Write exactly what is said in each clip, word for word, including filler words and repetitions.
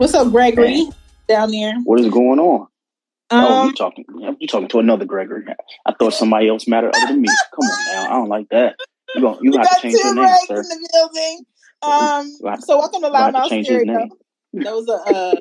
What's up, Gregory, man, down there? What is going on? Um, oh, you're talking, you're talking to another Gregory. I thought somebody else mattered other than me. Come on now. I don't like that. You gonna, you, you have got to change your name, sir. In the building. Um, have, so welcome to Loud Mouse Stereo. That was a uh,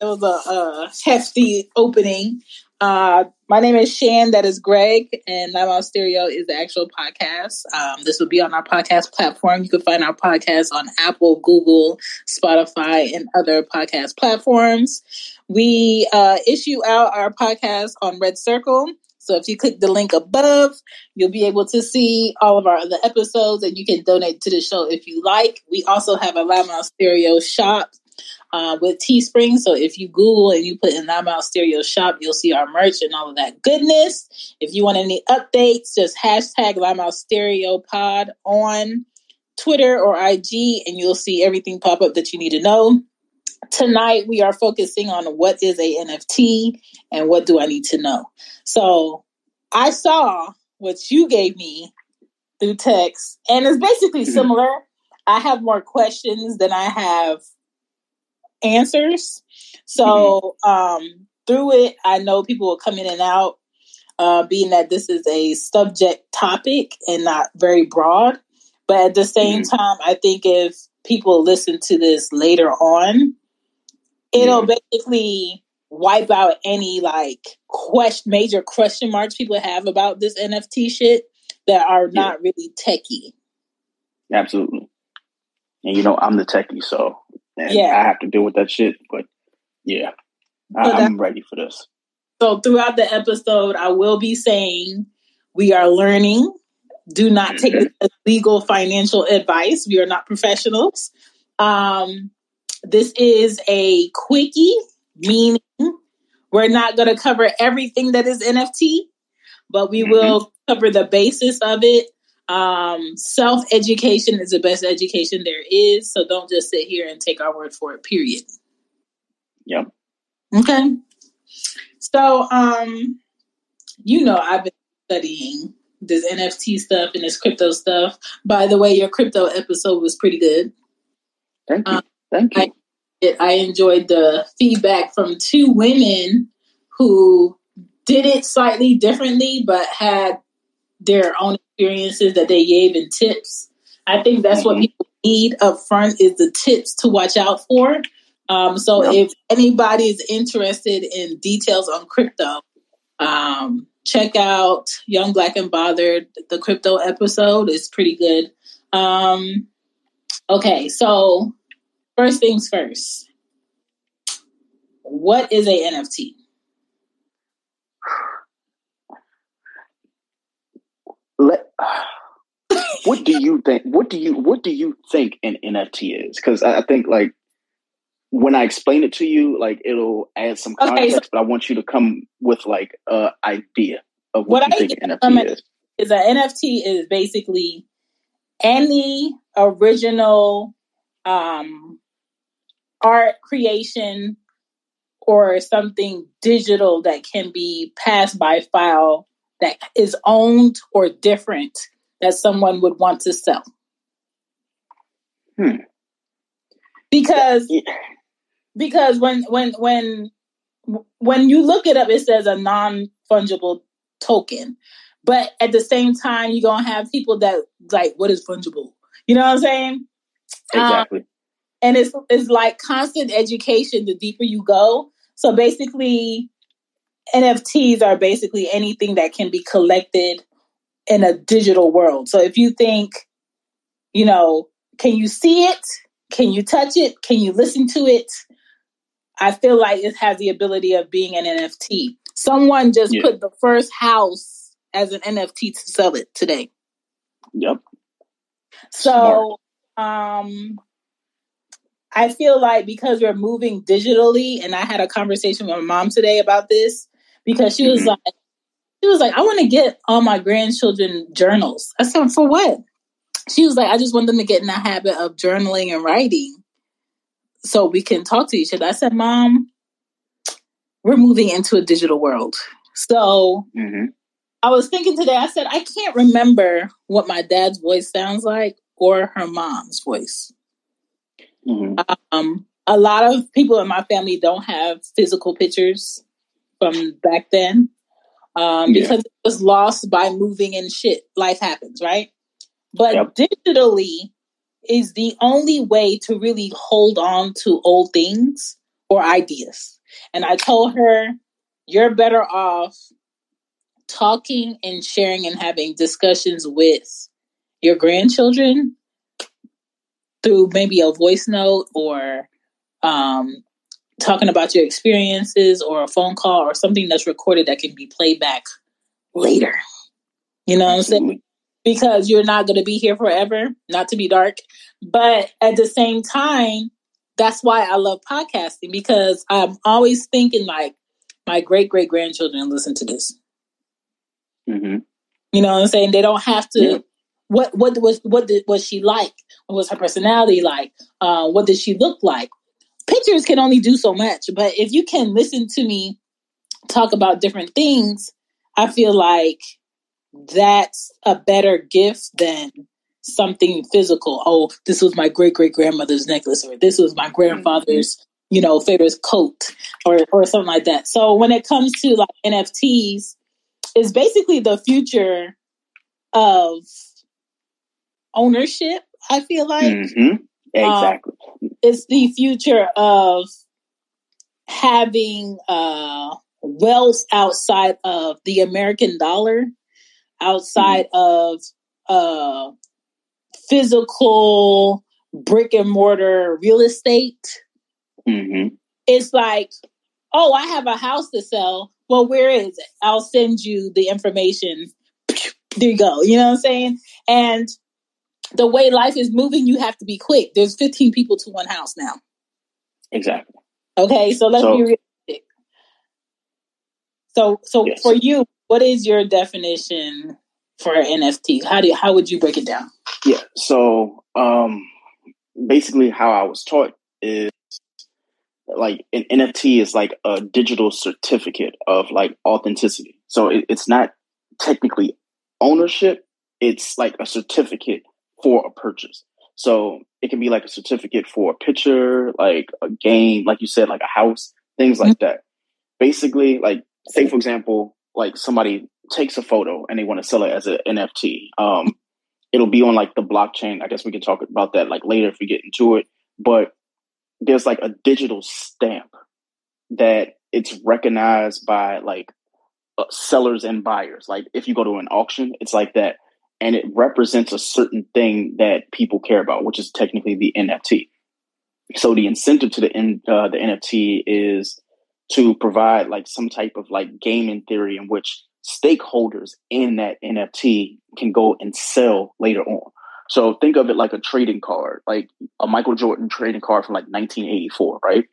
that was a uh, hefty opening. Uh, my name is Shan. That is Greg, and Live Mouse Stereo is the actual podcast. Um, this will be on our podcast platform. You can find our podcast on Apple, Google, Spotify, and other podcast platforms. We uh, issue out our podcast on Red Circle. So if you click the link above, you'll be able to see all of our other episodes, and you can donate to the show if you like. We also have a Live Mouse Stereo shop. Uh, with Teespring. So if you Google and you put in Loud Mouse Stereo Shop, you'll see our merch and all of that goodness. If you want any updates, just hashtag Loud Mouse Stereo Pod on Twitter or I G, and you'll see everything pop up that you need to know. Tonight, we are focusing on what is a N F T and what do I need to know. So I saw what you gave me through text, and it's basically similar. I have more questions than I have answers. So um, through it, I know people will come in and out, uh, being that this is a subject topic and not very broad. But at the same mm-hmm. time, I think if people listen to this later on, it'll yeah. basically wipe out any like question, major question marks people have about this N F T shit that are yeah. not really techie. Absolutely. And you know, I'm the techie, so And yeah. I have to deal with that shit, but yeah, I, I'm ready for this. So throughout the episode, I will be saying we are learning. Do not take mm-hmm. it as legal financial advice. We are not professionals. Um, this is a quickie, meaning we're not going to cover everything that is N F T, but we mm-hmm. will cover the basis of it. Um, self-education is the best education there is. So don't just sit here and take our word for it, period. Yep. Okay. So, um, you know, I've been studying this N F T stuff and this crypto stuff. By the way, your crypto episode was pretty good. Thank you. Um, Thank you. I, I enjoyed the feedback from two women who did it slightly differently, but had their own experiences that they gave and tips. I think that's mm-hmm. what people need up front is the tips to watch out for. Um, so yep. if anybody is interested in details on crypto, um, check out Young Black and Bothered. The crypto episode is pretty good. Um, okay. So first things first, what is a N F T? Let, what do you think? What do you what do you think an N F T is? Because I think like when I explain it to you, like it'll add some context. Okay, so but I want you to come with like an idea of what, what you I think an N F T is. Is an N F T is basically any original um, art creation or something digital that can be passed by file that is owned or different that someone would want to sell. Hmm. Because, yeah. because when, when, when, when you look it up, it says a non-fungible token, but at the same time, you're going to have people that like, what is fungible? You know what I'm saying? Exactly. Um, and it's, it's like constant education, the deeper you go. So basically, N F Ts are basically anything that can be collected in a digital world. So if you think, you know, can you see it? Can you touch it? Can you listen to it? I feel like it has the ability of being an N F T. Someone just yeah. put the first house as an N F T to sell it today. Yep. So um, I feel like because we're moving digitally, and I had a conversation with my mom today about this, because she was mm-hmm. like, she was like, I want to get all my grandchildren journals. I said, for what? She was like, I just want them to get in the habit of journaling and writing so we can talk to each other. I said, Mom, we're moving into a digital world. So mm-hmm. I was thinking today, I said, I can't remember what my dad's voice sounds like or her mom's voice. Mm-hmm. Um, a lot of people in my family don't have physical pictures from back then um, yeah. because it was lost by moving and shit. Life happens, right? But yep. digitally is the only way to really hold on to old things or ideas. And I told her, you're better off talking and sharing and having discussions with your grandchildren through maybe a voice note or um, talking about your experiences or a phone call or something that's recorded that can be played back later. You know what I'm saying? Because you're not going to be here forever, not to be dark. But at the same time, that's why I love podcasting, because I'm always thinking like my great, great grandchildren listen to this. Mm-hmm. You know what I'm saying? They don't have to. Yeah. What what was what did, was she like? What was her personality like? Uh, what did she look like? Pictures can only do so much, but if you can listen to me talk about different things, I feel like that's a better gift than something physical. Oh, this was my great great grandmother's necklace, or this was my grandfather's, mm-hmm. you know, favorite coat, or or something like that. So when it comes to like N F Ts, it's basically the future of ownership, I feel like. Mm-hmm. Exactly. Um, it's the future of having uh, wealth outside of the American dollar, outside mm-hmm. of uh, physical brick and mortar real estate. Mm-hmm. It's like, oh, I have a house to sell. Well, where is it? I'll send you the information. There you go. You know what I'm saying? And the way life is moving, you have to be quick. There's fifteen people to one house now. Exactly. Okay, so let's so, be realistic. So, so yes. for you, what is your definition for N F T? How do you, how would you break it down? Yeah. So, um, basically, how I was taught is, like, an N F T is like a digital certificate of like authenticity. So it, it's not technically ownership. It's like a certificate for a purchase. So it can be like a certificate for a picture, like a game, like you said, like a house, things like mm-hmm. that. Basically, like, say, for example, like somebody takes a photo and they want to sell it as an N F T. Um, it'll be on like the blockchain. I guess we can talk about that like later if we get into it. But there's like a digital stamp that it's recognized by like uh, sellers and buyers. Like if you go to an auction, it's like that. And it represents a certain thing that people care about, which is technically the N F T. So the incentive to the uh, the N F T is to provide like some type of like game in theory in which stakeholders in that N F T can go and sell later on. So think of it like a trading card, like a Michael Jordan trading card from like nineteen eighty-four, right?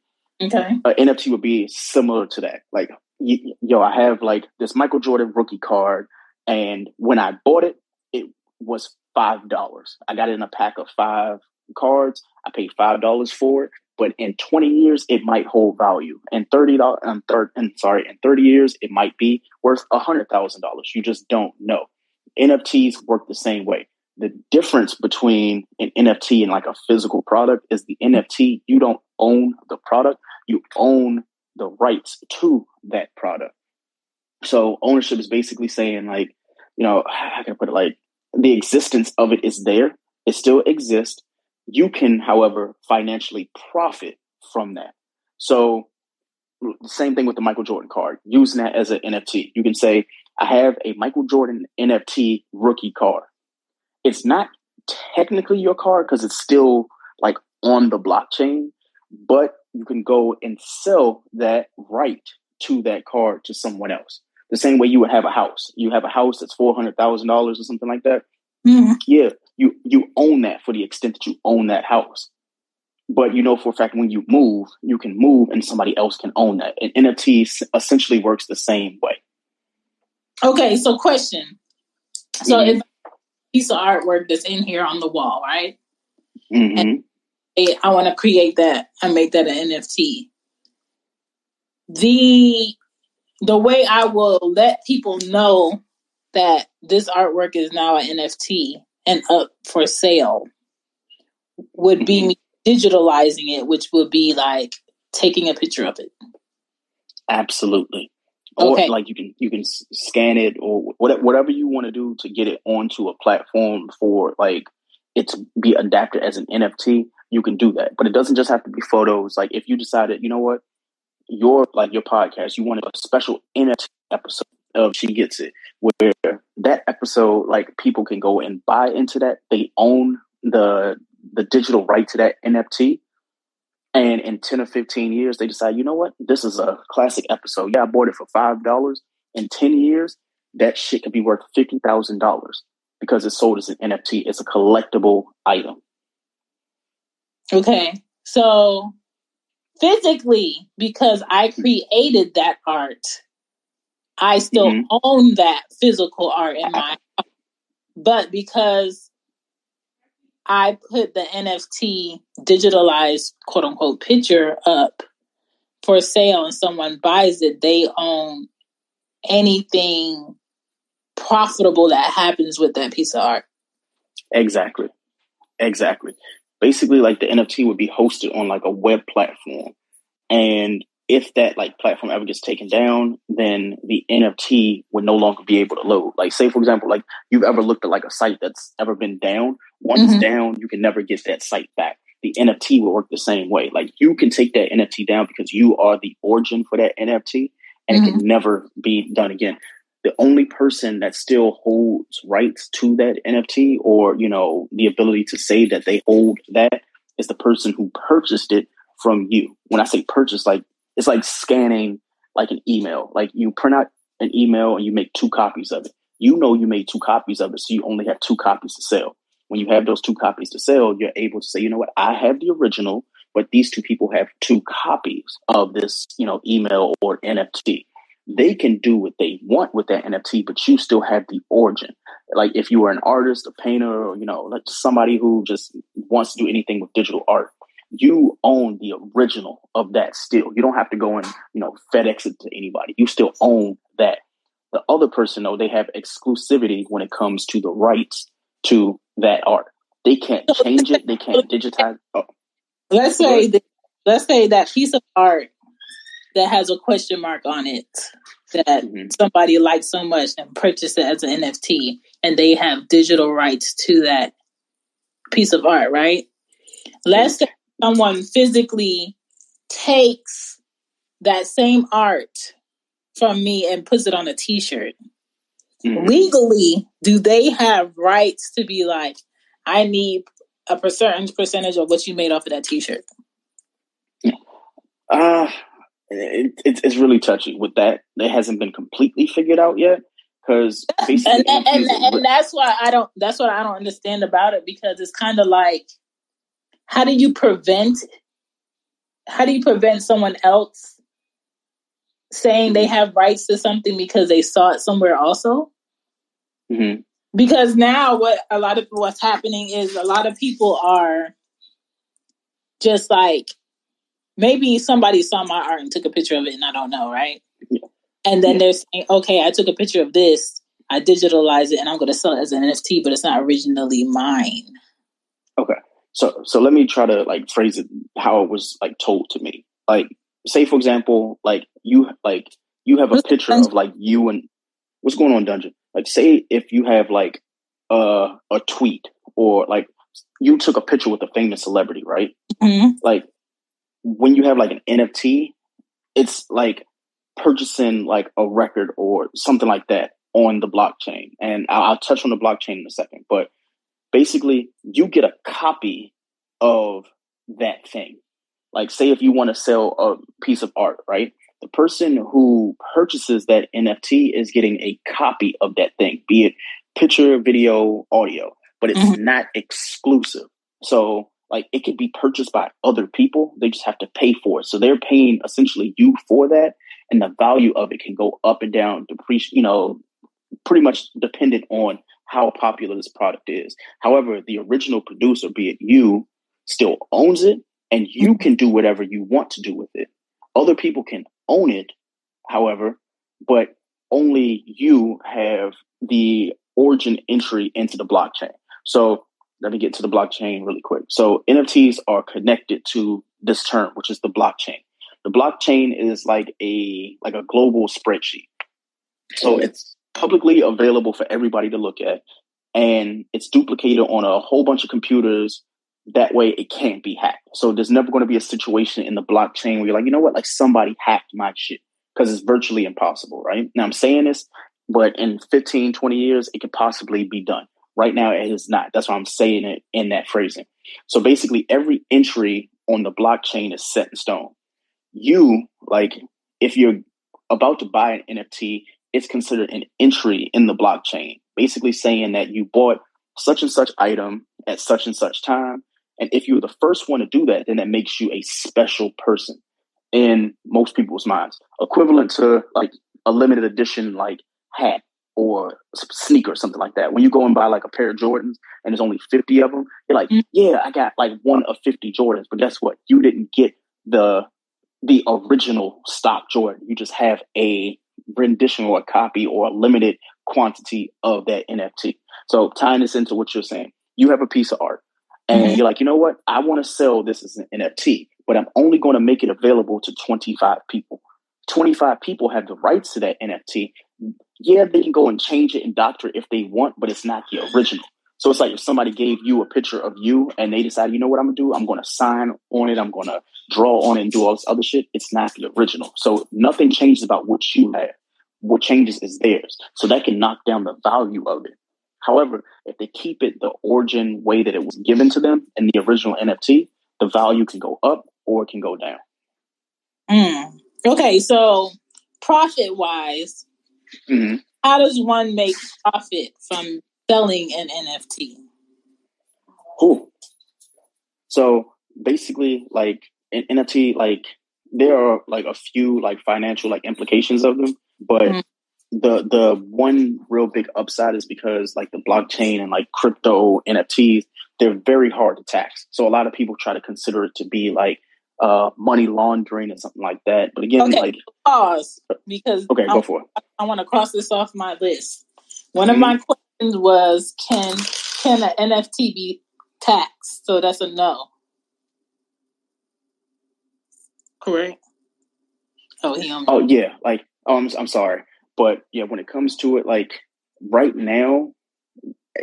Okay. An N F T would be similar to that. Like, yo, I have like this Michael Jordan rookie card, and when I bought it, it was five dollars. I got it in a pack of five cards. I paid five dollars for it, but in twenty years, it might hold value. And thirty dollars, and third, and sorry, in thirty years, it might be worth a hundred thousand dollars. You just don't know. N F Ts work the same way. The difference between an N F T and like a physical product is the N F T, you don't own the product, you own the rights to that product. So ownership is basically saying like, you know, how can I put it? Like the existence of it is there. It still exists. You can, however, financially profit from that. So the same thing with the Michael Jordan card, using that as an N F T. You can say, I have a Michael Jordan N F T rookie card. It's not technically your card because it's still like on the blockchain, but you can go and sell that right to that card to someone else. The same way you would have a house. You have a house that's four hundred thousand dollars or something like that. Mm-hmm. Yeah, you, you own that for the extent that you own that house. But you know for a fact when you move, you can move and somebody else can own that. And N F T essentially works the same way. Okay, so question. So mm-hmm. if piece of artwork that's in here on the wall, right? Mm-hmm. And I, I want to create that. I make that an N F T. The the way I will let people know that this artwork is now an N F T and up for sale would be mm-hmm. me digitalizing it, which would be like taking a picture of it. Absolutely. Or okay. like you can you can scan it or whatever you want to do to get it onto a platform for like it to be adapted as an N F T. You can do that, but it doesn't just have to be photos. Like if you decided, you know what, your like your podcast, you wanted a special N F T episode of She Gets It, where that episode, like people can go and buy into that. They own the the digital right to that N F T. And in ten or fifteen years, they decide, you know what? This is a classic episode. Yeah, I bought it for five dollars. In ten years, that shit could be worth fifty thousand dollars because it's sold as an N F T. It's a collectible item. Okay. So physically, because I created that art, I still mm-hmm. own that physical art in my art. But because I put the N F T digitalized, quote unquote, picture up for sale and someone buys it, they own anything profitable that happens with that piece of art. Exactly. Exactly. Basically, like the N F T would be hosted on like a web platform. And if that like platform ever gets taken down, then the N F T would no longer be able to load. Like say, for example, like you've ever looked at like a site that's ever been down. Once mm-hmm. it's down, you can never get that site back. The N F T will work the same way. Like you can take that N F T down because you are the origin for that N F T and mm-hmm. it can never be done again. The only person that still holds rights to that N F T or, you know, the ability to say that they hold that is the person who purchased it from you. When I say purchase, like it's like scanning like an email. Like you print out an email and you make two copies of it. You know you made two copies of it, so you only have two copies to sell. When you have those two copies to sell, you're able to say, you know what, I have the original, but these two people have two copies of this, you know, email or N F T. They can do what they want with that N F T, but you still have the origin. Like if you were an artist, a painter, or, you know, like somebody who just wants to do anything with digital art, you own the original of that still. You don't have to go and, you know, FedEx it to anybody. You still own that. The other person, though, they have exclusivity when it comes to the rights to that art. They can't change it. They can't digitize. Oh. Let's say that, let's say that piece of art that has a question mark on it that mm-hmm. somebody likes so much and purchased it as an N F T, and they have digital rights to that piece of art, right? Let's say someone physically takes that same art from me and puts it on a T-shirt. Mm-hmm. Legally, do they have rights to be like, I need a certain percentage of what you made off of that T-shirt? Uh, it, it, it's really touchy with that. It hasn't been completely figured out yet. Because and, and, and, and that's why I don't, that's what I don't understand about it, because it's kind of like, how do you prevent, how do you prevent someone else saying they have rights to something because they saw it somewhere also? Mm-hmm. Because now what a lot of what's happening is a lot of people are just like, maybe somebody saw my art and took a picture of it and I don't know, right? Yeah. And then yeah. they're saying, okay, I took a picture of this, I digitalized it, and I'm going to sell it as an N F T, but it's not originally mine. Okay. So, so let me try to like phrase it how it was like told to me. Like, say for example, like you, like you have a what's picture of like you and what's going on, Dungeon. Like, say if you have like uh, a tweet or like you took a picture with a famous celebrity, right? Mm-hmm. Like when you have like an N F T, it's like purchasing like a record or something like that on the blockchain. And I'll, I'll touch on the blockchain in a second, but basically, you get a copy of that thing. Like, say if you want to sell a piece of art, right? The person who purchases that N F T is getting a copy of that thing, be it picture, video, audio, but it's mm-hmm. not exclusive. So, like, it could be purchased by other people. They just have to pay for it. So they're paying essentially you for that, and the value of it can go up and down, depreciate, you know, pretty much dependent on how popular this product is. However, the original producer, be it you, still owns it, and you can do whatever you want to do with it. Other people can own it, however, but only you have the origin entry into the blockchain. So Let me get to the blockchain really quick. So N F Ts are connected to this term, which is the blockchain. The blockchain is like a like a global spreadsheet. So it's publicly available for everybody to look at, and it's duplicated on a whole bunch of computers. That way it can't be hacked. So there's never going to be a situation in the blockchain where you're like, you know what, like somebody hacked my shit, because it's virtually impossible, right? Now I'm saying this, but in fifteen, twenty years, it could possibly be done. Right now it is not. That's why I'm saying it in that phrasing. So basically every entry on the blockchain is set in stone. You, like, if you're about to buy an N F T, it's considered an entry in the blockchain, basically saying that you bought such and such item at such and such time. And if you're the first one to do that, then that makes you a special person in most people's minds, equivalent to like a limited edition, like hat or sneaker, something like that. When you go and buy like a pair of Jordans and there's only fifty of them, you're like, mm-hmm. yeah, I got like one of fifty Jordans, but guess what? You didn't get the, the original stock Jordan. You just have a rendition or a copy or a limited quantity of that N F T. So tying this into what you're saying, you have a piece of art and mm-hmm. you're like, you know what? I want to sell this as an N F T, but I'm only going to make it available to twenty-five people. twenty-five people have the rights to that N F T. Yeah, they can go and change it and doctor it if they want, but it's not the original. So it's like if somebody gave you a picture of you and they decided, you know what I'm going to do? I'm going to sign on it. I'm going to draw on it and do all this other shit. It's not the original. So nothing changes about what you have. What changes is theirs. So that can knock down the value of it. However, if they keep it the origin way that it was given to them in the original N F T, the value can go up or it can go down. Mm. Okay, so profit-wise, mm-hmm. how does one make profit from selling an N F T? Cool. So basically, like an N F T, like there are like a few like financial like implications of them, but. Mm-hmm. The the one real big upside is because like the blockchain and like crypto N F Ts, they're very hard to tax. So a lot of people try to consider it to be like uh, money laundering or something like that. But again, okay, like pause because okay, I, go for it. I, I want to cross this off my list. One mm-hmm. of my questions was can can an N F T be taxed? So that's a no. Correct. Oh, he. Oh yeah, like oh, I'm I'm sorry. But yeah, when it comes to it, like right now,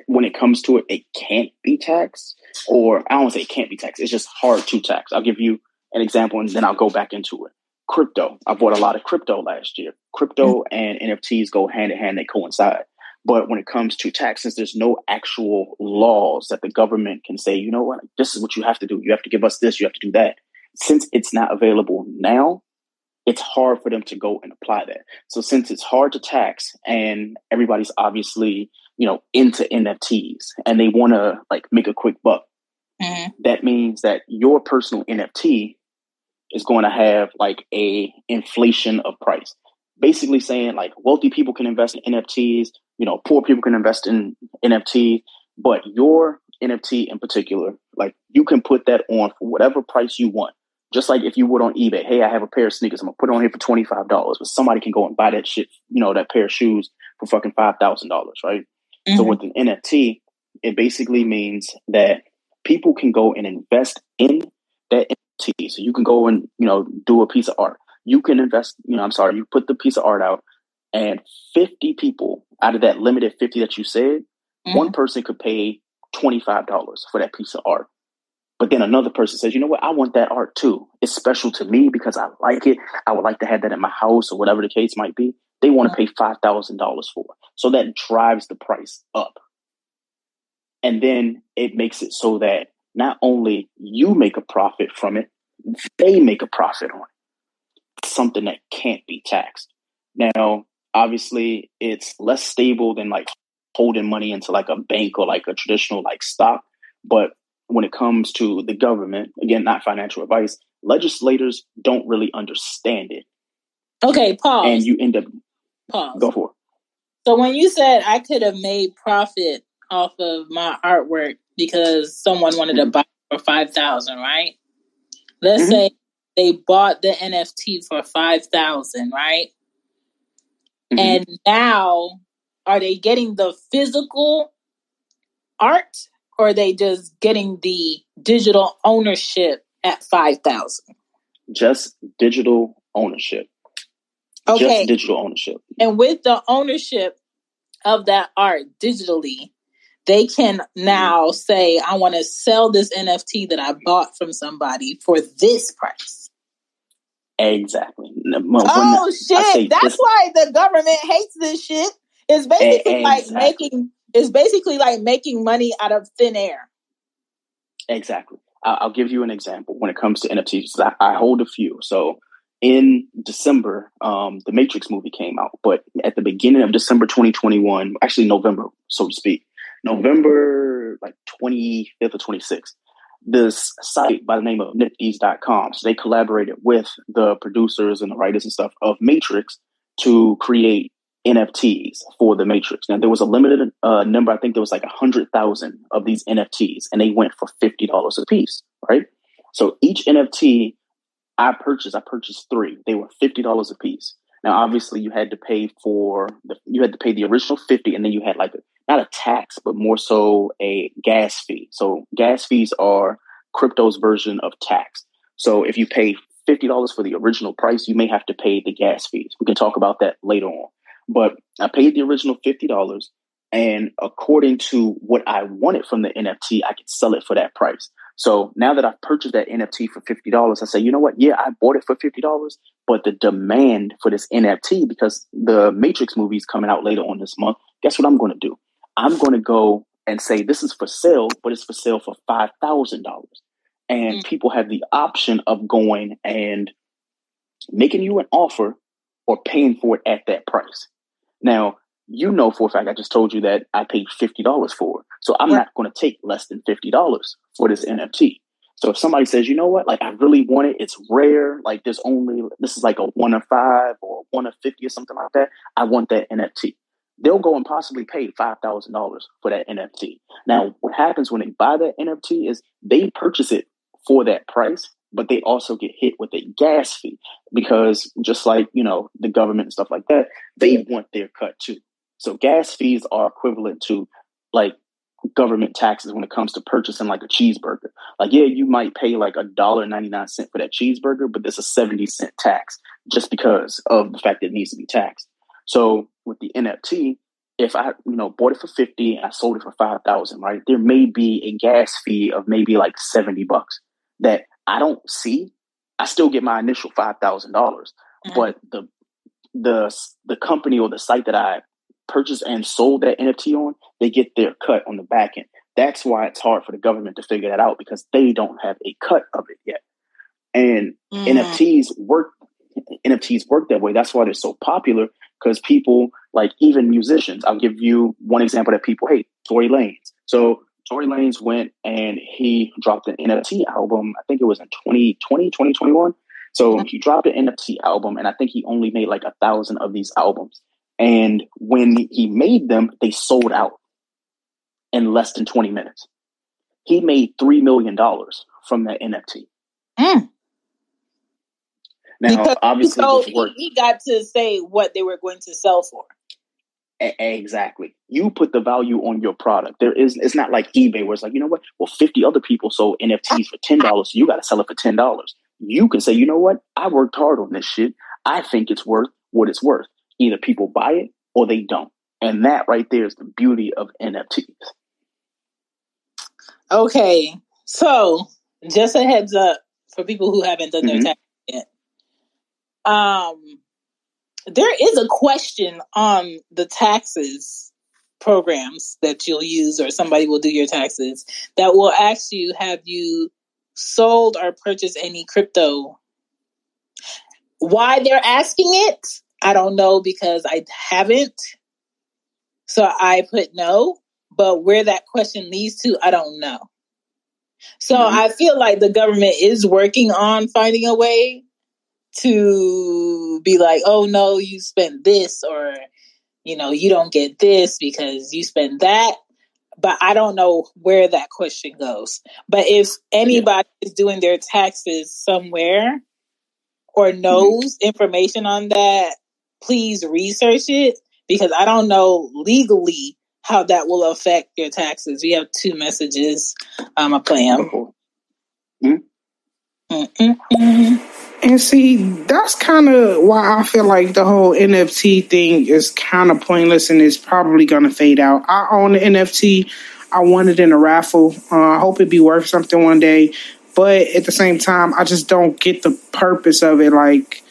when it comes to it, it can't be taxed, or I don't want to say it can't be taxed. It's just hard to tax. I'll give you an example and then I'll go back into it. Crypto. I bought a lot of crypto last year. Crypto and N F Ts go hand in hand. They coincide. But when it comes to taxes, there's no actual laws that the government can say, you know what, this is what you have to do. You have to give us this. You have to do that. Since it's not available now, it's hard for them to go and apply that. So since it's hard to tax and everybody's obviously, you know, into N F Ts and they want to like make a quick buck, mm-hmm. that means that your personal N F T is going to have like a inflation of price. Basically saying like wealthy people can invest in N F Ts, you know, poor people can invest in N F Ts, but your N F T in particular, like you can put that on for whatever price you want. Just like if you would on eBay, hey, I have a pair of sneakers. I'm going to put it on here for twenty-five dollars. But somebody can go and buy that shit, you know, that pair of shoes for fucking five thousand dollars, right? Mm-hmm. So with an N F T, it basically means that people can go and invest in that N F T. So you can go and, you know, do a piece of art. You can invest, you know, I'm sorry, you put the piece of art out and fifty people out of that limited fifty that you said, mm-hmm. one person could pay twenty-five dollars for that piece of art. But then another person says, you know what? I want that art too. It's special to me because I like it. I would like to have that in my house or whatever the case might be. They want to pay five thousand dollars for it. So that drives the price up. And then it makes it so that not only you make a profit from it, they make a profit on it. It's something that can't be taxed. Now, obviously, it's less stable than like holding money into like a bank or like a traditional like stock, but when it comes to the government, again, not financial advice, legislators don't really understand it. Okay, pause. And you end up... Pause. Go for it. So when you said I could have made profit off of my artwork because someone wanted mm-hmm. to buy it for five thousand dollars, right? Let's mm-hmm. say they bought the N F T for five thousand dollars, right? Mm-hmm. And now, are they getting the physical art or are they just getting the digital ownership at five thousand dollars? Just digital ownership. Okay. Just digital ownership. And with the ownership of that art digitally, they can now say, I want to sell this N F T that I bought from somebody for this price. Exactly. When oh, shit. That's this. Why the government hates this shit. It's basically, exactly. like making, it's basically like making money out of thin air. Exactly. I'll give you an example when it comes to N F Ts. I, I hold a few. So in December, um, the Matrix movie came out. But at the beginning of December twenty twenty-one, actually November, so to speak, November like twenty-fifth or twenty-sixth, this site by the name of nifty dot com. So they collaborated with the producers and the writers and stuff of Matrix to create N F Ts for the Matrix. Now, there was a limited uh, number. I think there was like one hundred thousand of these N F Ts, and they went for fifty dollars a piece, right? So each N F T I purchased, I purchased three. They were fifty dollars a piece. Now, obviously, you had to pay for the, you had to pay the original fifty, and then you had like a, not a tax, but more so a gas fee. So gas fees are crypto's version of tax. So if you pay fifty dollars for the original price, you may have to pay the gas fees. We can talk about that later on. But I paid the original fifty dollars, and according to what I wanted from the N F T, I could sell it for that price. So now that I've purchased that N F T for fifty dollars, I say, you know what? Yeah, I bought it for fifty dollars, but the demand for this N F T, because the Matrix movie is coming out later on this month, guess what I'm going to do? I'm going to go and say this is for sale, but it's for sale for five thousand dollars. And mm. people have the option of going and making you an offer or paying for it at that price. Now, you know for a fact, I just told you that I paid fifty dollars for it. So I'm yeah. not going to take less than fifty dollars for this N F T. So if somebody says, you know what, like I really want it, it's rare, like there's only, this is like a one of five or one of fifty or something like that, I want that N F T. They'll go and possibly pay five thousand dollars for that N F T. Now, what happens when they buy that N F T is they purchase it for that price, but they also get hit with a gas fee because just like, you know, the government and stuff like that, they want their cut too. So gas fees are equivalent to like government taxes when it comes to purchasing like a cheeseburger. Like, yeah, you might pay like one dollar and ninety-nine cents for that cheeseburger, but there's a seventy cent tax just because of the fact that it needs to be taxed. So with the N F T, if I, you know, bought it for fifty and I sold it for five thousand, right? There may be a gas fee of maybe like seventy bucks that I don't see. I still get my initial five thousand dollars, mm-hmm. but the, the, the company or the site that I purchased and sold that N F T on, they get their cut on the back end. That's why it's hard for the government to figure that out because they don't have a cut of it yet. And mm. N F Ts work, N F Ts work that way. That's why they're so popular. Because people, like even musicians, I'll give you one example that people hate, Tory Lanez. So Tory Lanez went and he dropped an N F T album. I think it was in twenty twenty, twenty twenty-one. So he dropped an N F T album, and I think he only made like a thousand of these albums. And when he made them, they sold out in less than twenty minutes. He made three million dollars from that N F T. Mm. Now, because obviously, he, told, work, he got to say what they were going to sell for. A- exactly. You put the value on your product. There is, it's not like eBay where it's like, you know what? Well, fifty other people sold N F Ts for ten dollars, so you got to sell it for ten dollars. You can say, you know what? I worked hard on this shit. I think it's worth what it's worth. Either people buy it or they don't. And that right there is the beauty of N F Ts. Okay. So just a heads up for people who haven't done their mm-hmm. tax yet. Um, there is a question on the taxes programs that you'll use or somebody will do your taxes that will ask you, have you sold or purchased any crypto? Why they're asking it? I don't know because I haven't. So I put no, but where that question leads to, I don't know. So mm-hmm. I feel like the government is working on finding a way to be like, oh no, you spent this, or you know, you don't get this because you spent that. But I don't know where that question goes. But if anybody yeah. is doing their taxes somewhere or knows mm-hmm. information on that, please research it because I don't know legally how that will affect your taxes. We have two messages. Um, I play them. Mm-hmm. Mm-hmm. And see, that's kind of why I feel like the whole N F T thing is kind of pointless and it's probably going to fade out. I own the N F T. I won it in a raffle. Uh, I hope it be worth something one day. But at the same time, I just don't get the purpose of it. Like,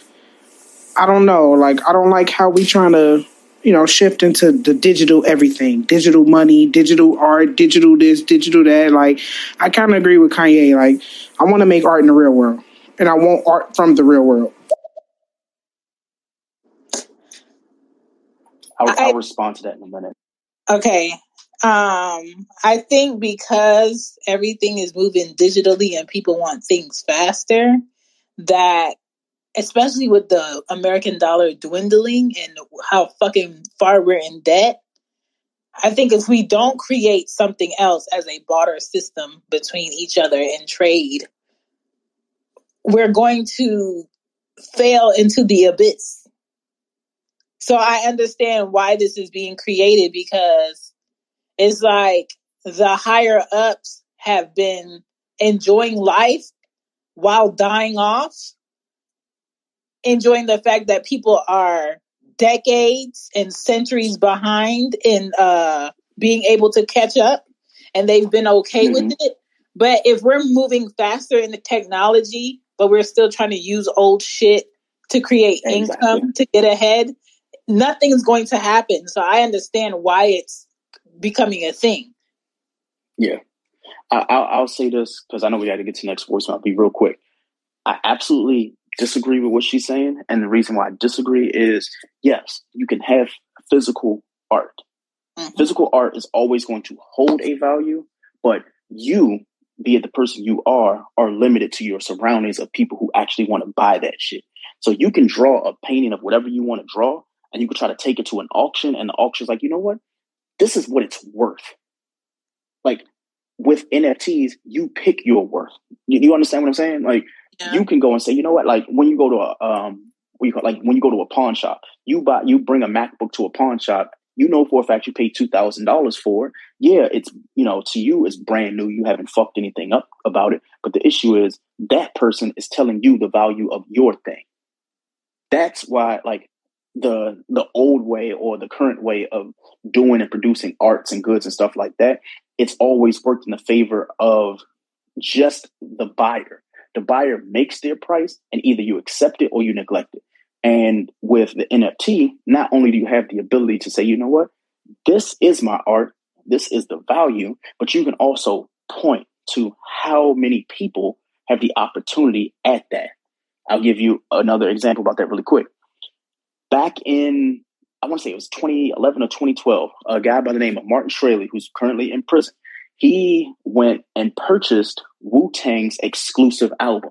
I don't know. Like, I don't like how we trying to, you know, shift into the digital everything. Digital money, digital art, digital this, digital that. Like, I kind of agree with Kanye. Like, I want to make art in the real world. And I want art from the real world. I'll, I'll respond to that in a minute. Okay. Um, I think because everything is moving digitally and people want things faster, that especially with the American dollar dwindling and how fucking far we're in debt, I think if we don't create something else as a barter system between each other and trade, we're going to fail into the abyss. So I understand why this is being created, because it's like the higher ups have been enjoying life while dying off, enjoying the fact that people are decades and centuries behind in uh, being able to catch up, and they've been okay mm-hmm. with it. But if we're moving faster in the technology, but we're still trying to use old shit to create exactly. income to get ahead, nothing's going to happen. So I understand why it's becoming a thing. Yeah. I, I'll, I'll say this because I know we got to get to the next voice. I'll be real quick. I absolutely disagree with what she's saying. And the reason why I disagree is, yes, you can have physical art. Mm-hmm. Physical art is always going to hold a value, but you, be it the person you are, are limited to your surroundings of people who actually want to buy that shit. So you can draw a painting of whatever you want to draw, and you can try to take it to an auction, and the auction's like, you know what? This is what it's worth. Like, with N F Ts, you pick your worth. You, you understand what I'm saying? Like, yeah. You can go and say, you know what? Like, when you go to a, um, what you call, like when you go to a pawn shop, you buy, you bring a MacBook to a pawn shop. You know for a fact you paid two thousand dollars for it. Yeah, it's, you know, to you it's brand new. You haven't fucked anything up about it. But the issue is that person is telling you the value of your thing. That's why, like, the the old way or the current way of doing and producing arts and goods and stuff like that, it's always worked in the favor of just the buyer. The buyer makes their price, and either you accept it or you neglect it. And with the N F T, not only do you have the ability to say, you know what, this is my art, this is the value, but you can also point to how many people have the opportunity at that. I'll give you another example about that really quick. Back in, I want to say it was twenty eleven or twenty twelve, a guy by the name of Martin Shkreli, who's currently in prison, he went and purchased Wu-Tang's exclusive album.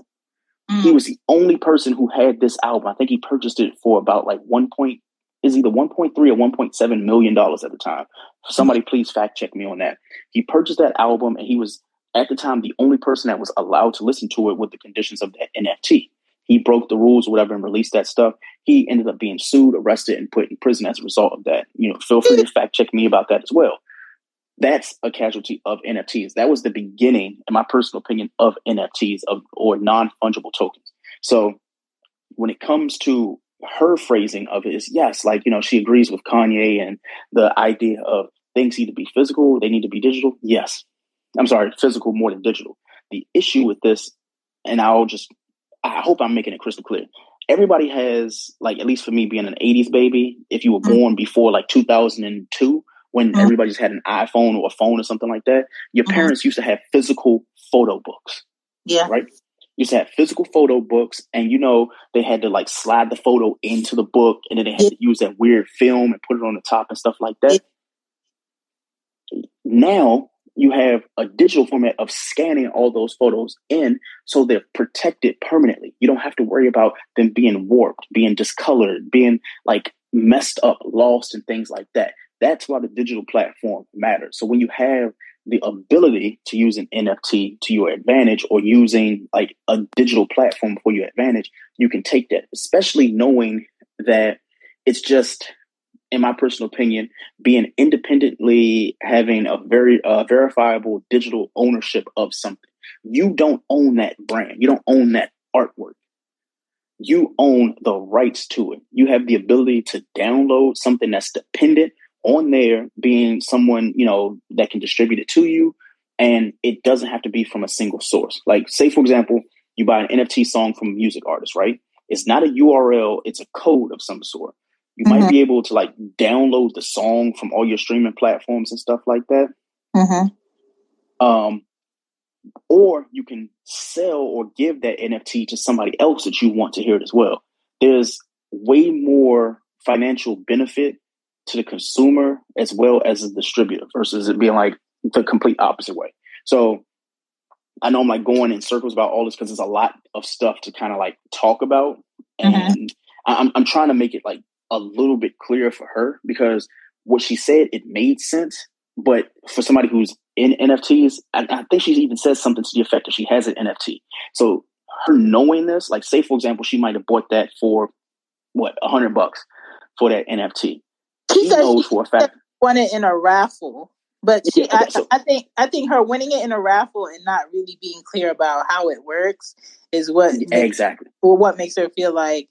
He was the only person who had this album. I think he purchased it for about like one point, is either one point three or one point seven million dollars at the time. Somebody please fact check me on that. He purchased that album, and he was at the time the only person that was allowed to listen to it with the conditions of that N F T. He broke the rules or whatever and released that stuff. He ended up being sued, arrested, and put in prison as a result of that. You know, feel free to fact check me about that as well. That's a casualty of N F Ts. That was the beginning, in my personal opinion, of N F Ts of or non-fungible tokens. So when it comes to her phrasing of it is, yes, like, you know, she agrees with Kanye and the idea of things need to be physical. They need to be digital. Yes. I'm sorry, physical more than digital. The issue with this, and I'll just, I hope I'm making it crystal clear. Everybody has, like, at least for me being an eighties baby, if you were born before like two thousand two, when everybody's had an iPhone or a phone or something like that, your mm-hmm. parents used to have physical photo books. Yeah. Right? Used to have physical photo books, and, you know, they had to, like, slide the photo into the book, and then they had yeah. to use that weird film and put it on the top and stuff like that. Yeah. Now you have a digital format of scanning all those photos in, so they're protected permanently. You don't have to worry about them being warped, being discolored, being, like, messed up, lost, and things like that. That's why the digital platform matters. So when you have the ability to use an N F T to your advantage, or using like a digital platform for your advantage, you can take that, especially knowing that it's just in my personal opinion, being independently having a very uh, verifiable digital ownership of something. You don't own that brand. You don't own that artwork. You own the rights to it. You have the ability to download something that's dependent on there being someone, you know, that can distribute it to you. And it doesn't have to be from a single source. Like, say, for example, you buy an N F T song from a music artist, right? It's not a U R L. It's a code of some sort. You mm-hmm. might be able to, like, download the song from all your streaming platforms and stuff like that. Mm-hmm. Um, or you can sell or give that N F T to somebody else that you want to hear it as well. There's way more financial benefit to the consumer as well as the distributor versus it being, like, the complete opposite way. So I know I'm, like, going in circles about all this because there's a lot of stuff to kind of, like, talk about. Mm-hmm. And I'm, I'm trying to make it, like, a little bit clearer for her, because what she said, it made sense. But for somebody who's in N F Ts, I, I think she even says something to the effect that she has an N F T. So her knowing this, like, say, for example, she might have bought that for what, a hundred bucks for that N F T. She, she knows she for a fact won it in a raffle. But she, yeah, okay, so, I, I think I think her winning it in a raffle and not really being clear about how it works is what exactly makes, or what makes her feel like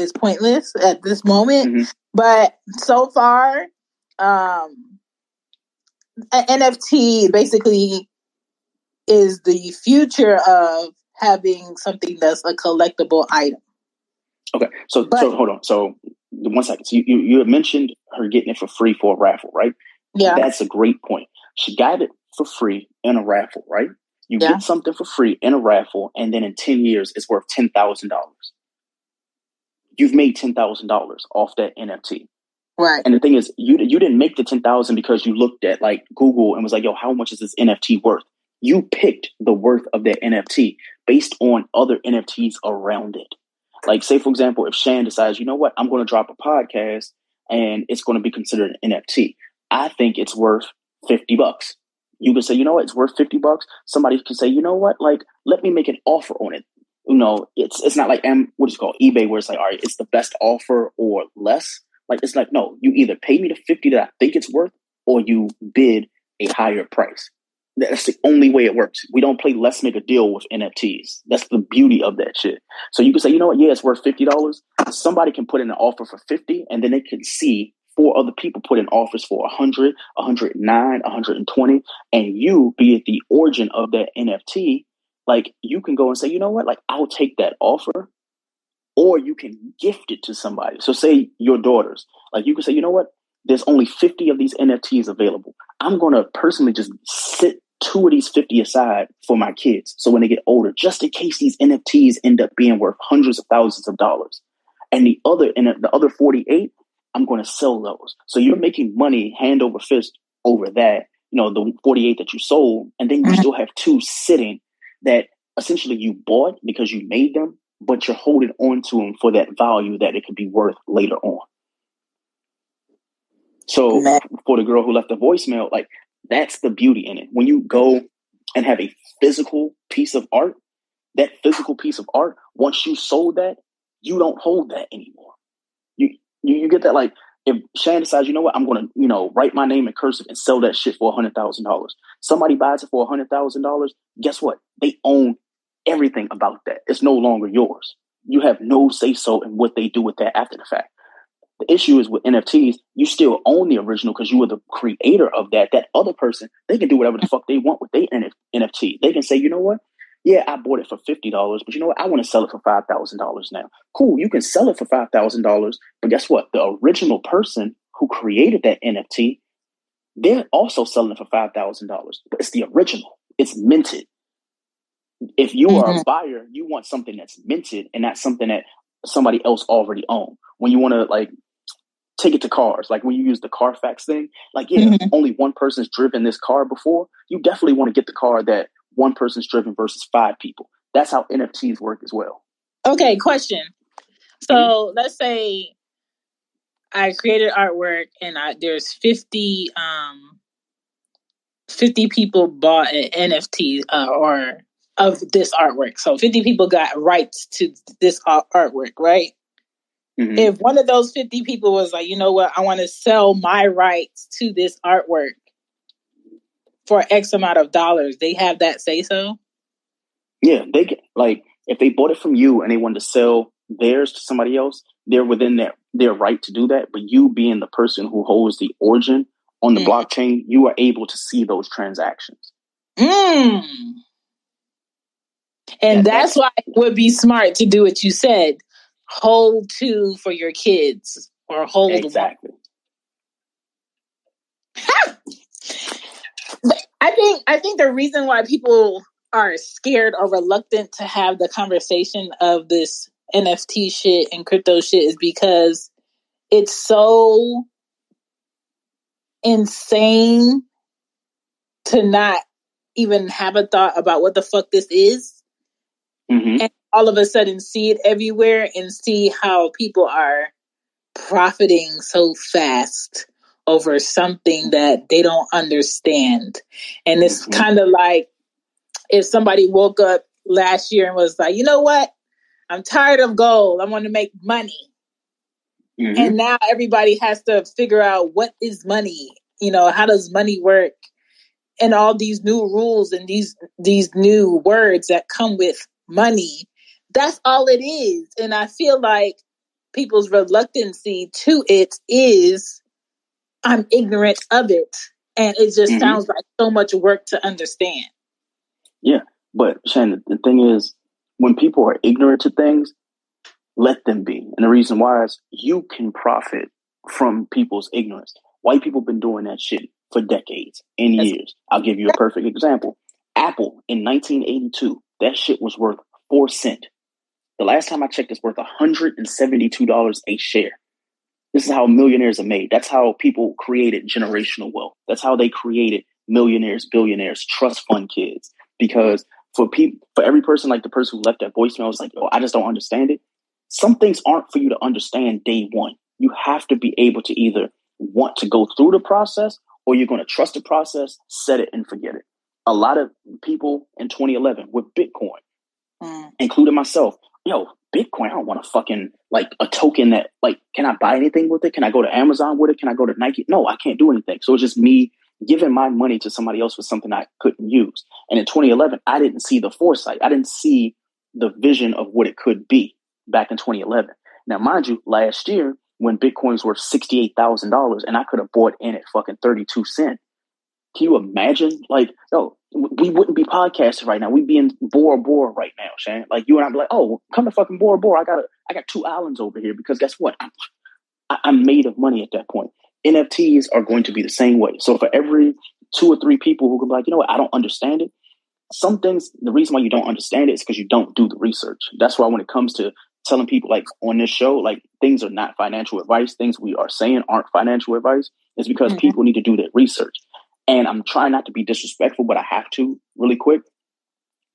it's pointless at this moment. Mm-hmm. But so far, um, N F T basically is the future of having something that's a collectible item. Okay, so but, so hold on. So one second. So you, you you had mentioned her getting it for free for a raffle, right? Yeah. That's a great point. She got it for free in a raffle, right? You yeah. get something for free in a raffle, and then in ten years, it's worth ten thousand dollars. You've made ten thousand dollars off that N F T. Right. And the thing is, you you didn't make the ten thousand dollars because you looked at, like, Google and was like, yo, how much is this N F T worth? You picked the worth of that N F T based on other N F Ts around it. Like, say, for example, if Shan decides, you know what, I'm going to drop a podcast and it's going to be considered an N F T. I think it's worth fifty bucks. You can say, you know what, it's worth fifty bucks. Somebody can say, you know what, like, let me make an offer on it. You know, it's it's not like, um, what is it called, eBay, where it's like, all right, it's the best offer or less. Like, it's like, no, you either pay me the fifty that I think it's worth, or you bid a higher price. That's the only way it works. We don't play let's make a deal with N F Ts. That's the beauty of that shit. So you can say, you know what, yeah, it's worth fifty dollars. Somebody can put in an offer for fifty, and then they can see four other people put in offers for one hundred, one hundred nine, one hundred twenty, and you be at the origin of that N F T. Like, you can go and say, you know what, like, I'll take that offer, or you can gift it to somebody. So say your daughters, like, you can say, you know what, there's only fifty of these N F Ts available. I'm going to personally just sit two of these fifty aside for my kids. So when they get older, just in case these N F Ts end up being worth hundreds of thousands of dollars, and the other, and the other forty-eight, I'm going to sell those. So you're making money hand over fist over that, you know, the forty-eight that you sold. And then you mm-hmm. still have two sitting that essentially you bought because you made them, but you're holding on to them for that value that it could be worth later on. So mm-hmm. for the girl who left the voicemail, like, that's the beauty in it. When you go and have a physical piece of art, that physical piece of art, once you sold that, you don't hold that anymore. You, You, you get that, like, if Shan decides, you know what, I'm going to, you know, write my name in cursive and sell that shit for one hundred thousand dollars. Somebody buys it for one hundred thousand dollars. Guess what? They own everything about that. It's no longer yours. You have no say-so in what they do with that after the fact. The issue is with N F Ts, you still own the original because you were the creator of that. That other person, they can do whatever the fuck they want with their N F T. They can say, you know what? Yeah, I bought it for fifty dollars, but you know what? I want to sell it for five thousand dollars now. Cool, you can sell it for five thousand dollars, but guess what? The original person who created that N F T, they're also selling it for five thousand dollars, but it's the original. It's minted. If you mm-hmm. are a buyer, you want something that's minted and not something that somebody else already owned. When you want to, like, take it to cars, like when you use the Carfax thing, like, yeah, mm-hmm. only one person's driven this car before, you definitely want to get the car that one person's driven versus five people. That's how N F Ts work as well. Okay, question. So mm-hmm. let's say I created artwork and I, there's fifty um, fifty people bought an N F T uh, or of this artwork. So fifty people got rights to this artwork, right? Mm-hmm. If one of those fifty people was like, you know what, I want to sell my rights to this artwork for X amount of dollars, they have that say-so? Yeah, they get, like, if they bought it from you and they wanted to sell theirs to somebody else, they're within their, their right to do that. But you being the person who holds the origin on the mm. blockchain, you are able to see those transactions. Mm. And yeah, that's, that's why it would be smart to do what you said. Hold two for your kids or hold exactly. But I think I think the reason why people are scared or reluctant to have the conversation of this N F T shit and crypto shit is because it's so insane to not even have a thought about what the fuck this is. Mm-hmm. And all of a sudden see it everywhere and see how people are profiting so fast over something that they don't understand. And it's mm-hmm. kind of like if somebody woke up last year and was like, you know what? I'm tired of gold. I want to make money. Mm-hmm. And now everybody has to figure out what is money? You know, how does money work? And all these new rules and these these new words that come with money. That's all it is. And I feel like people's reluctancy to it is I'm ignorant of it. And it just mm-hmm. sounds like so much work to understand. Yeah. But Shannon, the thing is, when people are ignorant to things, let them be. And the reason why is you can profit from people's ignorance. White people have been doing that shit for decades and years. That's- I'll give you a perfect example. Apple in nineteen eighty-two, that shit was worth four cent. The last time I checked, it's worth one hundred seventy-two dollars a share. This is how millionaires are made. That's how people created generational wealth. That's how they created millionaires, billionaires, trust fund kids. Because for people, for every person, like the person who left that voicemail was like, oh, I just don't understand it. Some things aren't for you to understand day one. You have to be able to either want to go through the process or you're going to trust the process, set it and forget it. A lot of people in twenty eleven with Bitcoin, mm. including myself, yo, Bitcoin, I don't want to fucking like a token that like, can I buy anything with it? Can I go to Amazon with it? Can I go to Nike? No, I can't do anything. So it's just me giving my money to somebody else for something I couldn't use. And in twenty eleven, I didn't see the foresight. I didn't see the vision of what it could be back in twenty eleven. Now, mind you, last year when Bitcoin's worth sixty-eight thousand dollars and I could have bought in at fucking thirty-two cents. Can you imagine? Like, no, we wouldn't be podcasting right now. We'd be in Bora Bora right now, Shannon. Like, you and I'd be like, oh, come to fucking Bora Bora. I got, a, I got two islands over here because guess what? I'm, I'm made of money at that point. N F Ts are going to be the same way. So for every two or three people who can be like, you know what, I don't understand it. Some things, the reason why you don't understand it is because you don't do the research. That's why when it comes to telling people like on this show, like things are not financial advice. Things we are saying aren't financial advice. It's because mm-hmm. people need to do their research. And I'm trying not to be disrespectful, but I have to really quick.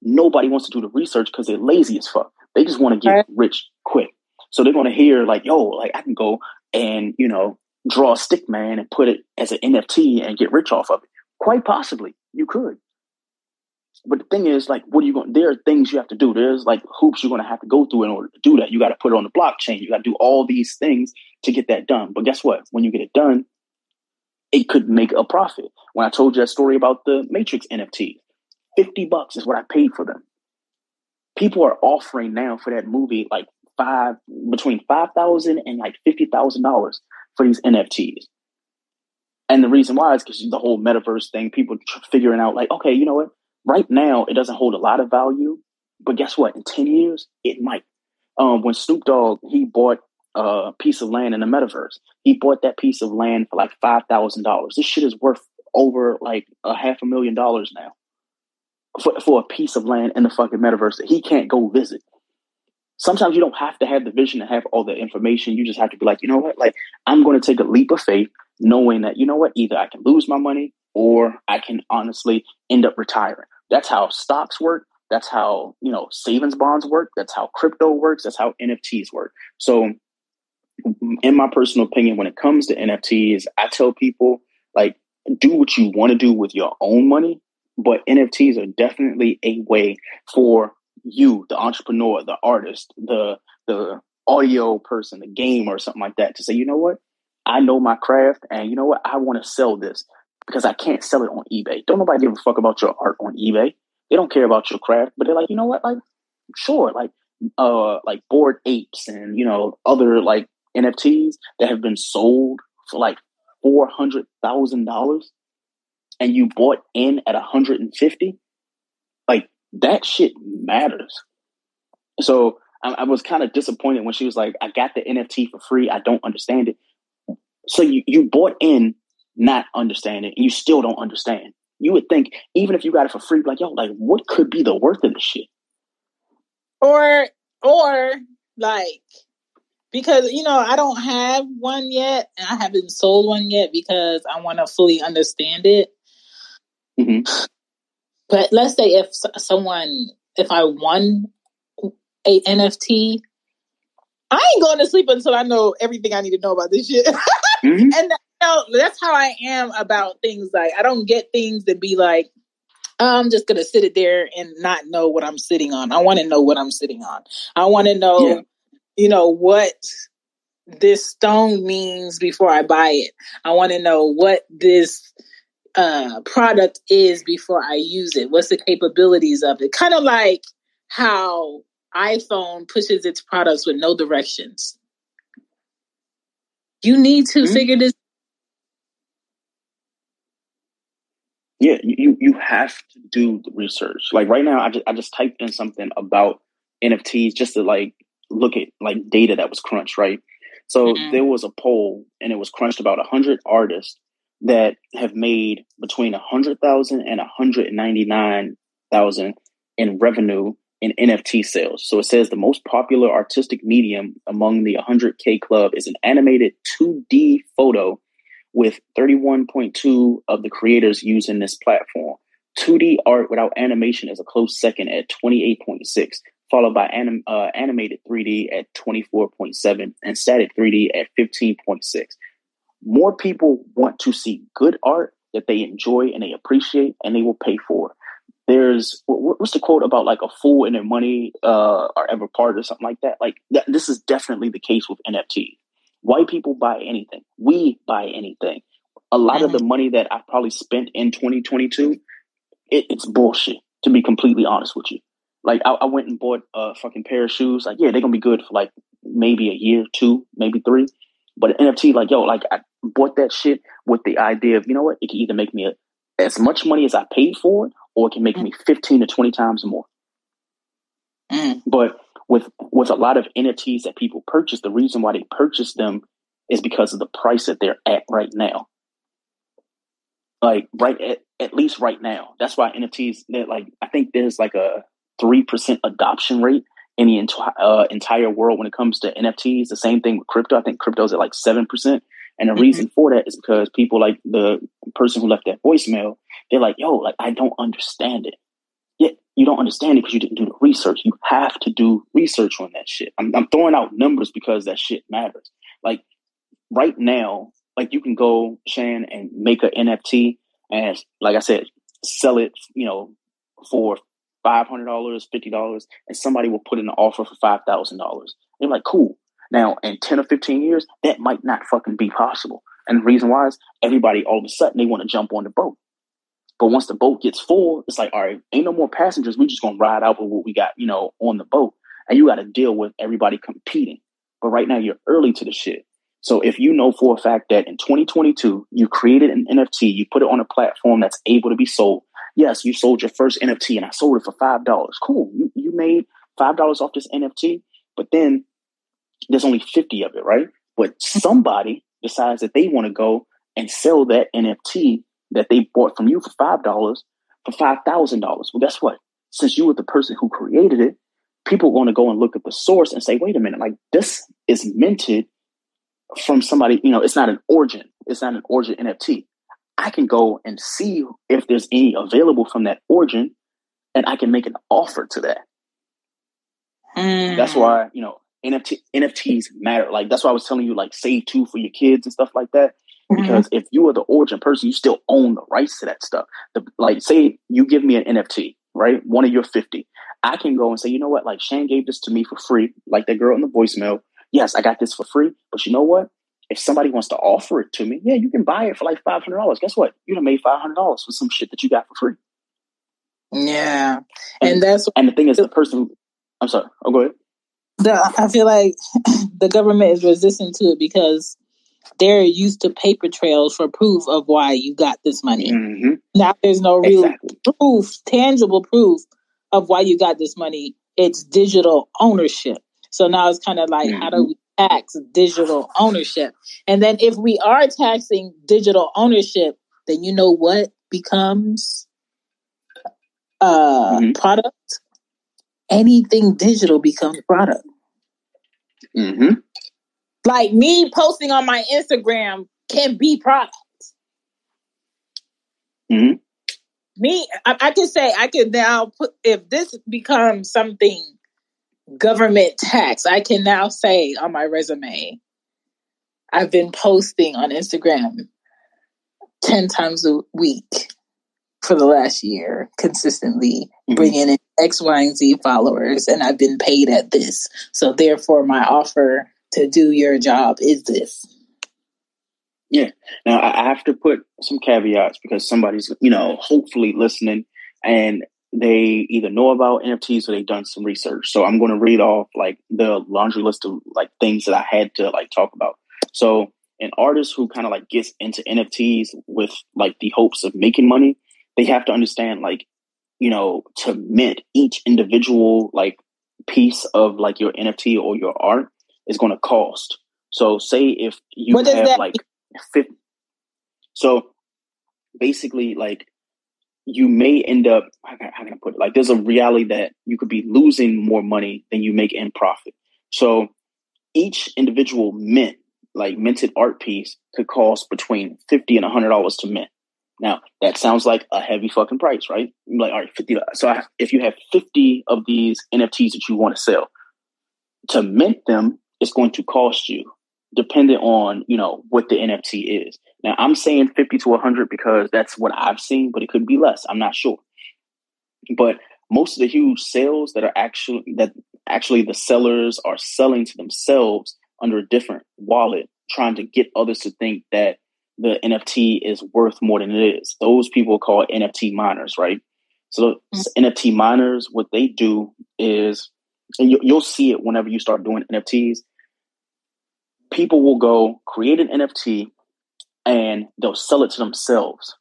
Nobody wants to do the research because they're lazy as fuck. They just want to get right. rich quick. So they're going to hear like, yo, like I can go and, you know, draw a stick man and put it as an N F T and get rich off of it. Quite possibly you could. But the thing is, like, what are you going to, there are things you have to do. There's like hoops you're going to have to go through in order to do that. You got to put it on the blockchain. You got to do all these things to get that done. But guess what? When you get it done, it could make a profit. When I told you that story about the Matrix N F T, fifty bucks is what I paid for them. People are offering now for that movie, like five, between five thousand dollars and like fifty thousand dollars for these N F Ts. And the reason why is because the whole metaverse thing, people tr- figuring out like, okay, you know what? Right now, it doesn't hold a lot of value, but guess what? In ten years, it might. Um, when Snoop Dogg, he bought a piece of land in the metaverse. He bought that piece of land for like five thousand dollars. This shit is worth over like a half a million dollars now for, for a piece of land in the fucking metaverse that he can't go visit. Sometimes you don't have to have the vision and have all the information. You just have to be like, you know what? Like, I'm going to take a leap of faith knowing that, you know what? Either I can lose my money or I can honestly end up retiring. That's how stocks work. That's how, you know, savings bonds work. That's how crypto works. That's how N F Ts work. So in my personal opinion, when it comes to N F Ts, I tell people, like, do what you want to do with your own money. But N F Ts are definitely a way for you, the entrepreneur, the artist, the the audio person, a game or something like that, to say, you know what, I know my craft, and you know what, I want to sell this because I can't sell it on eBay. Don't nobody give a fuck about your art on eBay. They don't care about your craft, but they're like, you know what, like, sure, like, uh, like Bored Apes and, you know, other like N F Ts that have been sold for like four hundred thousand dollars and you bought in at one hundred fifty, like that shit matters. So I, I was kind of disappointed when she was like, I got the N F T for free. I don't understand it. So you, you bought in, not understanding, and you still don't understand. You would think even if you got it for free, like, yo, like what could be the worth of this shit? Or, or like, because, you know, I don't have one yet and I haven't sold one yet because I want to fully understand it. Mm-hmm. But let's say if someone, if I won a N F T, I ain't going to sleep until I know everything I need to know about this shit. Mm-hmm. And that, you know, that's how I am about things. Like, I don't get things that be like, I'm just going to sit it there and not know what I'm sitting on. I want to know what I'm sitting on. I want to know... Yeah. You know, what this stone means before I buy it. I want to know what this uh, product is before I use it. What's the capabilities of it? Kind of like how iPhone pushes its products with no directions. You need to mm-hmm. figure this. Yeah, you, you have to do the research. Like right now, I just, I just typed in something about N F Ts just to like, look at like data that was crunched, right? So mm-hmm. there was a poll and it was crunched about one hundred artists that have made between one hundred thousand and one hundred ninety-nine thousand in revenue in N F T sales. So it says the most popular artistic medium among the one hundred K club is an animated two D photo with thirty-one point two of the creators using this platform. two D art without animation is a close second at twenty-eight point six. Followed by anim, uh, animated three D at twenty-four point seven and static three D at fifteen point six. More people want to see good art that they enjoy and they appreciate and they will pay for. There's what's the quote about like a fool and their money uh, are ever part or something like that. Like th- this is definitely the case with N F T. White people buy anything. We buy anything. A lot mm-hmm. of the money that I probably spent in twenty twenty-two, it, it's bullshit, to be completely honest with you. Like, I, I went and bought a fucking pair of shoes. Like, yeah, they're going to be good for, like, maybe a year, two, maybe three. But an N F T, like, yo, like, I bought that shit with the idea of, you know what? It can either make me a, as much money as I paid for it, or it can make mm. me fifteen to twenty times more. Mm. But with with a lot of N F Ts that people purchase, the reason why they purchase them is because of the price that they're at right now. Like, right at, at least right now. That's why N F Ts, they're like, I think there's, like, a... three percent adoption rate in the enti- uh, entire world when it comes to N F Ts. The same thing with crypto. I think crypto's at like seven percent. And the mm-hmm. reason for that is because people like the person who left that voicemail, they're like, yo, like, I don't understand it. Yeah, you don't understand it because you didn't do the research. You have to do research on that shit. I'm, I'm throwing out numbers because that shit matters. Like right now, like you can go, Shan, and make an N F T and, like I said, sell it, you know, for five hundred dollars, fifty dollars, and somebody will put in an offer for five thousand dollars. They're like, cool. Now, in ten or fifteen years, that might not fucking be possible. And the reason why is everybody, all of a sudden, they want to jump on the boat. But once the boat gets full, it's like, all right, ain't no more passengers. We're just going to ride out with what we got, you know, on the boat. And you got to deal with everybody competing. But right now, you're early to the shit. So if you know for a fact that in twenty twenty-two, you created an N F T, you put it on a platform that's able to be sold. Yes, you sold your first N F T and I sold it for five dollars. Cool. You, you made five dollars off this N F T, but then there's only fifty of it, right? But somebody decides that they want to go and sell that N F T that they bought from you for five dollars for five thousand dollars. Well, guess what? Since you were the person who created it, people are going to go and look at the source and say, wait a minute, like this is minted from somebody, you know, it's not an origin. It's not an origin N F T. I can go and see if there's any available from that origin and I can make an offer to that. Mm. That's why, you know, N F T, N F Ts matter. Like, that's why I was telling you, like, save two for your kids and stuff like that. Because mm-hmm. if you are the origin person, you still own the rights to that stuff. The, like, say you give me an N F T, right? One of your fifty. I can go and say, you know what? Like, Shane gave this to me for free, like that girl in the voicemail. yes, I got this for free, but you know what? If somebody wants to offer it to me, yeah, you can buy it for like five hundred dollars. Guess what? You done made five hundred dollars for some shit that you got for free. Yeah. And, and that's, and the thing is, the person, I'm sorry. Oh, go ahead. The, I feel like the government is resistant to it because they're used to paper trails for proof of why you got this money. Mm-hmm. Now there's no real exactly. proof, tangible proof of why you got this money. It's digital ownership. So now it's kind of like, mm-hmm. how do we tax digital ownership? And then if we are taxing digital ownership, then you know what becomes a uh, mm-hmm. product? Anything digital becomes product. Mm-hmm. Like me posting on my Instagram can be product. Mm-hmm. Me, I, I can say, I can now put, if this becomes something government tax, I can now say on my resume, I've been posting on Instagram ten times a week for the last year, consistently mm-hmm. bringing in X, Y, and Z followers, and I've been paid at this. So therefore, my offer to do your job is this. Yeah. Now I have to put some caveats because somebody's, you know, hopefully listening and they either know about N F Ts or they've done some research. So I'm going to read off like the laundry list of like things that I had to like talk about. So an artist who kind of like gets into N F Ts with like the hopes of making money, they have to understand like, you know, to mint each individual like piece of like your N F T or your art is going to cost. So say if you what have like fifty, so basically like you may end up, how can, how can I put it? Like there's a reality that you could be losing more money than you make in profit. So each individual mint, like minted art piece could cost between fifty and a hundred dollars to mint. Now that sounds like a heavy fucking price, right? I'm like, all right, fifty dollars. So I, if you have fifty of these N F Ts that you want to sell, to mint them, it's going to cost you depending on, you know, what the N F T is. Now I'm saying fifty to a hundred because that's what I've seen, but it could be less. I'm not sure. But most of the huge sales that are actually, that actually the sellers are selling to themselves under a different wallet, trying to get others to think that the N F T is worth more than it is. Those people are called N F T miners, right? So mm-hmm. N F T miners, what they do is, and you, you'll see it whenever you start doing N F Ts, people will go create an N F T and they'll sell it to themselves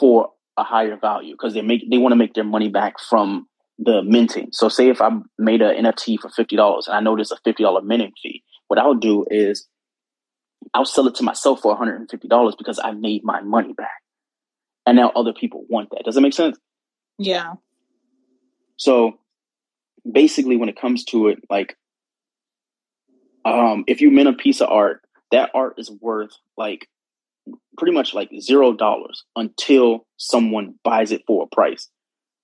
for a higher value because they make, they want to make their money back from the minting. So say if I made an N F T for fifty dollars and I know there's a fifty dollars minting fee, what I'll do is I'll sell it to myself for one hundred fifty dollars because I made my money back. And now other people want that. Does that make sense? Yeah. So basically when it comes to it, like, um, if you mint a piece of art, that art is worth like pretty much like zero dollars until someone buys it for a price.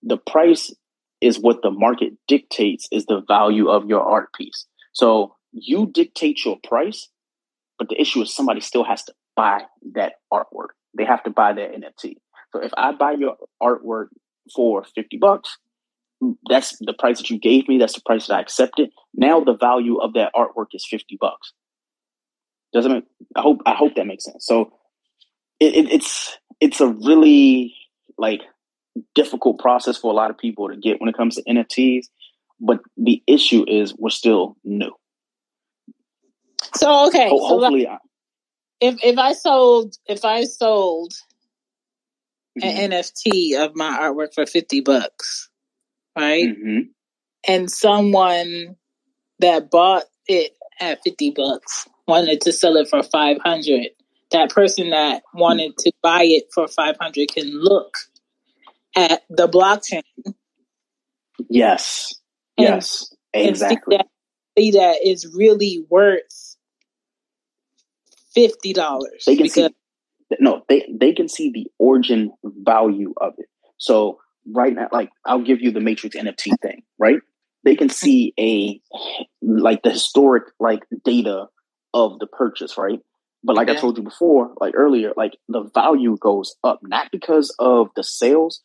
The price is what the market dictates is the value of your art piece. So you dictate your price, but the issue is somebody still has to buy that artwork. They have to buy that N F T. So if I buy your artwork for fifty bucks, that's the price that you gave me. That's the price that I accepted. Now the value of that artwork is fifty bucks. Doesn't make, I hope, I hope that makes sense. So it, it, it's, it's a really like difficult process for a lot of people to get when it comes to N F Ts, but the issue is we're still new. So, okay. Ho- hopefully so like, if, if I sold, if I sold mm-hmm. an N F T of my artwork for fifty bucks, right? Mm-hmm. And someone that bought it at fifty bucks wanted to sell it for five hundred. That person that wanted to buy it for five hundred can look at the blockchain. Yes. And, yes. Exactly. And see that, see that it's really worth fifty dollars. They can because- see, no, they, they can see the origin value of it. So right now, like I'll give you the Matrix N F T thing, right? They can see a like the historic like data of the purchase, right? But like okay. I told you before, like earlier, like the value goes up, not because of the sales,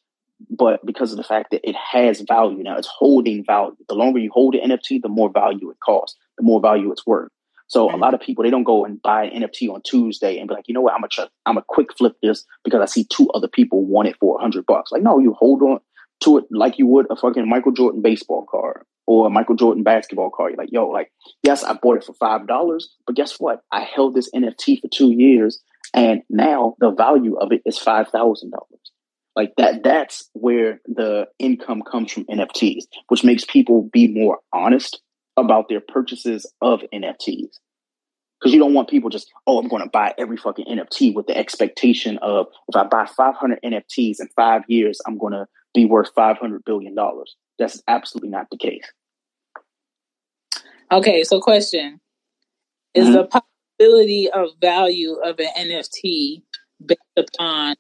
but because of the fact that it has value now. It's holding value. The longer you hold the N F T, the more value it costs. the more value it's worth. So mm-hmm. a lot of people, they don't go and buy an N F T on Tuesday and be like, you know what, I'm gonna try, I'm gonna quick flip this because I see two other people want it for a hundred bucks. Like, no, you hold on to it like you would a fucking Michael Jordan baseball card or a Michael Jordan basketball card. You're like, yo, like, yes, I bought it for five dollars, but guess what? I held this N F T for two years and now the value of it is five thousand dollars. Like that, that's where the income comes from N F Ts, which makes people be more honest about their purchases of N F Ts. Because you don't want people just, oh, I'm going to buy every fucking N F T with the expectation of, if I buy five hundred N F Ts in five years, I'm going to be worth five hundred billion dollars. That's absolutely not the case. Okay, so question. Is mm-hmm. the possibility of value of an N F T based upon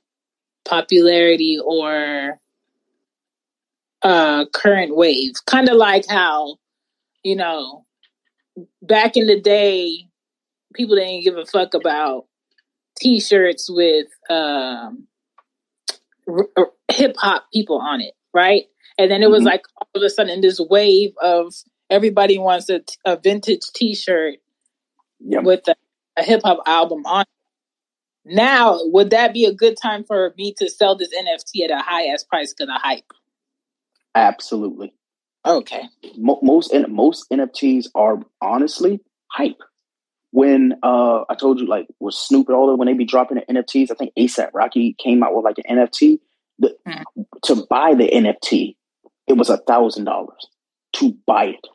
popularity or uh, current wave? Kind of like how, you know, back in the day, people didn't give a fuck about T-shirts with um, r- r- hip hop people on it, right? And then it was mm-hmm. like all of a sudden this wave of everybody wants a, t- a vintage T-shirt yep. with a, a hip hop album on it. Now, would that be a good time for me to sell this N F T at a high ass price because of hype? Absolutely. Okay. Mo- most in- most N F Ts are honestly hype. When uh, I told you, like, with Snoop and all that, when they be dropping the N F Ts, I think ASAP Rocky came out with like an N F T. The, mm. To buy the N F T, it was a thousand dollars to buy it.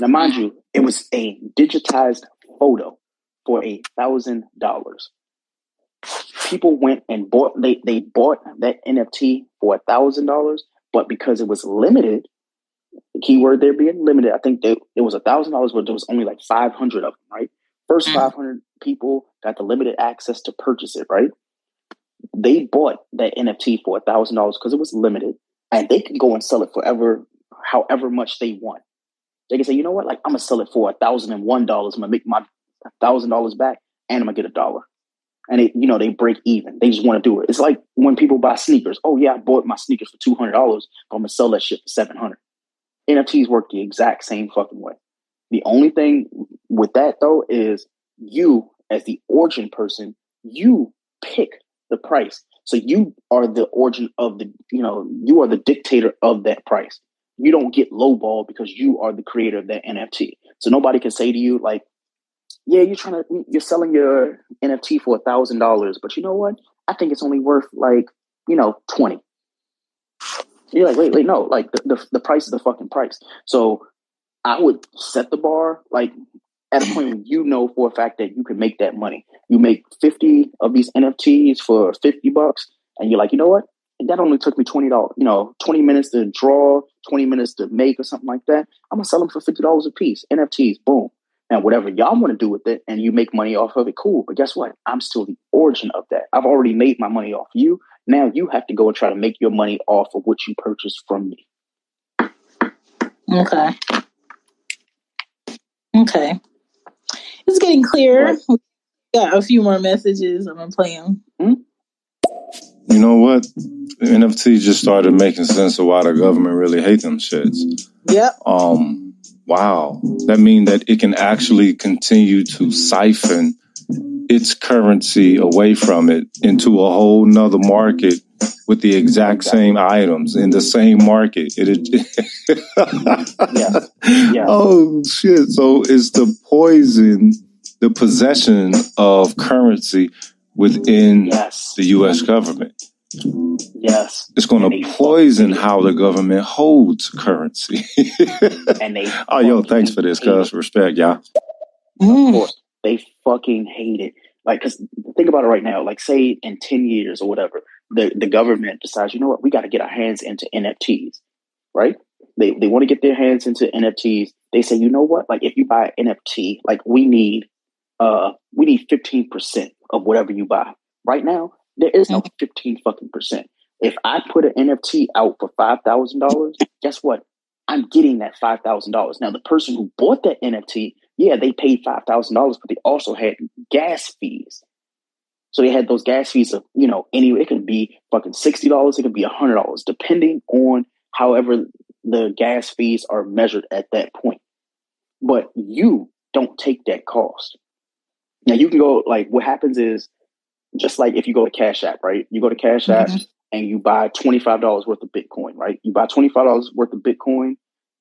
Now, mind you, it was a digitized photo for a thousand dollars. People went and bought. They they bought that N F T for a thousand dollars, but because it was limited. The keyword there being limited. I think they, it was a thousand dollars, but there was only like five hundred of them. Right, first mm-hmm. five hundred people got the limited access to purchase it. Right, they bought that N F T for a thousand dollars because it was limited, and they could go and sell it forever, however much they want. They can say, you know what, like I'm gonna sell it for a thousand and one dollars. I'm gonna make my thousand dollars back, and I'm gonna get a dollar. And they, you know, they break even. They just want to do it. It's like when people buy sneakers. Oh yeah, I bought my sneakers for two hundred dollars. I'm gonna sell that shit for seven hundred. N F Ts work the exact same fucking way. The only thing with that, though, is you, as the origin person, you pick the price. So you are the origin of the, you know, you are the dictator of that price. You don't get lowball because you are the creator of that N F T. So nobody can say to you, like, yeah, you're trying to, you're selling your N F T for a thousand dollars, but you know what? I think it's only worth, like, you know, twenty. You're like, wait, wait, no, like the, the the price is the fucking price. So I would set the bar like at a point where you know for a fact that you can make that money. You make fifty of these N F Ts for fifty bucks, and you're like, you know what? That only took me twenty dollars, you know, twenty minutes to draw, twenty minutes to make or something like that. I'm going to sell them for fifty dollars a piece. N F Ts, boom. And whatever y'all want to do with it and you make money off of it, cool. But guess what? I'm still the origin of that. I've already made my money off you. Now you have to go and try to make your money off of what you purchased from me. Okay. Okay. It's getting clearer. Right. We got a few more messages. I'm going to play them. You know what? The N F T just started making sense of why the government really hates them shits. Yep. Um. Wow. That means that it can actually continue to siphon its currency away from it into a whole nother market with the exact same items in the same market. It, it yeah. Yeah. Oh shit. So it's the poison, the possession of currency within yes. the U S government. Yes. It's going to poison how the government holds currency. And they oh, yo, thanks for this, cuz. Respect, y'all. Mm. Of course. They fucking hate it. Like, because think about it right now. Like, say in ten years or whatever, the, the government decides, you know what, we got to get our hands into N F Ts, right? They they want to get their hands into N F Ts. They say, you know what, like, if you buy an N F T, like, we need uh, we need fifteen percent of whatever you buy. Right now, there is no fifteen fucking percent. If I put an N F T out for five thousand dollars, guess what? I'm getting that five thousand dollars. Now, the person who bought that N F T, yeah, they paid five thousand dollars, but they also had gas fees. So they had those gas fees of, you know, any, it could be fucking sixty dollars. It could be one hundred dollars, depending on however the gas fees are measured at that point. but you don't take that cost. Now you can go, like, what happens is, just like if you go to Cash App, right? You go to Cash App mm-hmm. and you buy twenty-five dollars worth of Bitcoin, right? You buy twenty-five dollars worth of Bitcoin,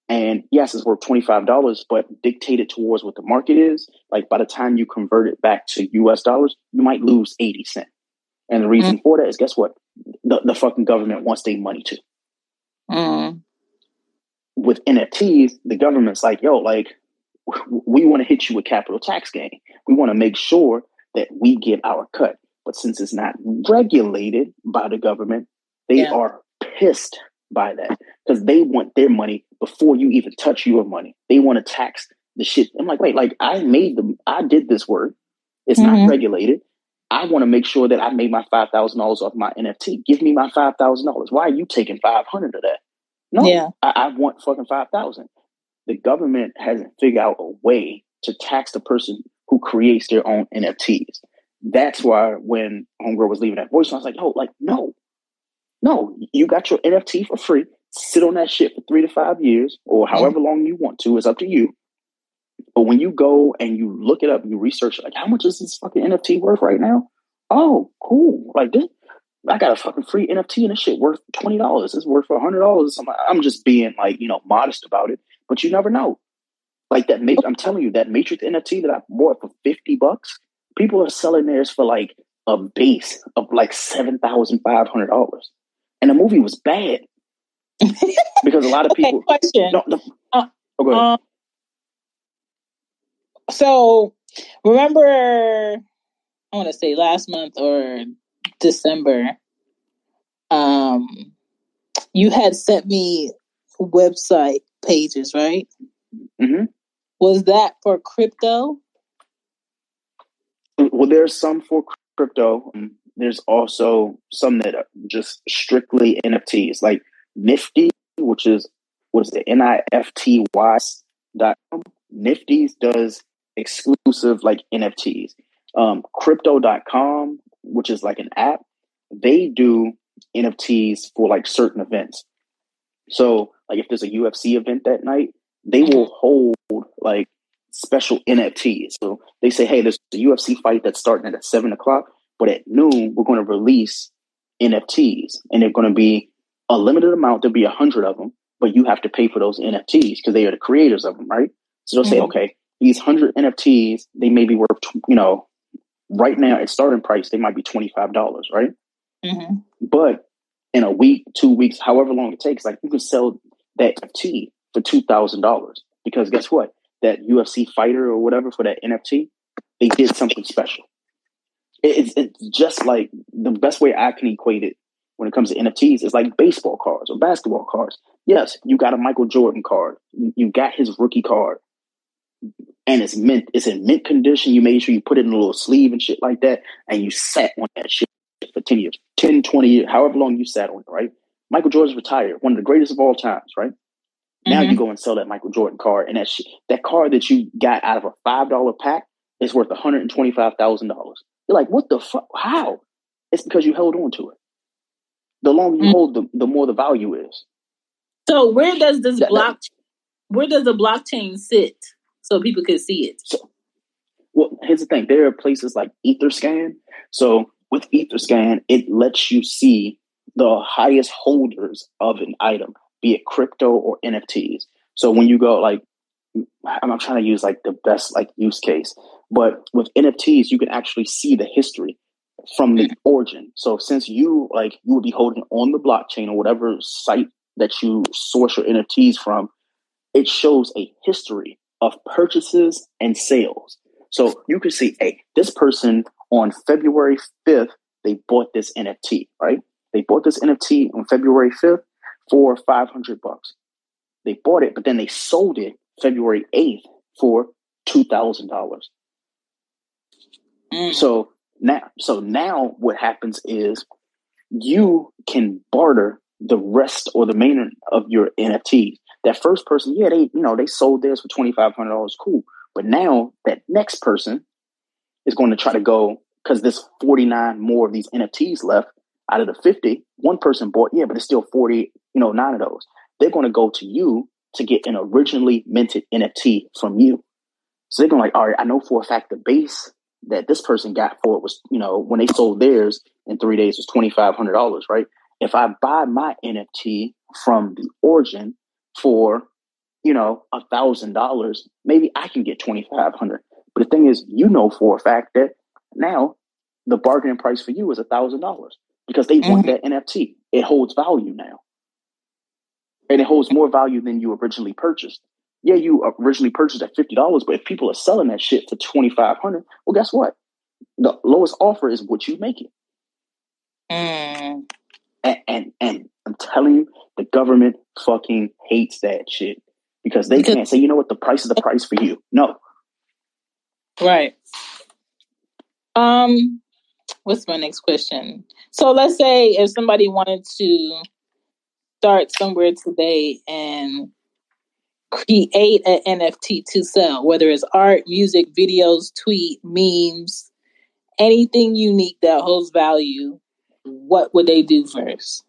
and yes, it's worth twenty-five dollars, but dictated towards what the market is, like by the time you convert it back to U S dollars, you might lose eighty cents. And the reason mm-hmm. for that is, guess what? The, the fucking government wants their money too. Mm-hmm. With N F Ts, the government's like, yo, like, we want to hit you with capital tax gain. We want to make sure that we get our cut. But since it's not regulated by the government, they yeah. are pissed by that because they want their money before you even touch your money. They want to tax the shit. I'm like, wait, like I made them. I did this work. It's mm-hmm. not regulated. I want to make sure that I made my five thousand dollars off my N F T. Give me my five thousand dollars. Why are you taking five hundred dollars of that? No, yeah. I-, I want fucking five thousand dollars. The government hasn't figured out a way to tax the person who creates their own N F Ts. That's why when Homegirl was leaving that voice, I was like, oh, like, no, no, you got your N F T for free. Sit on that shit for three to five years or however mm-hmm. long you want to. It's up to you. But when you go and you look it up, you research, like, how much is this fucking N F T worth right now? Oh, cool. Like, this, I got a fucking free N F T and this shit worth twenty dollars. It's worth one hundred dollars or something. I'm just being, like, you know, modest about it. But you never know. Like that, Matrix, I'm telling you, that Matrix N F T that I bought for fifty bucks, people are selling theirs for like a base of like seven thousand five hundred dollars. And the movie was bad because a lot of okay, people. Question. No, no, uh, oh, go ahead. Um, so remember, I want to say last month or December, um, you had sent me website pages, right? Mm-hmm. Was that for crypto? Well, there's some for crypto. There's also some that are just strictly N F Ts, like Nifty, which is what is it? N I F T Y dot com. Nifty's does exclusive like N F Ts. Um, crypto dot com, which is like an app, they do N F Ts for like certain events. So, like, if there's a U F C event that night, they will hold like special N F Ts. So they say, hey, there's a U F C fight that's starting at seven o'clock, but at noon, we're going to release N F Ts. And they're going to be a limited amount. There'll be a hundred of them, but you have to pay for those N F Ts because they are the creators of them, right? So they'll mm-hmm. say, okay, these hundred N F Ts, they may be worth, you know, right now at starting price, they might be twenty-five dollars, right? Mm-hmm. But in a week, two weeks, however long it takes, like you can sell that N F T for two thousand dollars because guess what? That U F C fighter or whatever for that N F T, they did something special. It's, it's just like the best way I can equate it when it comes to N F Ts is like baseball cards or basketball cards. Yes, you got a Michael Jordan card. You got his rookie card. And it's mint. It's in mint condition. You made sure you put it in a little sleeve and shit like that. And you sat on that shit for ten years, ten, twenty years, however long you sat on it, right? Michael Jordan's retired, one of the greatest of all times, right? Now mm-hmm. you go and sell that Michael Jordan card, and that shit, that card that you got out of a five dollar pack is worth one hundred twenty-five thousand dollars. You're like, what the fuck? How? It's because you held on to it. The longer you mm-hmm. hold, the, the more the value is. So where does this that, block, that, where does the blockchain sit so people can see it? So, well, here's the thing. There are places like Etherscan. So with Etherscan, it lets you see the highest holders of an item, be it crypto or N F Ts. So when you go, like, I'm not trying to use like the best like use case, but with N F Ts, you can actually see the history from the origin. So since you like you would be holding on the blockchain or whatever site that you source your N F Ts from, it shows a history of purchases and sales. So you can see, hey, this person on February fifth, they bought this N F T, right? They bought this N F T on February fifth. For five hundred bucks. They bought it, but then they sold it February eighth for two thousand dollars. Mm. So now, so now what happens is you can barter the rest or the remainder of your N F Ts. That first person, yeah, they, you know, they sold theirs for twenty-five hundred dollars. Cool. But now that next person is going to try to go, because there's forty-nine more of these N F Ts left out of the fifty, one person bought, yeah, but it's still forty, you know, nine of those. They're going to go to you to get an originally minted N F T from you. So they're going like, all right, I know for a fact the base that this person got for it was, you know, when they sold theirs in three days was twenty-five hundred dollars, right? If I buy my N F T from the origin for, you know, one thousand dollars, maybe I can get twenty-five hundred dollars. But the thing is, you know for a fact that now the bargaining price for you is one thousand dollars because they mm-hmm. want that N F T. It holds value now. And it holds more value than you originally purchased. Yeah, you originally purchased at fifty dollars, but if people are selling that shit for twenty-five hundred dollars, well, guess what? The lowest offer is what you make it. Mm. And, and, and I'm telling you, the government fucking hates that shit because they can't say, you know what, the price is the price for you. No. Right. Um, what's my next question? So let's say if somebody wanted to start somewhere today and create an N F T to sell, whether it's art, music, videos, tweet, memes, anything unique that holds value, what would they do first?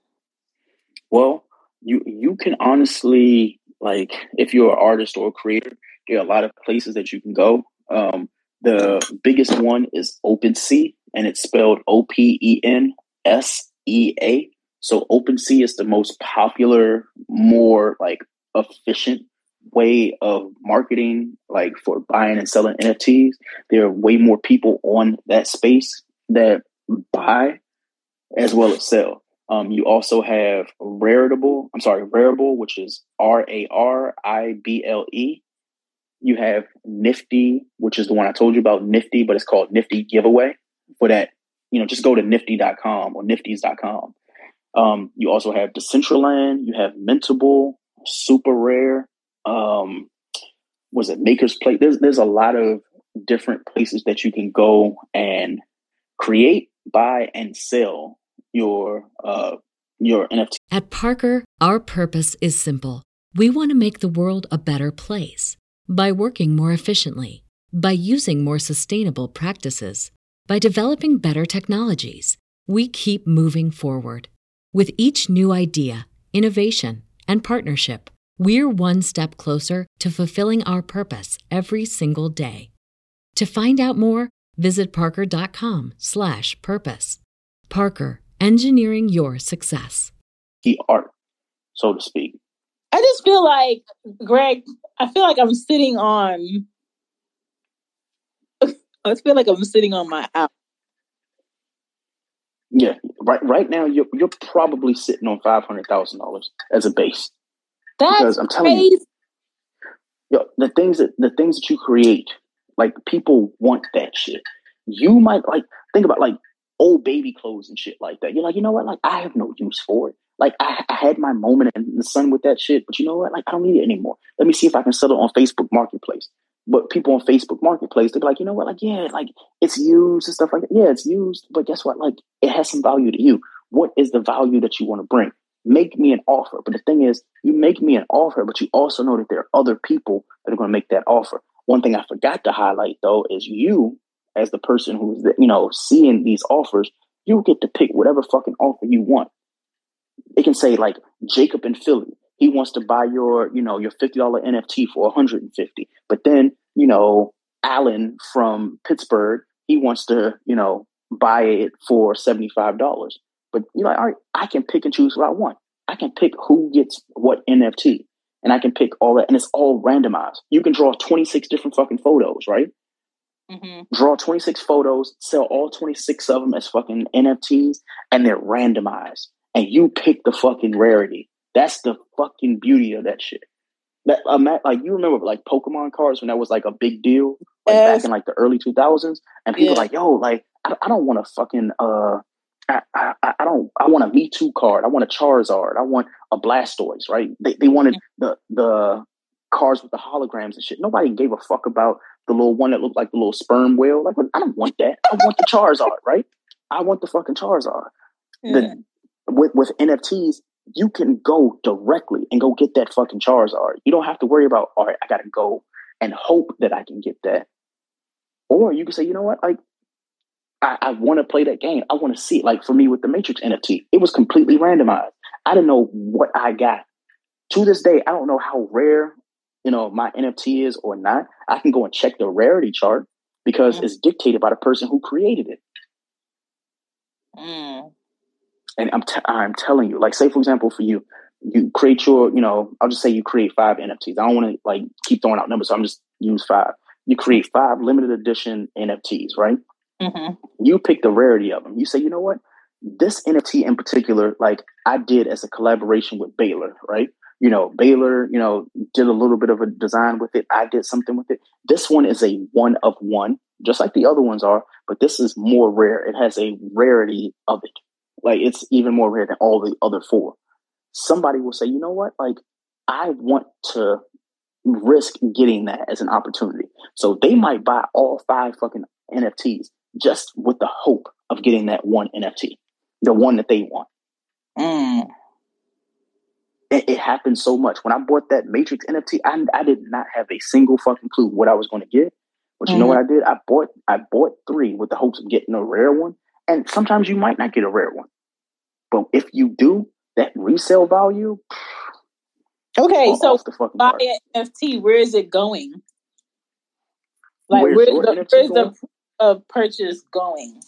Well, you you can honestly, like, if you're an artist or a creator, there are a lot of places that you can go. Um, the biggest one is OpenSea, and it's spelled O P E N S E A. So OpenSea is the most popular, more like efficient way of marketing, like for buying and selling N F Ts. There are way more people on that space that buy as well as sell. Um, you also have Rarible, I'm sorry, Rarible, which is R A R I B L E. You have Nifty, which is the one I told you about, Nifty, but it's called Nifty Giveaway. For that, you know, just go to nifty dot com or nifties dot com. Um, you also have Decentraland, you have Mintable, Super Rare, um, was it Maker's Play? There's there's a lot of different places that you can go and create, buy, and sell your uh, your N F T. At Parker, our purpose is simple. We want to make the world a better place by working more efficiently, by using more sustainable practices, by developing better technologies. We keep moving forward. With each new idea, innovation, and partnership, we're one step closer to fulfilling our purpose every single day. To find out more, visit parker.com slash purpose. Parker, engineering your success. The art, so to speak. I just feel like, Greg, I feel like I'm sitting on, I feel like I'm sitting on my app. Yeah, right. Right now, you're you're probably sitting on five hundred thousand dollars as a base. That's because I'm telling crazy. you, yo, the things that the things that you create, like people want that shit. You might like think about like old baby clothes and shit like that. You're like, you know what? Like I have no use for it. Like I, I had my moment in the sun with that shit, but you know what? Like I don't need it anymore. Let me see if I can sell it on Facebook Marketplace. But people on Facebook Marketplace, they're like, you know what? Like, yeah, like it's used and stuff like that. Yeah, it's used. But guess what? Like it has some value to you. What is the value that you want to bring? Make me an offer. But the thing is, you make me an offer, but you also know that there are other people that are going to make that offer. One thing I forgot to highlight, though, is you as the person who's, you know, seeing these offers, you get to pick whatever fucking offer you want. It can say like Jacob in Philly. He wants to buy your, you know, your fifty dollars N F T for one hundred fifty dollars. But then, you know, Alan from Pittsburgh, he wants to, you know, buy it for seventy-five dollars. But you're like, all right, I can pick and choose what I want. I can pick who gets what N F T, and I can pick all that. And it's all randomized. You can draw twenty-six different fucking photos, right? Mm-hmm. Draw twenty-six photos, sell all twenty-six of them as fucking N F Ts, and they're randomized. And you pick the fucking rarity. That's the fucking beauty of that shit. That um, like you remember like Pokemon cards when that was like a big deal, like yes. back in like the early two thousands, and people yeah. were like, yo, like I, I don't want a fucking uh, I, I I don't I want a Me Too card. I want a Charizard. I want a Blastoise. Right? They they wanted the the cards with the holograms and shit. Nobody gave a fuck about the little one that looked like the little sperm whale. Like I don't want that. I want the Charizard. Right? I want the fucking Charizard. Yeah. The, with with N F Ts. You can go directly and go get that fucking Charizard. You don't have to worry about, all right, I got to go and hope that I can get that. Or you can say, you know what? Like, I, I want to play that game. I want to see it. Like for me with the Matrix N F T, it was completely randomized. I didn't know what I got. to this day, I don't know how rare, you know, my N F T is or not. I can go and check the rarity chart because mm. it's dictated by the person who created it. Mm. And I'm t- I'm telling you, like, say, for example, for you, you create your, you know, I'll just say you create five N F Ts. I don't want to like keep throwing out numbers, so I'm just use five. You create five limited edition N F Ts, right? Mm-hmm. You pick the rarity of them. You say, you know what? This N F T in particular, like I did as a collaboration with Baylor, right? You know, Baylor, you know, did a little bit of a design with it. I did something with it. This one is a one of one, just like the other ones are, but this is more rare. It has a rarity of it. Like it's even more rare than all the other four. Somebody will say, you know what? Like I want to risk getting that as an opportunity. So they might buy all five fucking N F Ts just with the hope of getting that one N F T, the one that they want. Mm. It, it happened so much. When I bought that Matrix N F T, I, I did not have a single fucking clue what I was going to get. But you mm-hmm. know what I did? I bought I bought three with the hopes of getting a rare one. And sometimes you might not get a rare one. But if you do, that resale value. Okay, so buy an N F T, where is it going? Like, where's, where's the, where's the of purchase going?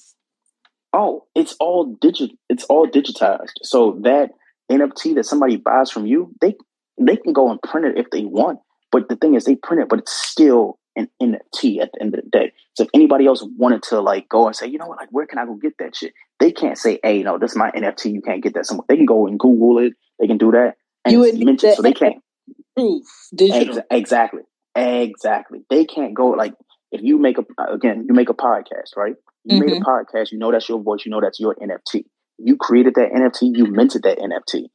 Oh, it's all digit. It's all digitized. So that N F T that somebody buys from you, they they can go and print it if they want. But the thing is, they print it, but it's still an N F T at the end of the day. So if anybody else wanted to like go and say, you know what, like where can I go get that shit? They can't say, hey, no, this is my N F T. You can't get that somewhere. They can go and Google it. They can do that. And you would mention the, so they can't. Proof digital. Ex- exactly. Exactly. They can't go like if you make a again, you make a podcast, right? You mm-hmm. made a podcast. You know that's your voice. You know that's your N F T. You created that N F T. You minted that N F T.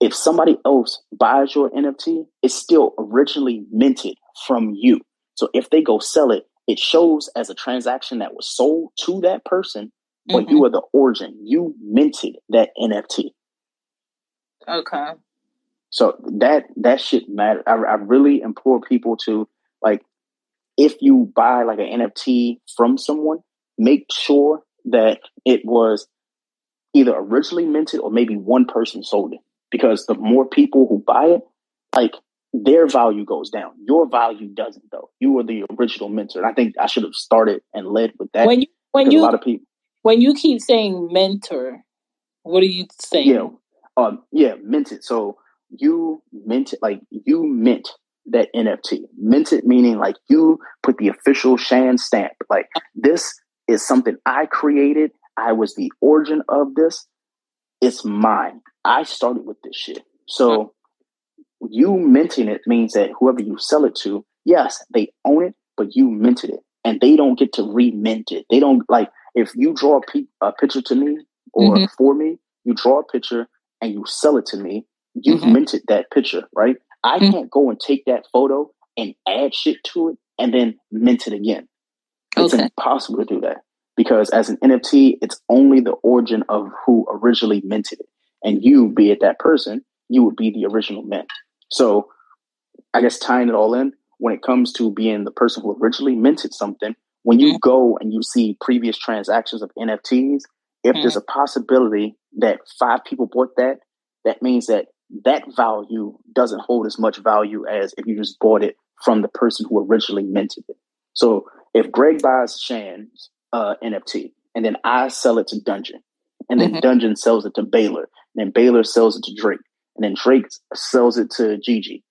If somebody else buys your N F T, it's still originally minted from you. So if they go sell it, it shows as a transaction that was sold to that person, but mm-hmm. you are the origin. You minted that N F T. Okay. So that that shit matters. I, I really implore people to, like, if you buy, like, an N F T from someone, make sure that it was either originally minted or maybe one person sold it, because the more people who buy it, like their value goes down. Your value doesn't, though. You were the original minter, and I think I should have started and led with that. When you, when you a lot of people, when you keep saying mentor, what are you saying? Yeah, um, yeah, minted. So you minted, like you mint that N F T. Minted meaning like you put the official Shan stamp. Like this is something I created. I was the origin of this. It's mine. I started with this shit. So you minting it means that whoever you sell it to, yes, they own it, but you minted it, and they don't get to remint it. They don't like if you draw a, pe- a picture to me or mm-hmm. for me, you draw a picture and you sell it to me. You've mm-hmm. minted that picture, right? I mm-hmm. can't go and take that photo and add shit to it and then mint it again. It's okay. impossible to do that because as an N F T, it's only the origin of who originally minted it. And you, be it that person, you would be the original mint. So I guess tying it all in, when it comes to being the person who originally minted something, when you mm-hmm. go and you see previous transactions of N F Ts, if mm-hmm. there's a possibility that five people bought that, that means that that value doesn't hold as much value as if you just bought it from the person who originally minted it. So if Greg buys Shan's uh, N F T and then I sell it to Dungeon and then mm-hmm. Dungeon sells it to Baylor and then Baylor sells it to Drake and then Drake sells it to Gigi,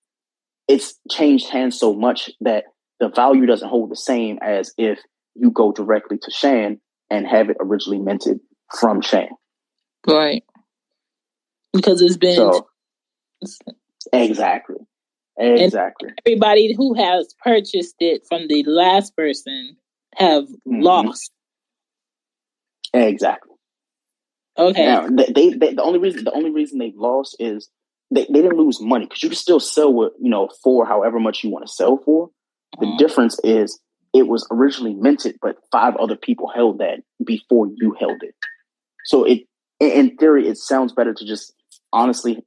it's changed hands so much that the value doesn't hold the same as if you go directly to Shan and have it originally minted from Shan. Right. Because it's been... So, Exactly. Exactly. And everybody who has purchased it from the last person have mm-hmm. lost. Exactly. Okay. Now, they, they, they the only reason the only reason they've lost is they, they didn't lose money because you can still sell what you know for however much you want to sell for. The mm-hmm. difference is it was originally minted, but five other people held that before you held it. So it in theory, it sounds better to just honestly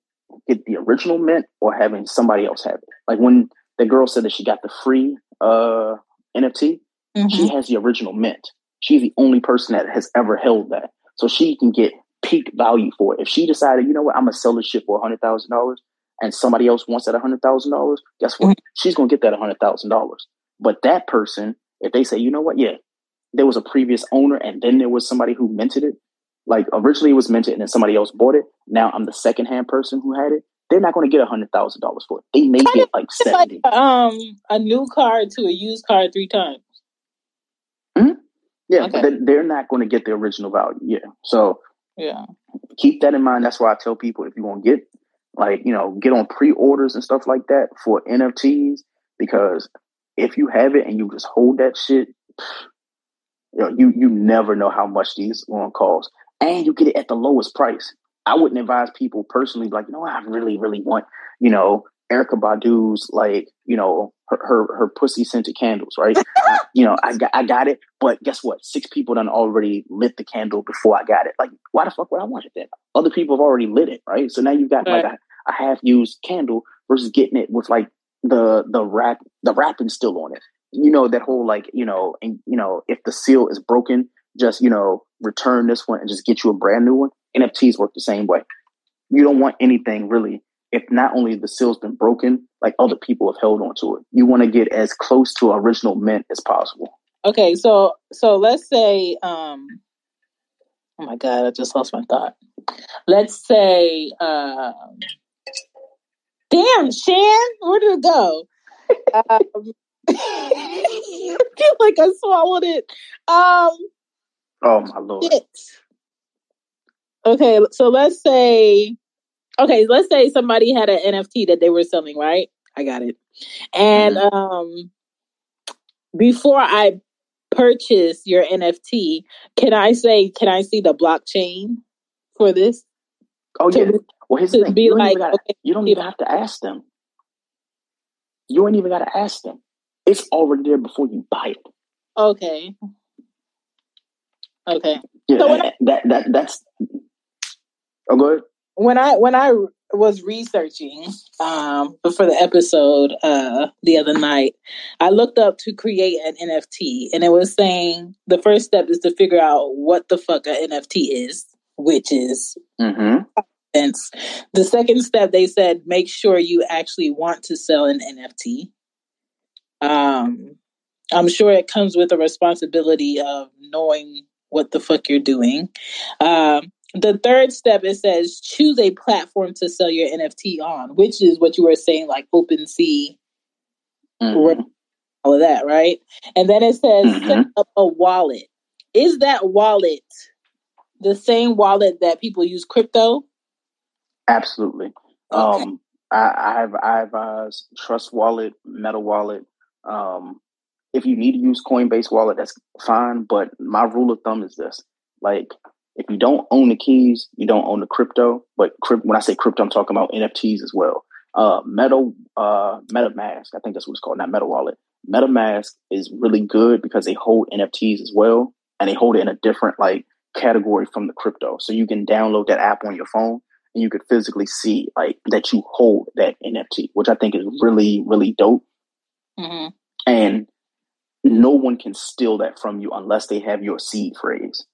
get the original mint or having somebody else have it. Like when the girl said that she got the free uh, N F T, mm-hmm. she has the original mint. She's the only person that has ever held that. So she can get peak value for it. If she decided, you know what, I'm going to sell this shit for one hundred thousand dollars, and somebody else wants that one hundred thousand dollars, guess what? She's going to get that one hundred thousand dollars. But that person, if they say, you know what? Yeah, there was a previous owner and then there was somebody who minted it. Like originally it was minted and then somebody else bought it. Now I'm the secondhand person who had it. They're not going to get a hundred thousand dollars for it. They may get like seventy. Like, um, a new car to a used car three times. Mm-hmm. Yeah, okay. But they're not going to get the original value. Yeah, so yeah, keep that in mind. That's why I tell people if you want to get, like, you know, get on pre-orders and stuff like that for N F Ts, because if you have it and you just hold that shit, you know, you you never know how much these going to cost, and you get it at the lowest price. I wouldn't advise people personally, like, you know, I really, really want, you know, Erykah Badu's, like, you know, her her, her pussy scented candles, right? I, you know, I got I got it, but guess what? Six people done already lit the candle before I got it. Like, why the fuck would I want it then? Other people have already lit it, right? So now you've got right. like a, a half used candle versus getting it with like the the wrap the wrapping still on it. You know, that whole like, you know, and you know, if the seal is broken, just, you know, return this one and just get you a brand new one. N F Ts work the same way. You don't want anything really if not only the seal's been broken, like other people have held onto it. You want to get as close to original mint as possible. Okay, so so let's say, um, oh my God, I just lost my thought. Let's say, um, damn, Shan, where did it go? um, I feel like I swallowed it. Um, oh my Lord. Shit. Okay, so let's say, okay, let's say somebody had an N F T that they were selling, right? I got it. And um, before I purchase your N F T, can I say, can I see the blockchain for this? Oh, to, yeah. Well, here's the thing. You don't, like, gotta, okay, you don't even have to ask them. You ain't even got to ask them. It's already there before you buy it. Okay. Okay. Yeah, so I, that, that, that's... Oh, go ahead. When I when I was researching um, for the episode uh, the other night, I looked up to create an N F T, and it was saying the first step is to figure out what the fuck an N F T is, which is mm-hmm. The second step, they said, make sure you actually want to sell an N F T. Um, I'm sure it comes with a responsibility of knowing what the fuck you're doing. Um, The third step, it says choose a platform to sell your N F T on, which is what you were saying, like OpenSea, mm-hmm. all of that, right? And then it says mm-hmm. set up a wallet. Is that wallet the same wallet that people use crypto? Absolutely. Okay. Um, I, I've I've uh, Trust Wallet, Meta Wallet. Um, if you need to use Coinbase Wallet, that's fine. But my rule of thumb is this: like, if you don't own the keys, you don't own the crypto. But crypt, when I say crypto, I'm talking about N F Ts as well. Uh, Meta, uh, MetaMask, I think that's what it's called, not Meta Wallet. MetaMask is really good because they hold N F Ts as well, and they hold it in a different like category from the crypto. So you can download that app on your phone, and you could physically see like that you hold that N F T, which I think is really, really dope. Mm-hmm. And no one can steal that from you unless they have your seed phrase.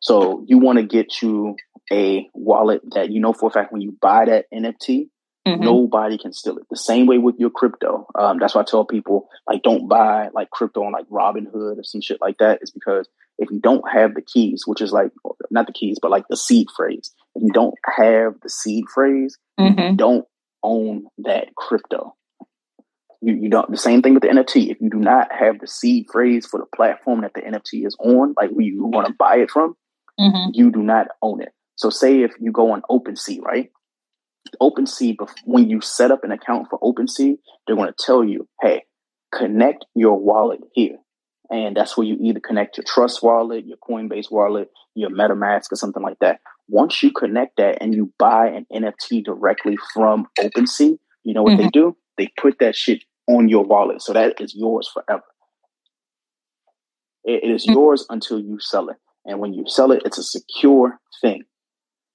So you want to get you a wallet that you know for a fact when you buy that N F T, mm-hmm. nobody can steal it. The same way with your crypto. Um, that's why I tell people, like, don't buy like crypto on like Robinhood or some shit like that. It's because if you don't have the keys, which is like, not the keys, but like the seed phrase. If you don't have the seed phrase, mm-hmm. you don't own that crypto. You, you don't. The same thing with the N F T. If you do not have the seed phrase for the platform that the N F T is on, like where you want to buy it from, mm-hmm. you do not own it. So say if you go on OpenSea, right? OpenSea, when you set up an account for OpenSea, they're going to tell you, hey, connect your wallet here. And that's where you either connect your Trust Wallet, your Coinbase Wallet, your MetaMask or something like that. Once you connect that and you buy an N F T directly from OpenSea, you know what mm-hmm. they do? They put that shit on your wallet. So that is yours forever. It, it is mm-hmm. yours until you sell it. And when you sell it, it's a secure thing.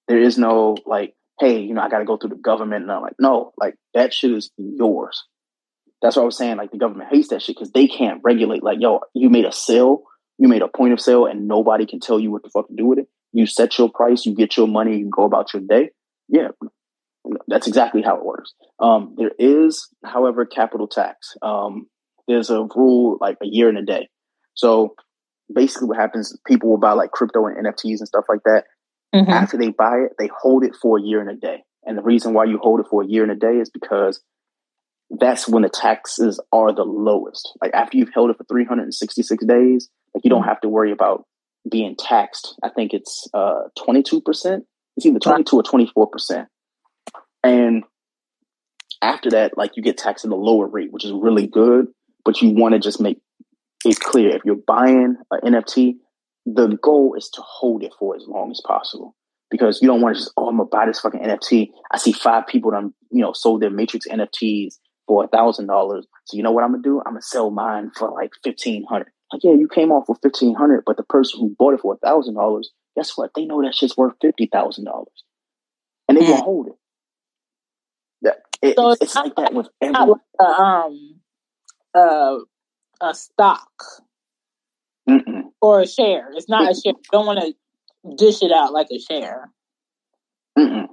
There is no like, hey, you know, I got to go through the government. And I'm like, no, like that shit is yours. That's what I was saying. Like the government hates that shit because they can't regulate. Like, yo, you made a sale, you made a point of sale and nobody can tell you what the fuck to do with it. You set your price, you get your money, you go about your day. Yeah. That's exactly how it works. Um, there is, however, capital tax. Um, there's a rule like a year and a day. So basically what happens is people will buy like crypto and N F Ts and stuff like that. Mm-hmm. After they buy it, they hold it for a year and a day. And the reason why you hold it for a year and a day is because that's when the taxes are the lowest. Like after you've held it for three hundred sixty-six days, like you don't have to worry about being taxed. I think it's uh, twenty-two percent. It's either twenty-two or twenty-four percent. And after that, like you get taxed at a lower rate, which is really good. But you want to just make it clear if you're buying an N F T, the goal is to hold it for as long as possible, because you don't want to just, oh, I'm going to buy this fucking N F T. I see five people that, you know, sold their Matrix N F Ts for a thousand dollars. So you know what I'm going to do? I'm going to sell mine for like fifteen hundred dollars. Like, yeah, you came off with fifteen hundred dollars, but the person who bought it for a thousand dollars, guess what? They know that shit's worth fifty thousand dollars. And they yeah. won't hold it. That, it so it's it's not, like that with everyone. Like a, um, uh, a stock. Mm-mm. Or a share. It's not a share. You don't want to dish it out like a share. Mm-mm. Okay.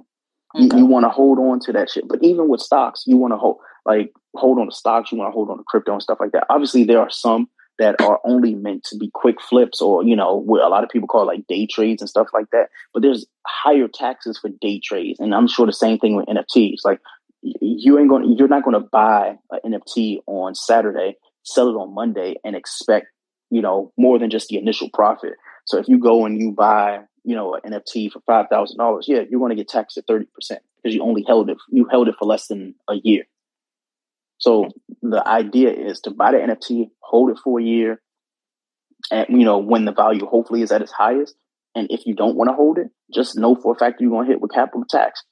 You, you want to hold on to that shit. But even with stocks, you want to hold like hold on to stocks. You want to hold on to crypto and stuff like that. Obviously, there are some that are only meant to be quick flips, or you know, what a lot of people call like day trades and stuff like that. But there's higher taxes for day trades, and I'm sure the same thing with N F Ts. Like you ain't going, you're not going to buy an N F T on Saturday, sell it on Monday, and expect, you know, more than just the initial profit. So if you go and you buy, you know, an N F T for five thousand dollars, yeah, you're going to get taxed at thirty percent because you only held it, you held it for less than a year. So the idea is to buy the N F T, hold it for a year, and, you know, when the value hopefully is at its highest. And if you don't want to hold it, just know for a fact you're going to hit with capital tax,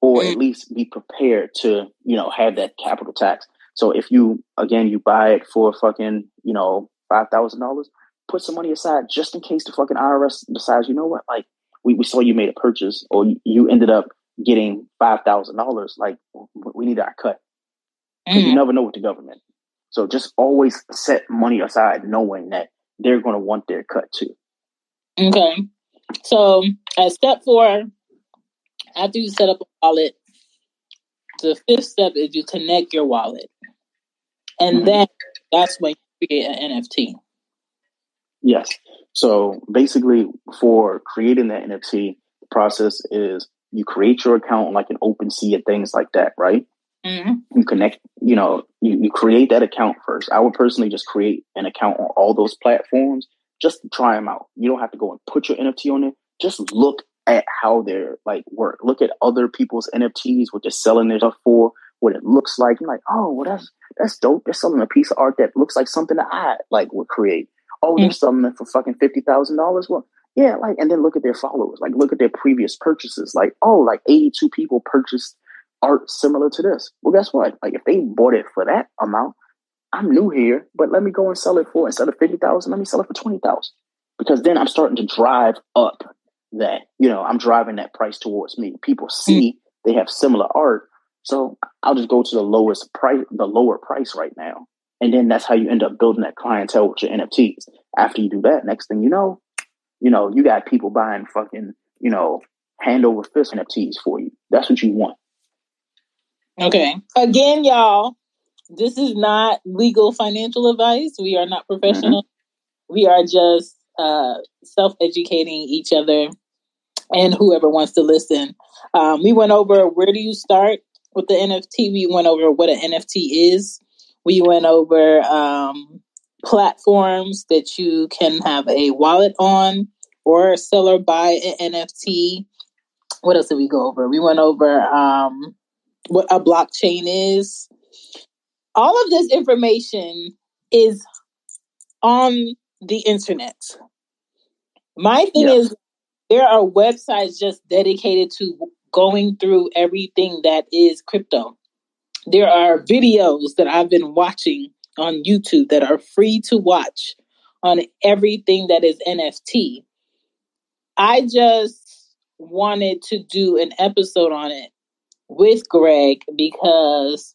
or at least be prepared to, you know, have that capital tax. So if you, again, you buy it for fucking, you know, five thousand dollars, put some money aside just in case the fucking I R S decides, you know what, like we, we saw you made a purchase, or you ended up getting five thousand dollars. Like we need our cut. Mm. You never know with the government. So just always set money aside knowing that they're going to want their cut too. Okay. So at step four, after you set up a wallet, the fifth step is you connect your wallet. And mm-hmm. then that's when you create an N F T. Yes. So basically for creating that N F T, the process is you create your account like an OpenSea and things like that, right? Mm-hmm. You connect, you know, you, you create that account first. I would personally just create an account on all those platforms just to try them out. You don't have to go and put your N F T on it. Just look at how they're like work. Look at other people's N F Ts, what they're selling their stuff for, what it looks like. I'm like, oh, well, that's that's dope. They're selling a piece of art that looks like something that I like would create. Oh, they're mm-hmm. selling it for fucking fifty thousand dollars. Well, yeah, like, and then look at their followers. Like, look at their previous purchases. Like, oh, like eighty-two people purchased art similar to this. Well, guess what? Like if they bought it for that amount, I'm new here, but let me go and sell it for, instead of fifty thousand, let me sell it for twenty thousand, because then I'm starting to drive up that, you know, I'm driving that price towards me. People see they have similar art. So I'll just go to the lowest price, the lower price right now. And then that's how you end up building that clientele with your N F Ts. After you do that, next thing you know, you know, you got people buying fucking, you know, hand over fist N F Ts for you. That's what you want. Okay. Again, y'all, this is not legal financial advice. We are not professional. Mm-hmm. We are just uh, self-educating each other and whoever wants to listen. Um, we went over where do you start with the N F T. We went over what an N F T is. We went over um, platforms that you can have a wallet on or sell or buy an N F T. What else did we go over? We went over... Um, what a blockchain is. All of this information is on the internet. My thing yeah. is there are websites just dedicated to going through everything that is crypto. There are videos that I've been watching on YouTube that are free to watch on everything that is N F T. I just wanted to do an episode on it with Greg, because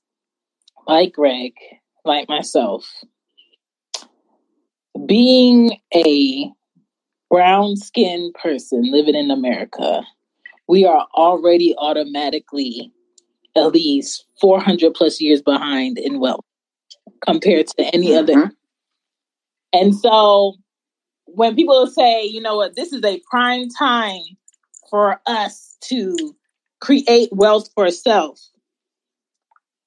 like Greg, like myself, being a brown-skinned person living in America, we are already automatically at least four hundred plus years behind in wealth compared to any mm-hmm. other. And so when people say, you know what, this is a prime time for us to create wealth for ourselves,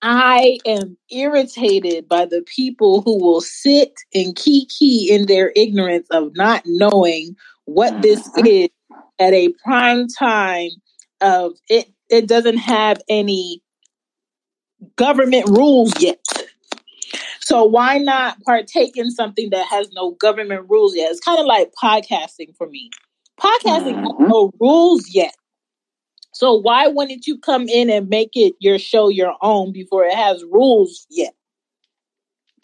I am irritated by the people who will sit and kiki in their ignorance of not knowing what this is at a prime time of it. It doesn't have any government rules yet. So why not partake in something that has no government rules yet? It's kind of like podcasting for me. Podcasting has no rules yet. So why wouldn't you come in and make it your show, your own, before it has rules yet?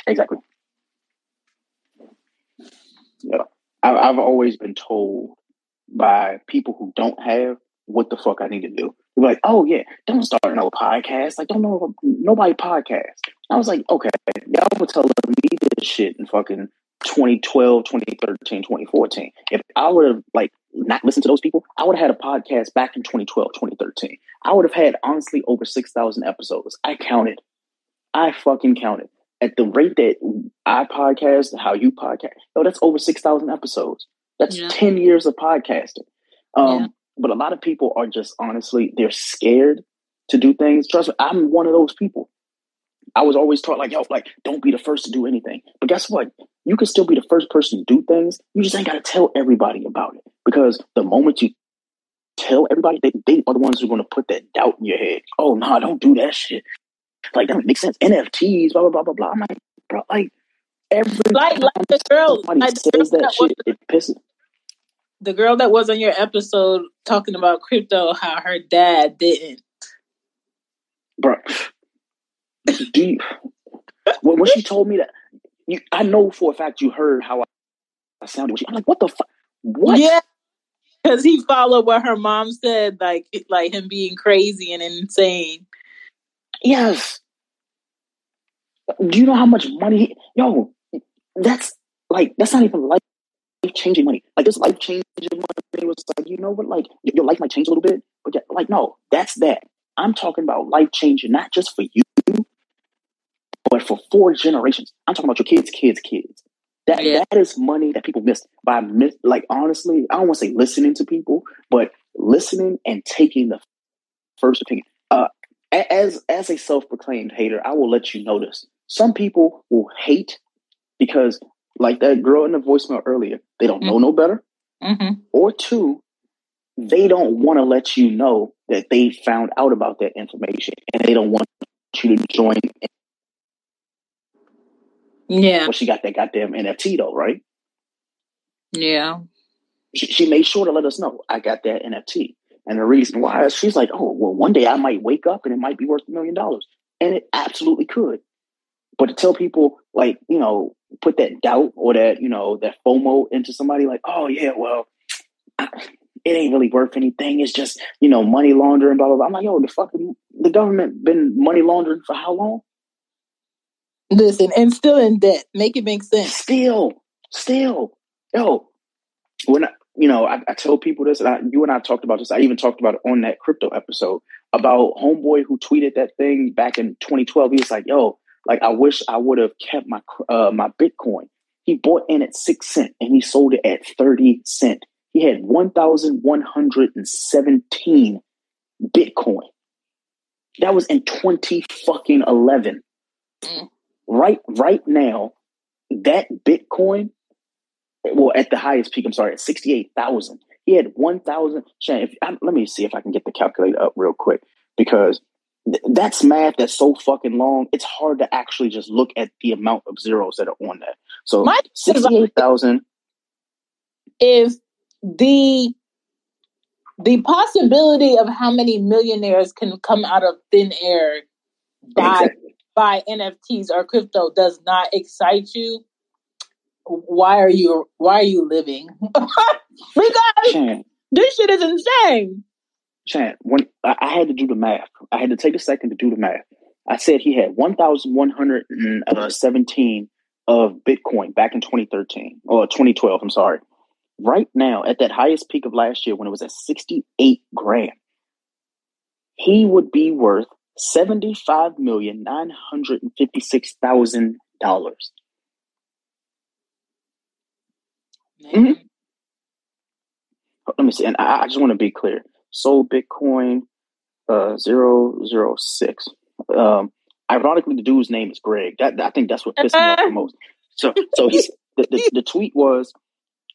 Exactly. Yeah, I've always been told by people who don't have what the fuck I need to do. They're like, "Oh yeah, don't start another podcast. Like, don't know nobody podcasts." I was like, "Okay, y'all were telling me this shit in fucking twenty twelve, twenty thirteen, twenty fourteen. If I would have like not listened to those people, I would have had a podcast back in twenty twelve, twenty thirteen. I would have had honestly over six thousand episodes. I counted. I fucking counted. At the rate that I podcast, how you podcast, yo, that's over six thousand episodes. That's yeah. ten years of podcasting. Um, yeah. But a lot of people are just honestly, they're scared to do things. Trust me, I'm one of those people. I was always taught like, yo, like, don't be the first to do anything. But guess what? You can still be the first person to do things. You just ain't got to tell everybody about it. Because the moment you tell everybody, they, they are the ones who are going to put that doubt in your head. Oh, no, nah, don't do that shit. Like, that doesn't make sense. N F Ts, blah, blah, blah, blah, blah. I'm like, bro, like, every like, like the girl, somebody like the says girl that, that shit, it pisses me. The girl that was on your episode talking about crypto, how her dad didn't. Bro, do you, when, when she told me that, you, I know for a fact you heard how I, I sounded. I'm like, what the fuck? What? Yeah, because he followed what her mom said, like like him being crazy and insane. Yes. Do you know how much money? He, yo, that's like that's not even life changing money. Like this life changing money was like, you know what? Like your life might change a little bit, but yeah, like no, that's that. I'm talking about life changing, not just for you, but for four generations. I'm talking about your kids, kids, kids. That yeah. that is money that people missed by miss, like honestly, I don't want to say listening to people, but listening and taking the first opinion. Uh, as as a self-proclaimed hater, I will let you know this. Some people will hate because, like that girl in the voicemail earlier, they don't mm-hmm. know no better, mm-hmm. or two, they don't want to let you know that they found out about that information, and they don't want you to join. In. Yeah. Well, she got that goddamn N F T though, right? Yeah. She, she made sure to let us know, I got that N F T. And the reason why is she's like, oh, well, one day I might wake up and it might be worth a million dollars. And it absolutely could. But to tell people, like, you know, put that doubt or that, you know, that FOMO into somebody like, oh, yeah, well, I, it ain't really worth anything. It's just, you know, money laundering, blah, blah, blah. I'm like, yo, the fucking, the government been money laundering for how long? Listen, and still in debt. Make it make sense. Still, still, yo. When I, you know, I, I tell people this, and I, you and I talked about this. I even talked about it on that crypto episode about homeboy who tweeted that thing back in twenty twelve. He was like, "Yo, like I wish I would have kept my uh, my Bitcoin." He bought in at six cent and he sold it at thirty cent. He had one thousand one hundred and seventeen Bitcoin. That was in twenty fucking eleven. Mm. Right, right now, that Bitcoin, well, at the highest peak, I'm sorry, at sixty-eight thousand, he had one thousand. Shannon, let me see if I can get the calculator up real quick because th- that's math that's so fucking long. It's hard to actually just look at the amount of zeros that are on that. So sixty-eight thousand. If the the possibility of how many millionaires can come out of thin air by. Exactly. Buy N F Ts or crypto does not excite you, why are you why are you living? Because Chan, this shit is insane. Chan, when I, I had to do the math, I had to take a second to do the math. I said he had one thousand one hundred and seventeen of Bitcoin back in twenty thirteen or twenty twelve. I'm sorry. Right now, at that highest peak of last year, when it was at sixty eight grand, he would be worth seventy-five million nine hundred fifty-six thousand dollars. Mm-hmm. Let me see. And I, I just want to be clear. Sold Bitcoin uh, zero zero six. Um, ironically, the dude's name is Greg. That, I think that's what pissed me off the most. So, so he's, the, the, the tweet was,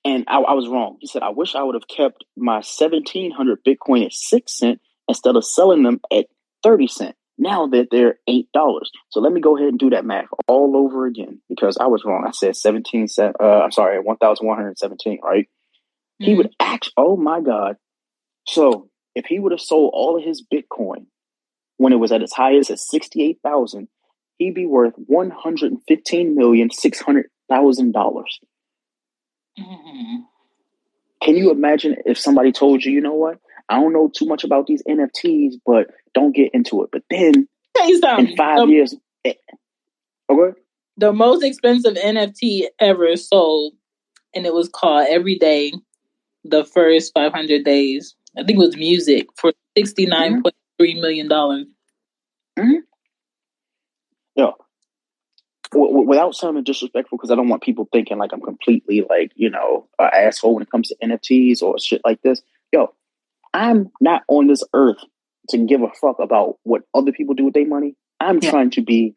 and I, I was wrong. He said, I wish I would have kept my seventeen hundred Bitcoin at six cents instead of selling them at thirty cents. Now that they're eight dollars. So let me go ahead and do that math all over again because I was wrong. I said seventeen. Uh, I'm sorry, one thousand one hundred seventeen, right? Mm-hmm. He would act, oh my God. So if he would have sold all of his Bitcoin when it was at its highest at sixty-eight thousand, he'd be worth one hundred fifteen million six hundred thousand dollars. Mm-hmm. Can you imagine if somebody told you, you know what? I don't know too much about these N F Ts, but don't get into it. But then in five the, years, okay. The most expensive N F T ever sold, and it was called Every Day, the First five hundred Days. I think it was music for sixty-nine point three mm-hmm. million dollars. Mm-hmm. Yeah. Without sounding disrespectful, because I don't want people thinking like I'm completely like, you know, an asshole when it comes to N F Ts or shit like this. Yo, I'm not on this earth to give a fuck about what other people do with their money. I'm yeah. trying to be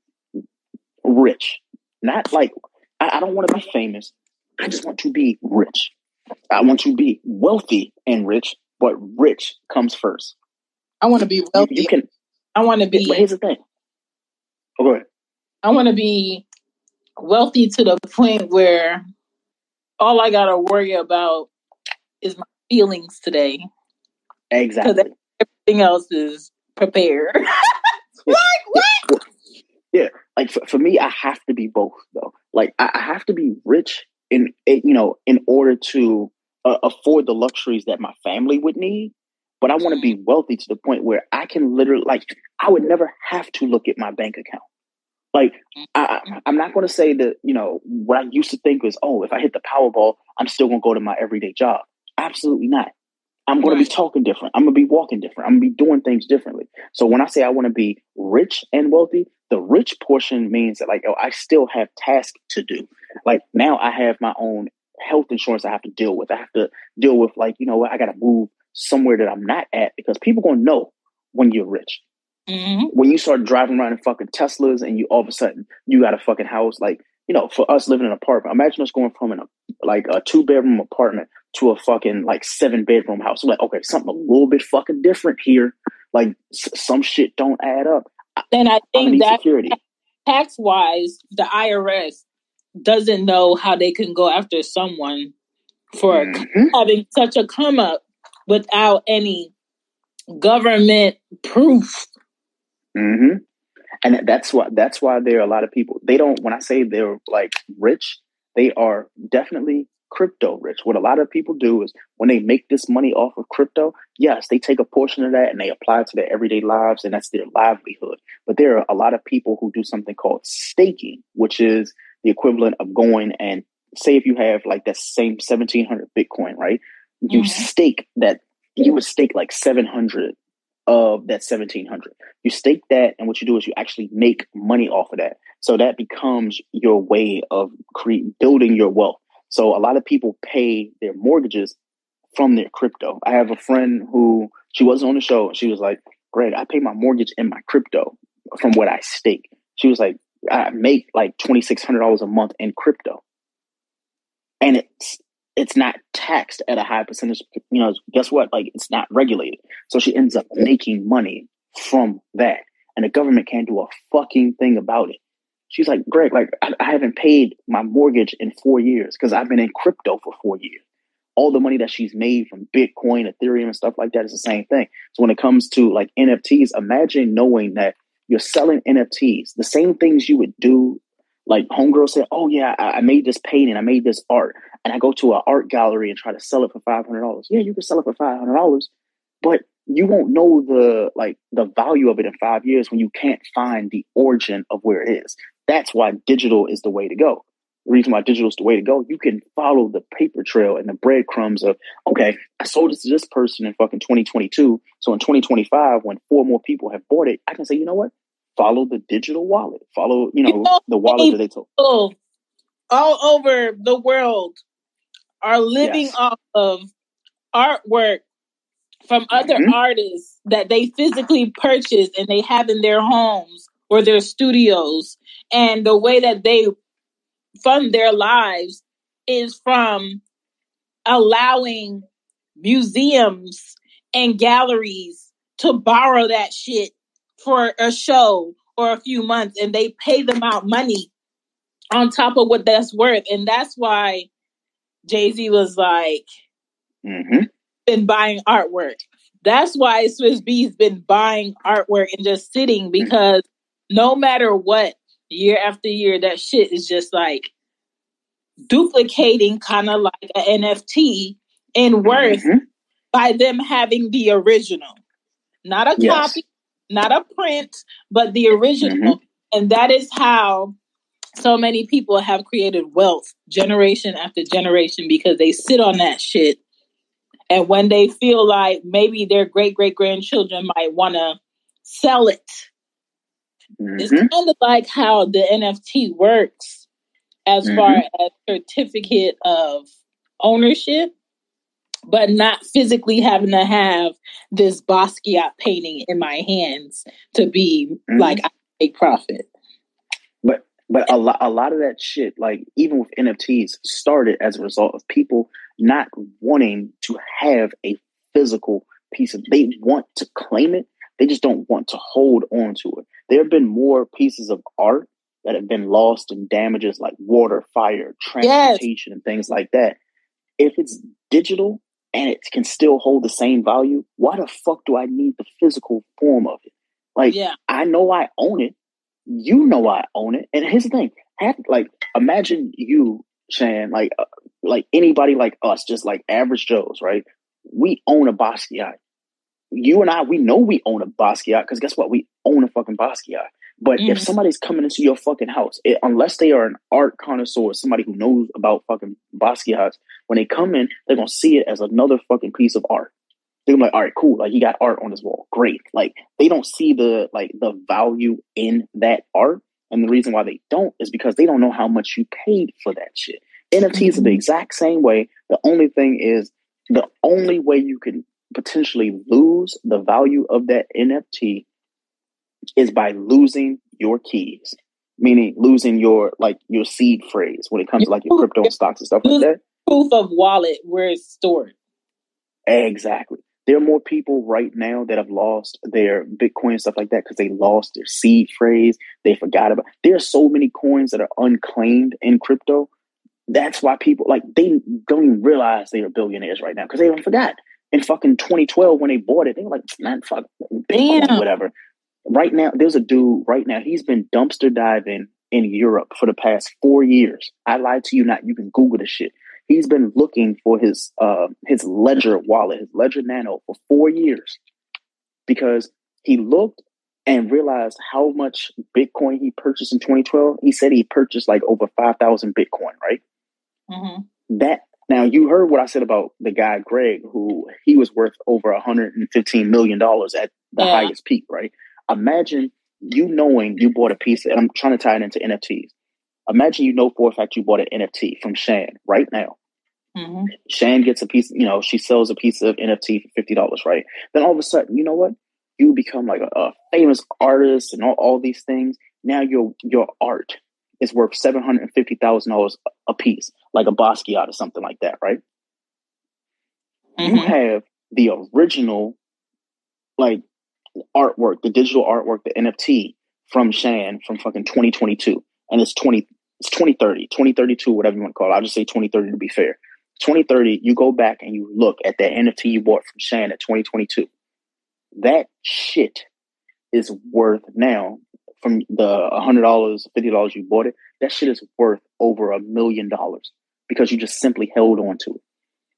rich. Not like, I, I don't want to be famous. I just want to be rich. I want to be wealthy and rich, but rich comes first. I want to be wealthy. You, you can, I want to be... But here's the thing. Oh, go ahead. I want to be wealthy to the point where all I got to worry about is my feelings today. Exactly. Because everything else is prepared. Yeah. Like, what? Yeah. Like, for, for me, I have to be both, though. Like, I, I have to be rich, in you know, in order to uh, afford the luxuries that my family would need. But I want to be wealthy to the point where I can literally, like, I would never have to look at my bank account. Like, I, I'm not going to say that, you know, what I used to think was, oh, if I hit the Powerball, I'm still going to go to my everyday job. Absolutely not. I'm going right. to be talking different. I'm going to be walking different. I'm going to be doing things differently. So when I say I want to be rich and wealthy, the rich portion means that, like, oh, I still have tasks to do. Like, now I have my own health insurance I have to deal with. I have to deal with, like, you know, I got to move somewhere that I'm not at because people going to know when you're rich. Mm-hmm. When you start driving around in fucking Teslas and you all of a sudden you got a fucking house, like, you know, for us living in an apartment, imagine us going from an like a two bedroom apartment to a fucking like seven bedroom house. Like, okay, something a little bit fucking different here. Like s- some shit don't add up. Then I think that tax wise, the I R S doesn't know how they can go after someone for mm-hmm. having such a come up without any government proof. Mm-hmm. And that's why that's why there are a lot of people. They don't. When I say they're like rich, they are definitely crypto rich. What a lot of people do is when they make this money off of crypto, yes, they take a portion of that and they apply it to their everyday lives, and that's their livelihood. But there are a lot of people who do something called staking, which is the equivalent of going and say if you have like that same seventeen hundred Bitcoin, right? You mm-hmm. stake that. You would stake like seven hundred. Of that seventeen hundred, you stake that, and what you do is you actually make money off of that. So that becomes your way of create building your wealth. So a lot of people pay their mortgages from their crypto. I have a friend who she wasn't on the show, and she was like, "Great, I pay my mortgage in my crypto from what I stake." She was like, "I make like twenty-six hundred dollars a month in crypto, and it's." It's not taxed at a high percentage. You know, guess what? Like, it's not regulated. So she ends up making money from that. And the government can't do a fucking thing about it. She's like, Greg, like, I, I haven't paid my mortgage in four years because I've been in crypto for four years. All the money that she's made from Bitcoin, Ethereum, and stuff like that is the same thing. So when it comes to, like, N F Ts, imagine knowing that you're selling N F Ts, the same things you would do. Like, homegirl said, oh, yeah, I, I made this painting. I made this art. And I go to an art gallery and try to sell it for five hundred dollars. Yeah, you can sell it for five hundred dollars, but you won't know the like the value of it in five years when you can't find the origin of where it is. That's why digital is the way to go. the reason why digital is the way to go, you can follow the paper trail and the breadcrumbs of, okay, I sold this to this person in fucking twenty twenty-two. So in twenty twenty-five, when four more people have bought it, I can say, you know what? Follow the digital wallet. Follow, you know, you know the wallet that they told. All over the world are living yes. off of artwork from other mm-hmm. artists that they physically purchased and they have in their homes or their studios. And the way that they fund their lives is from allowing museums and galleries to borrow that shit for a show or a few months, and they pay them out money on top of what that's worth. And that's why Jay-Z was like, mm-hmm. been buying artwork. That's why Swiss B's been buying artwork and just sitting, because mm-hmm. no matter what, year after year, that shit is just like duplicating kind of like an N F T in worth mm-hmm. by them having the original. Not a yes. copy, not a print, but the original. Mm-hmm. And that is how so many people have created wealth generation after generation, because they sit on that shit. And when they feel like maybe their great-great-grandchildren might want to sell it, mm-hmm. it's kind of like how the N F T works as mm-hmm. far as certificate of ownership, but not physically having to have this Basquiat painting in my hands to be mm-hmm. like, I make profit. But but a lot, a lot of that shit, like even with N F Ts, started as a result of people not wanting to have a physical piece of, they want to claim it. They just don't want to hold on to it. There have been more pieces of art that have been lost in damages like water, fire, transportation, yes. and things like that. If it's digital and it can still hold the same value, why the fuck do I need the physical form of it? Like, yeah. I know I own it. You know I own it. And here's the thing. Have, like, imagine you, Shan, like, uh, like anybody like us, just like average Joes, right? We own a Basquiat. You and I, we know we own a Basquiat, because guess what? We own a fucking Basquiat. But mm. if somebody's coming into your fucking house, it, unless they are an art connoisseur, somebody who knows about fucking Basquiats, when they come in, they're going to see it as another fucking piece of art. They're going to be like, all right, cool. Like, he got art on his wall. Great. Like, they don't see the, like, the value in that art. And the reason why they don't is because they don't know how much you paid for that shit. N F Ts mm-hmm. are the exact same way. The only thing is, the only way you can potentially lose the value of that N F T is by losing your keys, meaning losing your like your seed phrase when it comes to like your crypto and stocks and stuff like that. Proof of wallet where it's stored. Exactly. There are more people right now that have lost their Bitcoin, stuff like that, because they lost their seed phrase. They forgot about. There are so many coins that are unclaimed in crypto. That's why people like they don't even realize they are billionaires right now, because they even forgot. In fucking twenty twelve, when they bought it, they were like, "Not fucking Bitcoin, whatever." Right now, there's a dude. Right now, he's been dumpster diving in Europe for the past four years. I lied to you not. You can Google this shit. He's been looking for his uh, his Ledger wallet, his Ledger Nano, for four years because he looked and realized how much Bitcoin he purchased in twenty twelve. He said he purchased like over five thousand Bitcoin. Right? Mm-hmm. That. Now, you heard what I said about the guy, Greg, who he was worth over one hundred fifteen million dollars at the yeah. highest peak, right? Imagine you knowing you bought a piece, and I'm trying to tie it into N F Ts. Imagine you know for a fact you bought an N F T from Shan right now. Mm-hmm. Shan gets a piece, you know, she sells a piece of N F T for fifty dollars, right? Then all of a sudden, you know what? You become like a, a famous artist and all, all these things. Now your your art is worth seven hundred fifty thousand dollars a piece, like a Basquiat or something like that, right? Mm-hmm. You have the original, like, artwork, the digital artwork, the N F T from Shan from fucking twenty twenty-two. And it's twenty, it's twenty thirty, twenty thirty-two, whatever you want to call it. I'll just say twenty thirty to be fair. twenty thirty, you go back and you look at that N F T you bought from Shan at twenty twenty-two. That shit is worth now, from the one hundred dollars, fifty dollars you bought it, that shit is worth over a million dollars because you just simply held on to it.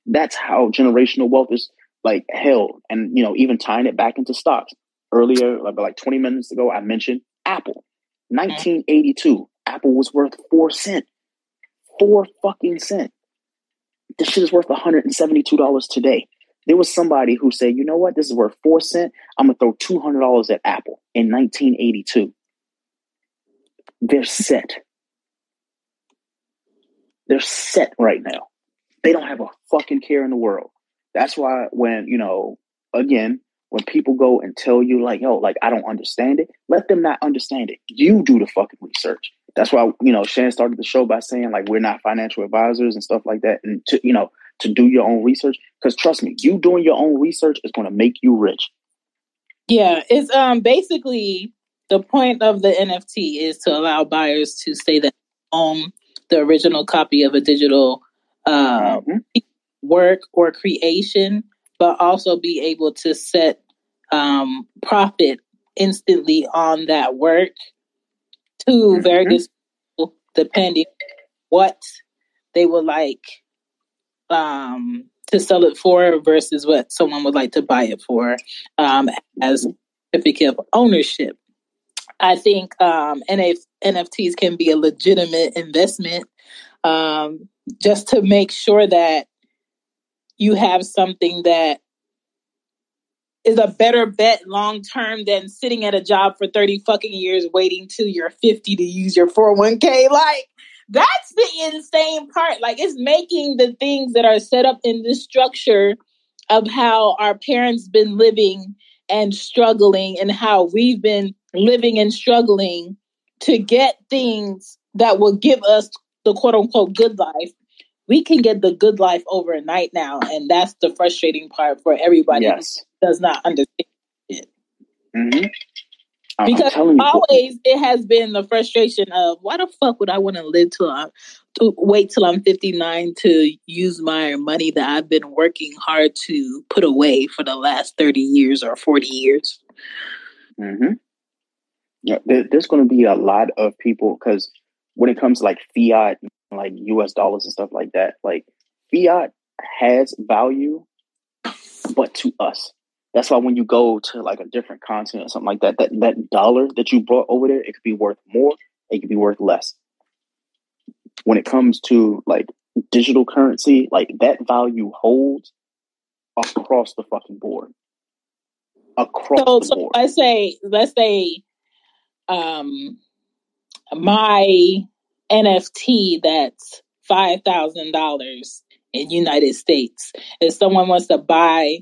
That's how generational wealth is like held. And, you know, even tying it back into stocks. Earlier, like, like twenty minutes ago, I mentioned Apple. nineteen eighty-two, Apple was worth four cents. four fucking cent. This shit is worth one hundred seventy-two dollars today. There was somebody who said, you know what? This is worth four cent. I'm going to throw two hundred dollars at Apple in nineteen eighty-two. They're set. They're set right now. They don't have a fucking care in the world. That's why when, you know, again, when people go and tell you like, yo, like, I don't understand it, let them not understand it. You do the fucking research. That's why, you know, Shan started the show by saying like, we're not financial advisors and stuff like that. And to, you know, to do your own research, because trust me, you doing your own research is going to make you rich. Yeah. It's um basically the point of the N F T is to allow buyers to say that own the original copy of a digital uh, mm-hmm. work or creation, but also be able to set um, profit instantly on that work to mm-hmm. various people, depending on what they would like um, to sell it for versus what someone would like to buy it for um, as a certificate of ownership. I think um, N F Ts can be a legitimate investment um, just to make sure that you have something that is a better bet long-term than sitting at a job for thirty fucking years waiting till you're fifty to use your four oh one k. Like, that's the insane part. Like, it's making the things that are set up in this structure of how our parents been living and struggling and how we've been living and struggling to get things that will give us the quote unquote good life. We can get the good life overnight now. And that's the frustrating part for everybody yes. who does not understand it. Mm-hmm. I'm because telling you. Always it has been the frustration of why the fuck would I want to live till I to wait till I'm fifty-nine to use my money that I've been working hard to put away for the last thirty years or forty years. Mm-hmm. Yeah, there, there's going to be a lot of people because when it comes to like fiat, like U S dollars and stuff like that, like fiat has value, but to us, that's why when you go to like a different continent or something like that, that, that dollar that you brought over there, it could be worth more, it could be worth less. When it comes to like digital currency, like that value holds across the fucking board. Across so, the so board. Let's say, let's say, Um, my N F T that's five thousand dollars in United States. If someone wants to buy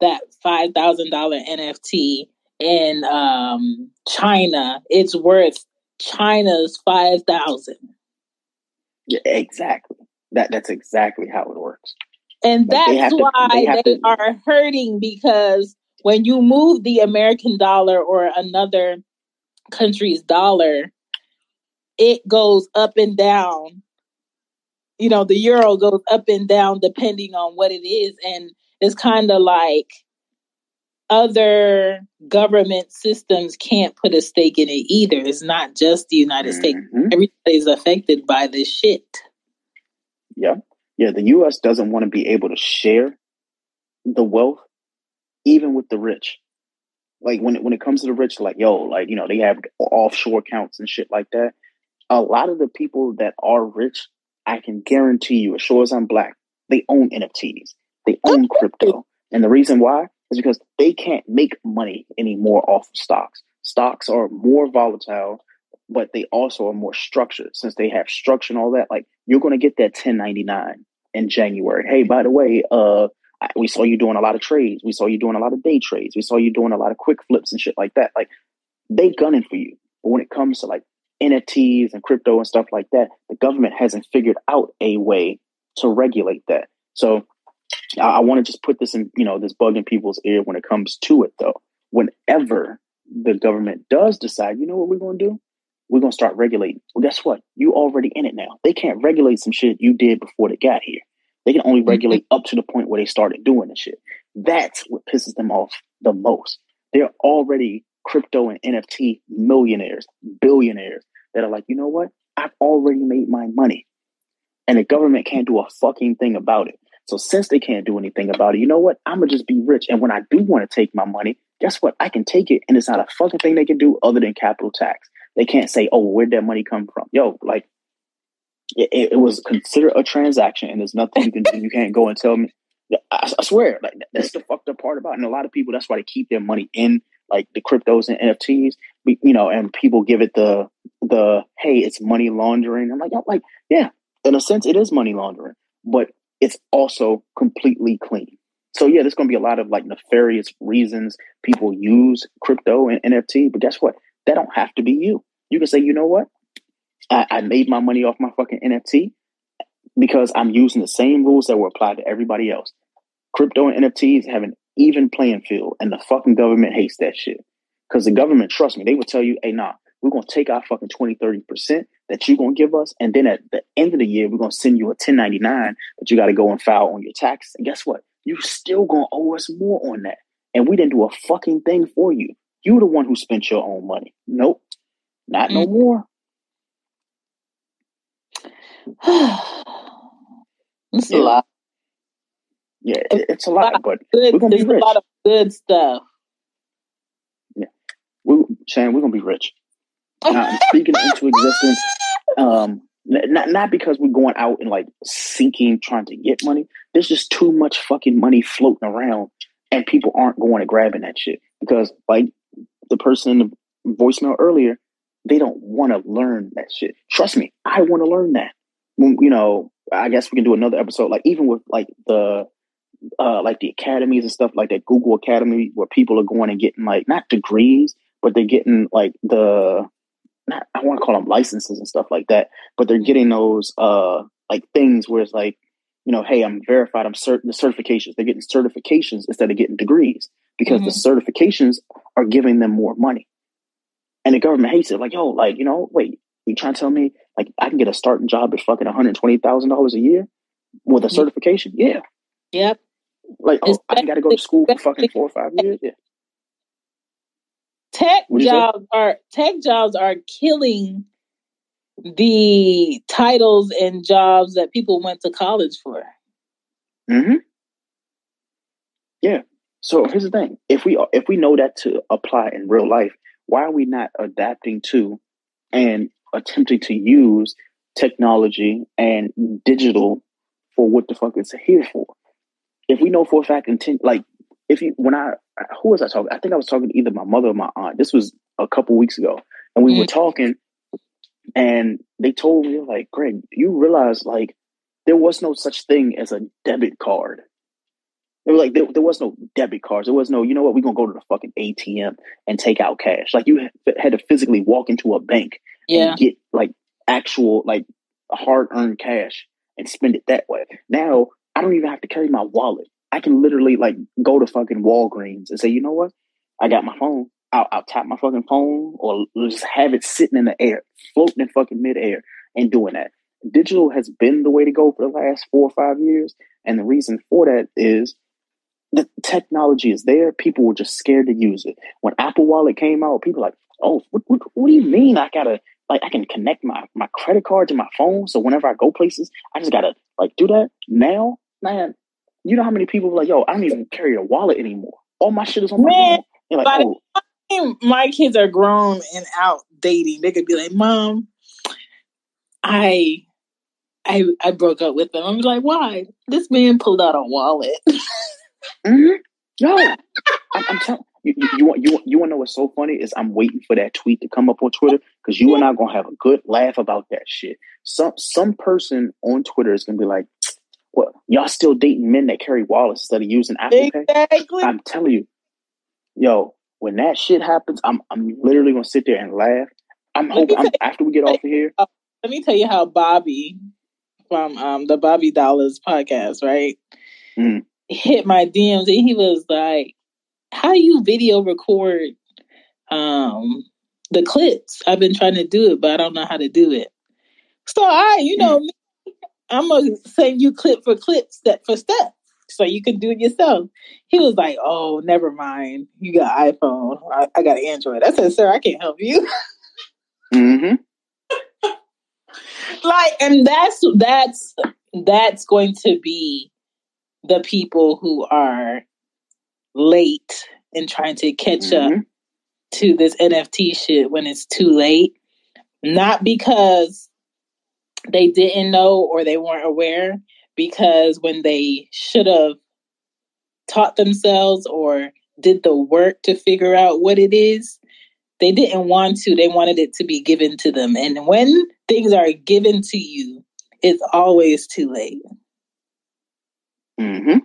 that five thousand dollars N F T in um, China, it's worth China's five thousand dollars. Yeah, exactly. That that's exactly how it works. And like that's they why to, they, have they to, are hurting because when you move the American dollar or another country's dollar, it goes up and down. You know, the euro goes up and down depending on what it is, and it's kind of like other government systems can't put a stake in it either. It's not just the United States. Mm-hmm. Everybody's affected by this shit. Yeah. Yeah, the U S doesn't want to be able to share the wealth even with the rich. Like when it, when it comes to the rich, like, yo, like, you know, they have offshore accounts and shit like that. A lot of the people that are rich, I can guarantee you, as sure as I'm black, they own N F Ts. They own crypto. And the reason why is because they can't make money anymore off of stocks. Stocks are more volatile, but they also are more structured. Since they have structure and all that, like you're going to get that ten ninety-nine in January. Hey, by the way, uh, we saw you doing a lot of trades. We saw you doing a lot of day trades. We saw you doing a lot of quick flips and shit like that. Like they gunning for you. But when it comes to like N F Ts and crypto and stuff like that, the government hasn't figured out a way to regulate that. So I, I want to just put this in, you know, this bug in people's ear when it comes to it though. Whenever the government does decide, you know what we're going to do? We're going to start regulating. Well, guess what? You already in it now. They can't regulate some shit you did before they got here. They can only regulate up to the point where they started doing this shit. That's what pisses them off the most. They're already crypto and N F T millionaires, billionaires that are like, you know what? I've already made my money. And the government can't do a fucking thing about it. So since they can't do anything about it, you know what? I'm going to just be rich. And when I do want to take my money, guess what? I can take it. And it's not a fucking thing they can do other than capital tax. They can't say, oh, where'd that money come from? Yo, like, it, it was considered a transaction, and there's nothing you can you can't go and tell me. I, I swear, like that's the fucked up part about it. And a lot of people, that's why they keep their money in like the cryptos and N F Ts, you know, and people give it the the hey, it's money laundering. I'm like, I'm like, yeah, in a sense, it is money laundering, but it's also completely clean. So yeah, there's going to be a lot of like nefarious reasons people use crypto and N F T, but guess what? That don't have to be you. You can say, you know what? I, I made my money off my fucking N F T because I'm using the same rules that were applied to everybody else. Crypto and N F Ts have an even playing field, and the fucking government hates that shit. Because the government, trust me, they will tell you, hey, nah, we're going to take our fucking twenty, thirty percent that you're going to give us, and then at the end of the year, we're going to send you a ten ninety-nine that you got to go and file on your taxes. And guess what? You're still going to owe us more on that. And we didn't do a fucking thing for you. You're the one who spent your own money. Nope. Not no more. It's yeah. a lot. Yeah, it, it's a lot, but good, we're gonna be rich. A lot of good stuff. Yeah, we, Shane, we're gonna be rich. Uh, speaking into existence, um, not not because we're going out and like seeking, trying to get money. There's just too much fucking money floating around, and people aren't going and grabbing that shit because, like, the person in the voicemail earlier. They don't want to learn that shit. Trust me, I want to learn that. When, you know, I guess we can do another episode. Like even with like the uh, like the academies and stuff like that, Google Academy, where people are going and getting like not degrees, but they're getting like the not I want to call them licenses and stuff like that. But they're getting those uh, like things where it's like, you know, hey, I'm verified. I'm certain the certifications. They're getting certifications instead of getting degrees because mm-hmm. the certifications are giving them more money. And the government hates it. Like, yo, like, you know, wait, you trying to tell me, like, I can get a starting job at fucking one hundred twenty thousand dollars a year with a mm-hmm. certification? Yeah. Yep. Like, oh, I got to go to school for fucking four or five years? Yeah. Tech jobs are tech jobs are killing the titles and jobs that people went to college for. Mm-hmm. Yeah. So here's the thing. If we if we know that to apply in real life, why are we not adapting to and attempting to use technology and digital for what the fuck it's here for? If we know for a fact, intent, like if you, when I, who was I talking? I think I was talking to either my mother or my aunt. This was a couple weeks ago. And we mm-hmm. were talking and they told me like, Greg, you realize like there was no such thing as a debit card. They were like, there, there was no debit cards. There was no, you know what, we're going to go to the fucking A T M and take out cash. Like, you had to physically walk into a bank yeah. and get, like, actual, like, hard-earned cash and spend it that way. Now, I don't even have to carry my wallet. I can literally, like, go to fucking Walgreens and say, you know what, I got my phone. I'll, I'll tap my fucking phone or just have it sitting in the air, floating in fucking midair and doing that. Digital has been the way to go for the last four or five years, and the reason for that is the technology is there. People were just scared to use it. When Apple Wallet came out, people were like, oh, what, what, what do you mean I gotta, like, I can connect my, my credit card to my phone, so whenever I go places, I just gotta, like, do that? Now, man, you know how many people were like, yo, I don't even carry a wallet anymore. All my shit is on my man, phone. You're like, by oh. the time my kids are grown and out dating, they could be like, Mom, I... I, I broke up with him. I'm like, why? This man pulled out a wallet. mm-hmm. Yo, I'm, I'm telling you, you, you, want, you, you want to know what's so funny is I'm waiting for that tweet to come up on Twitter because you and I are going to have a good laugh about that shit. Some some person on Twitter is going to be like, well, y'all still dating men that carry wallets instead of using Apple Pay? Exactly. I'm telling you, yo, when that shit happens, I'm I'm literally going to sit there and laugh. I'm hoping I'm, after we get off of here. Let me tell you how Bobby... from um, the Bobby Dollars podcast, right? Mm. Hit my D Ms and he was like, how you video record um, the clips? I've been trying to do it, but I don't know how to do it. So I, you know, mm. me, I'm going to send you clip for clip, step for step, so you can do it yourself. He was like, oh, never mind. You got iPhone. I, I got Android. I said, sir, I can't help you. Mm-hmm. Like, and that's that's that's going to be the people who are late and trying to catch mm-hmm. up to this N F T shit when it's too late. Not because they didn't know or they weren't aware, because when they should have taught themselves or did the work to figure out what it is, they didn't want to. They wanted it to be given to them. And when things are given to you, it's always too late. Mm-hmm.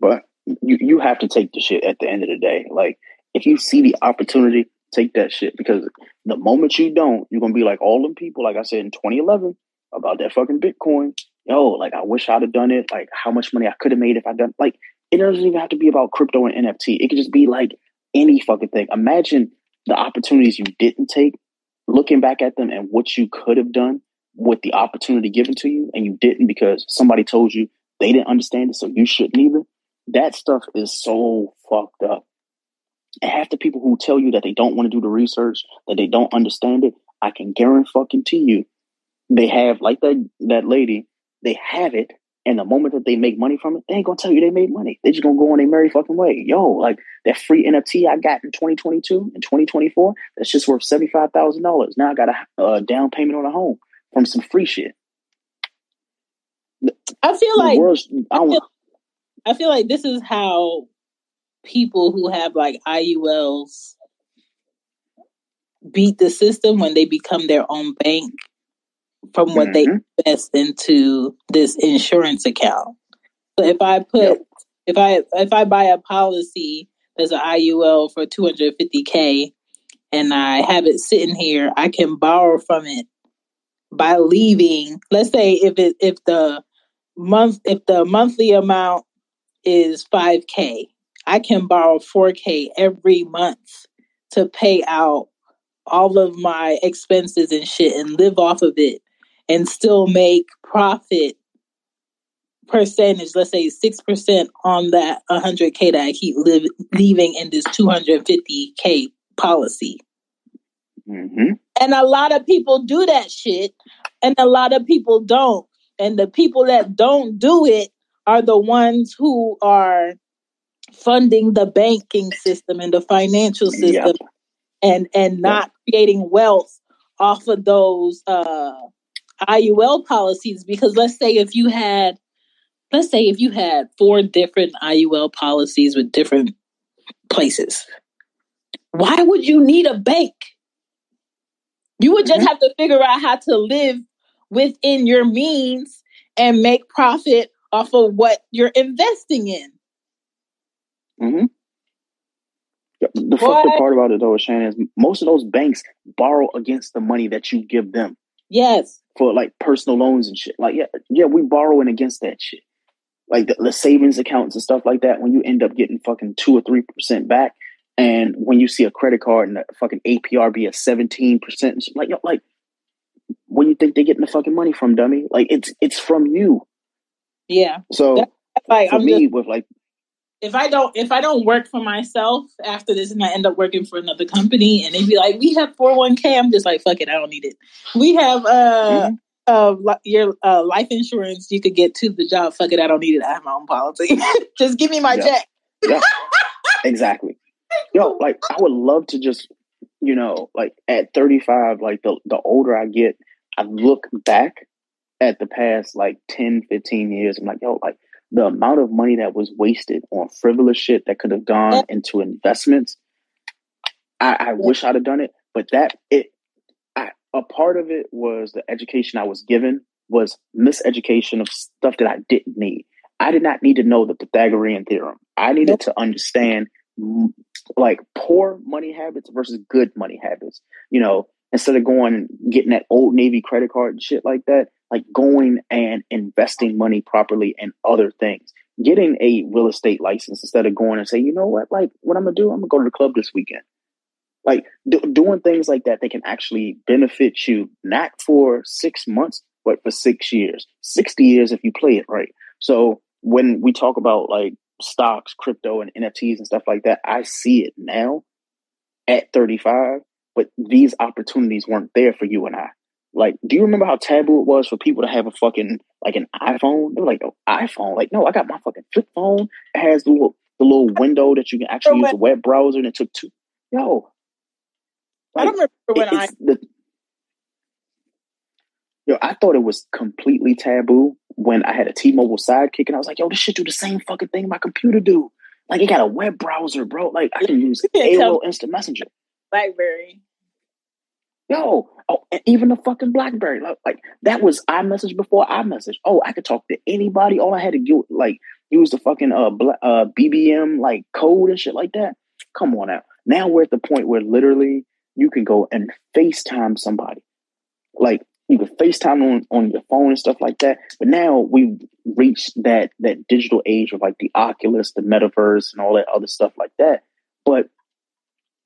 But you, you have to take the shit at the end of the day. Like, if you see the opportunity, take that shit, because the moment you don't, you're going to be like all them people, like I said in twenty eleven, about that fucking Bitcoin. Yo, like, I wish I'd have done it. Like, how much money I could have made if I done, like, it doesn't even have to be about crypto and N F T. It could just be like any fucking thing. Imagine the opportunities you didn't take, looking back at them and what you could have done with the opportunity given to you, and you didn't because somebody told you they didn't understand it, so you shouldn't either. That stuff is so fucked up. And half the people who tell you that they don't want to do the research, that they don't understand it, I can guarantee you, they have, like that that lady, they have it, and the moment that they make money from it, they ain't going to tell you they made money. They just going to go on their merry fucking way. Yo, like, that free N F T I got in twenty twenty-two and twenty twenty-four, that's just worth seventy-five thousand dollars. Now I got a uh, down payment on a home from some free shit. I feel like... Worst, I, I, feel, I feel like this is how people who have, like, I U Ls beat the system when they become their own bank from what mm-hmm. they invest into this insurance account. So if I put, yep. if I if I buy a policy that's an I U L for two hundred fifty thousand and I have it sitting here, I can borrow from it by leaving. Let's say if it if the month if the monthly amount is five thousand, I can borrow four thousand every month to pay out all of my expenses and shit and live off of it, and still make profit percentage, let's say six percent on that one hundred thousand that I keep live, leaving in this two hundred fifty thousand policy. Mm-hmm. And a lot of people do that shit, and a lot of people don't. And the people that don't do it are the ones who are funding the banking system and the financial system, yep. and and not yep. creating wealth off of those uh, I U L policies. Because let's say if you had, let's say if you had four different I U L policies with different places, why would you need a bank? You would just mm-hmm. have to figure out how to live within your means and make profit off of what you're investing in. Mm-hmm. The fucked up part about it, though, Shannon, is most of those banks borrow against the money that you give them. Yes. For, like, personal loans and shit. Like, yeah, yeah, we borrowing against that shit. Like, the, the savings accounts and stuff like that, when you end up getting fucking two or three percent back, and when you see a credit card and the fucking A P R be at seventeen percent, and shit, like, yo, like, when you think they're getting the fucking money from, dummy? Like, it's it's from you. Yeah. So, that's, like, for I'm me, just- with, like, If I don't, if I don't work for myself after this, and I end up working for another company, and they be like, "We have four oh one k," I'm just like, "Fuck it, I don't need it." We have uh, mm-hmm. uh your uh, life insurance you could get to the job. Fuck it, I don't need it. I have my own policy. Just give me my yeah. check. Yeah. Exactly. Yo, like, I would love to just, you know, like at thirty-five, like the the older I get, I look back at the past like ten, fifteen years. I'm like, yo, like, the amount of money that was wasted on frivolous shit that could have gone into investments, I, I wish I'd have done it. But that it, I, a part of it was the education I was given was miseducation of stuff that I didn't need. I did not need to know the Pythagorean theorem. I needed to understand like poor money habits versus good money habits. You know, instead of going and getting that Old Navy credit card and shit like that, like going and investing money properly in other things, getting a real estate license instead of going and say, you know what, like what I'm gonna do, I'm gonna go to the club this weekend. Like do- doing things like that, they can actually benefit you, not for six months, but for six years, sixty years if you play it right. So when we talk about like stocks, crypto and N F Ts and stuff like that, I see it now at thirty-five, but these opportunities weren't there for you and I. Like, do you remember how taboo it was for people to have a fucking, like, an iPhone? They were like, oh, iPhone? Like, no, I got my fucking flip phone. It has the little, the little window that you can actually use a web browser, and it took two. Yo. Like, I don't remember when I... The, Yo, I thought it was completely taboo when I had a T-Mobile sidekick, and I was like, yo, this shit do the same fucking thing my computer do. Like, it got a web browser, bro. Like, I didn't use A O L Instant Messenger. Blackberry. Yo, oh, and even the fucking Blackberry. Like, like, that was iMessage before iMessage. Oh, I could talk to anybody. All I had to do, like, use the fucking uh, bl- uh B B M, like, code and shit like that. Come on out. Now we're at the point where literally you can go and FaceTime somebody. Like, you can FaceTime on, on your phone and stuff like that. But now we've reached that that digital age of like the Oculus, the metaverse, and all that other stuff like that. But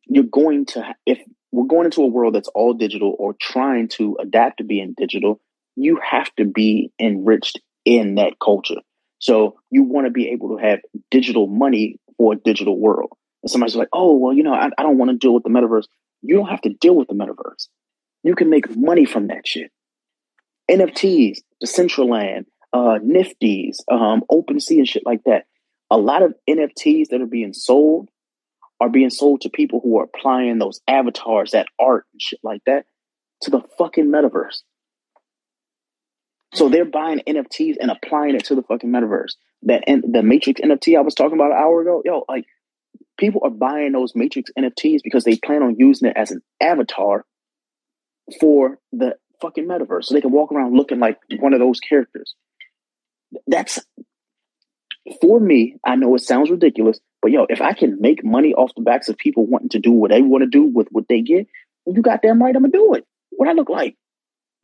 you're going to, if we're going into a world that's all digital or trying to adapt to being digital, you have to be enriched in that culture. So you want to be able to have digital money for a digital world. And somebody's like, oh, well, you know, I, I don't want to deal with the metaverse. You don't have to deal with the metaverse. You can make money from that shit. N F Ts, Decentraland, uh, nifties, um, OpenSea and shit like that. A lot of N F Ts that are being sold are being sold to people who are applying those avatars, that art and shit like that, to the fucking metaverse. So they're buying N F Ts and applying it to the fucking metaverse. That and the Matrix N F T I was talking about an hour ago, yo, like people are buying those Matrix N F Ts because they plan on using it as an avatar for the fucking metaverse, so they can walk around looking like one of those characters. That's, for me, I know it sounds ridiculous, but yo, if I can make money off the backs of people wanting to do what they want to do with what they get, well, you goddamn right, I'm gonna do it. What I look like?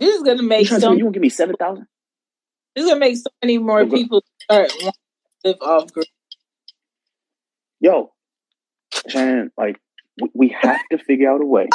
This is gonna make you so, you gonna give me seven thousand. This is gonna make so many more go- people start wanting to live off grid. Yo, and like we, we have to figure out a way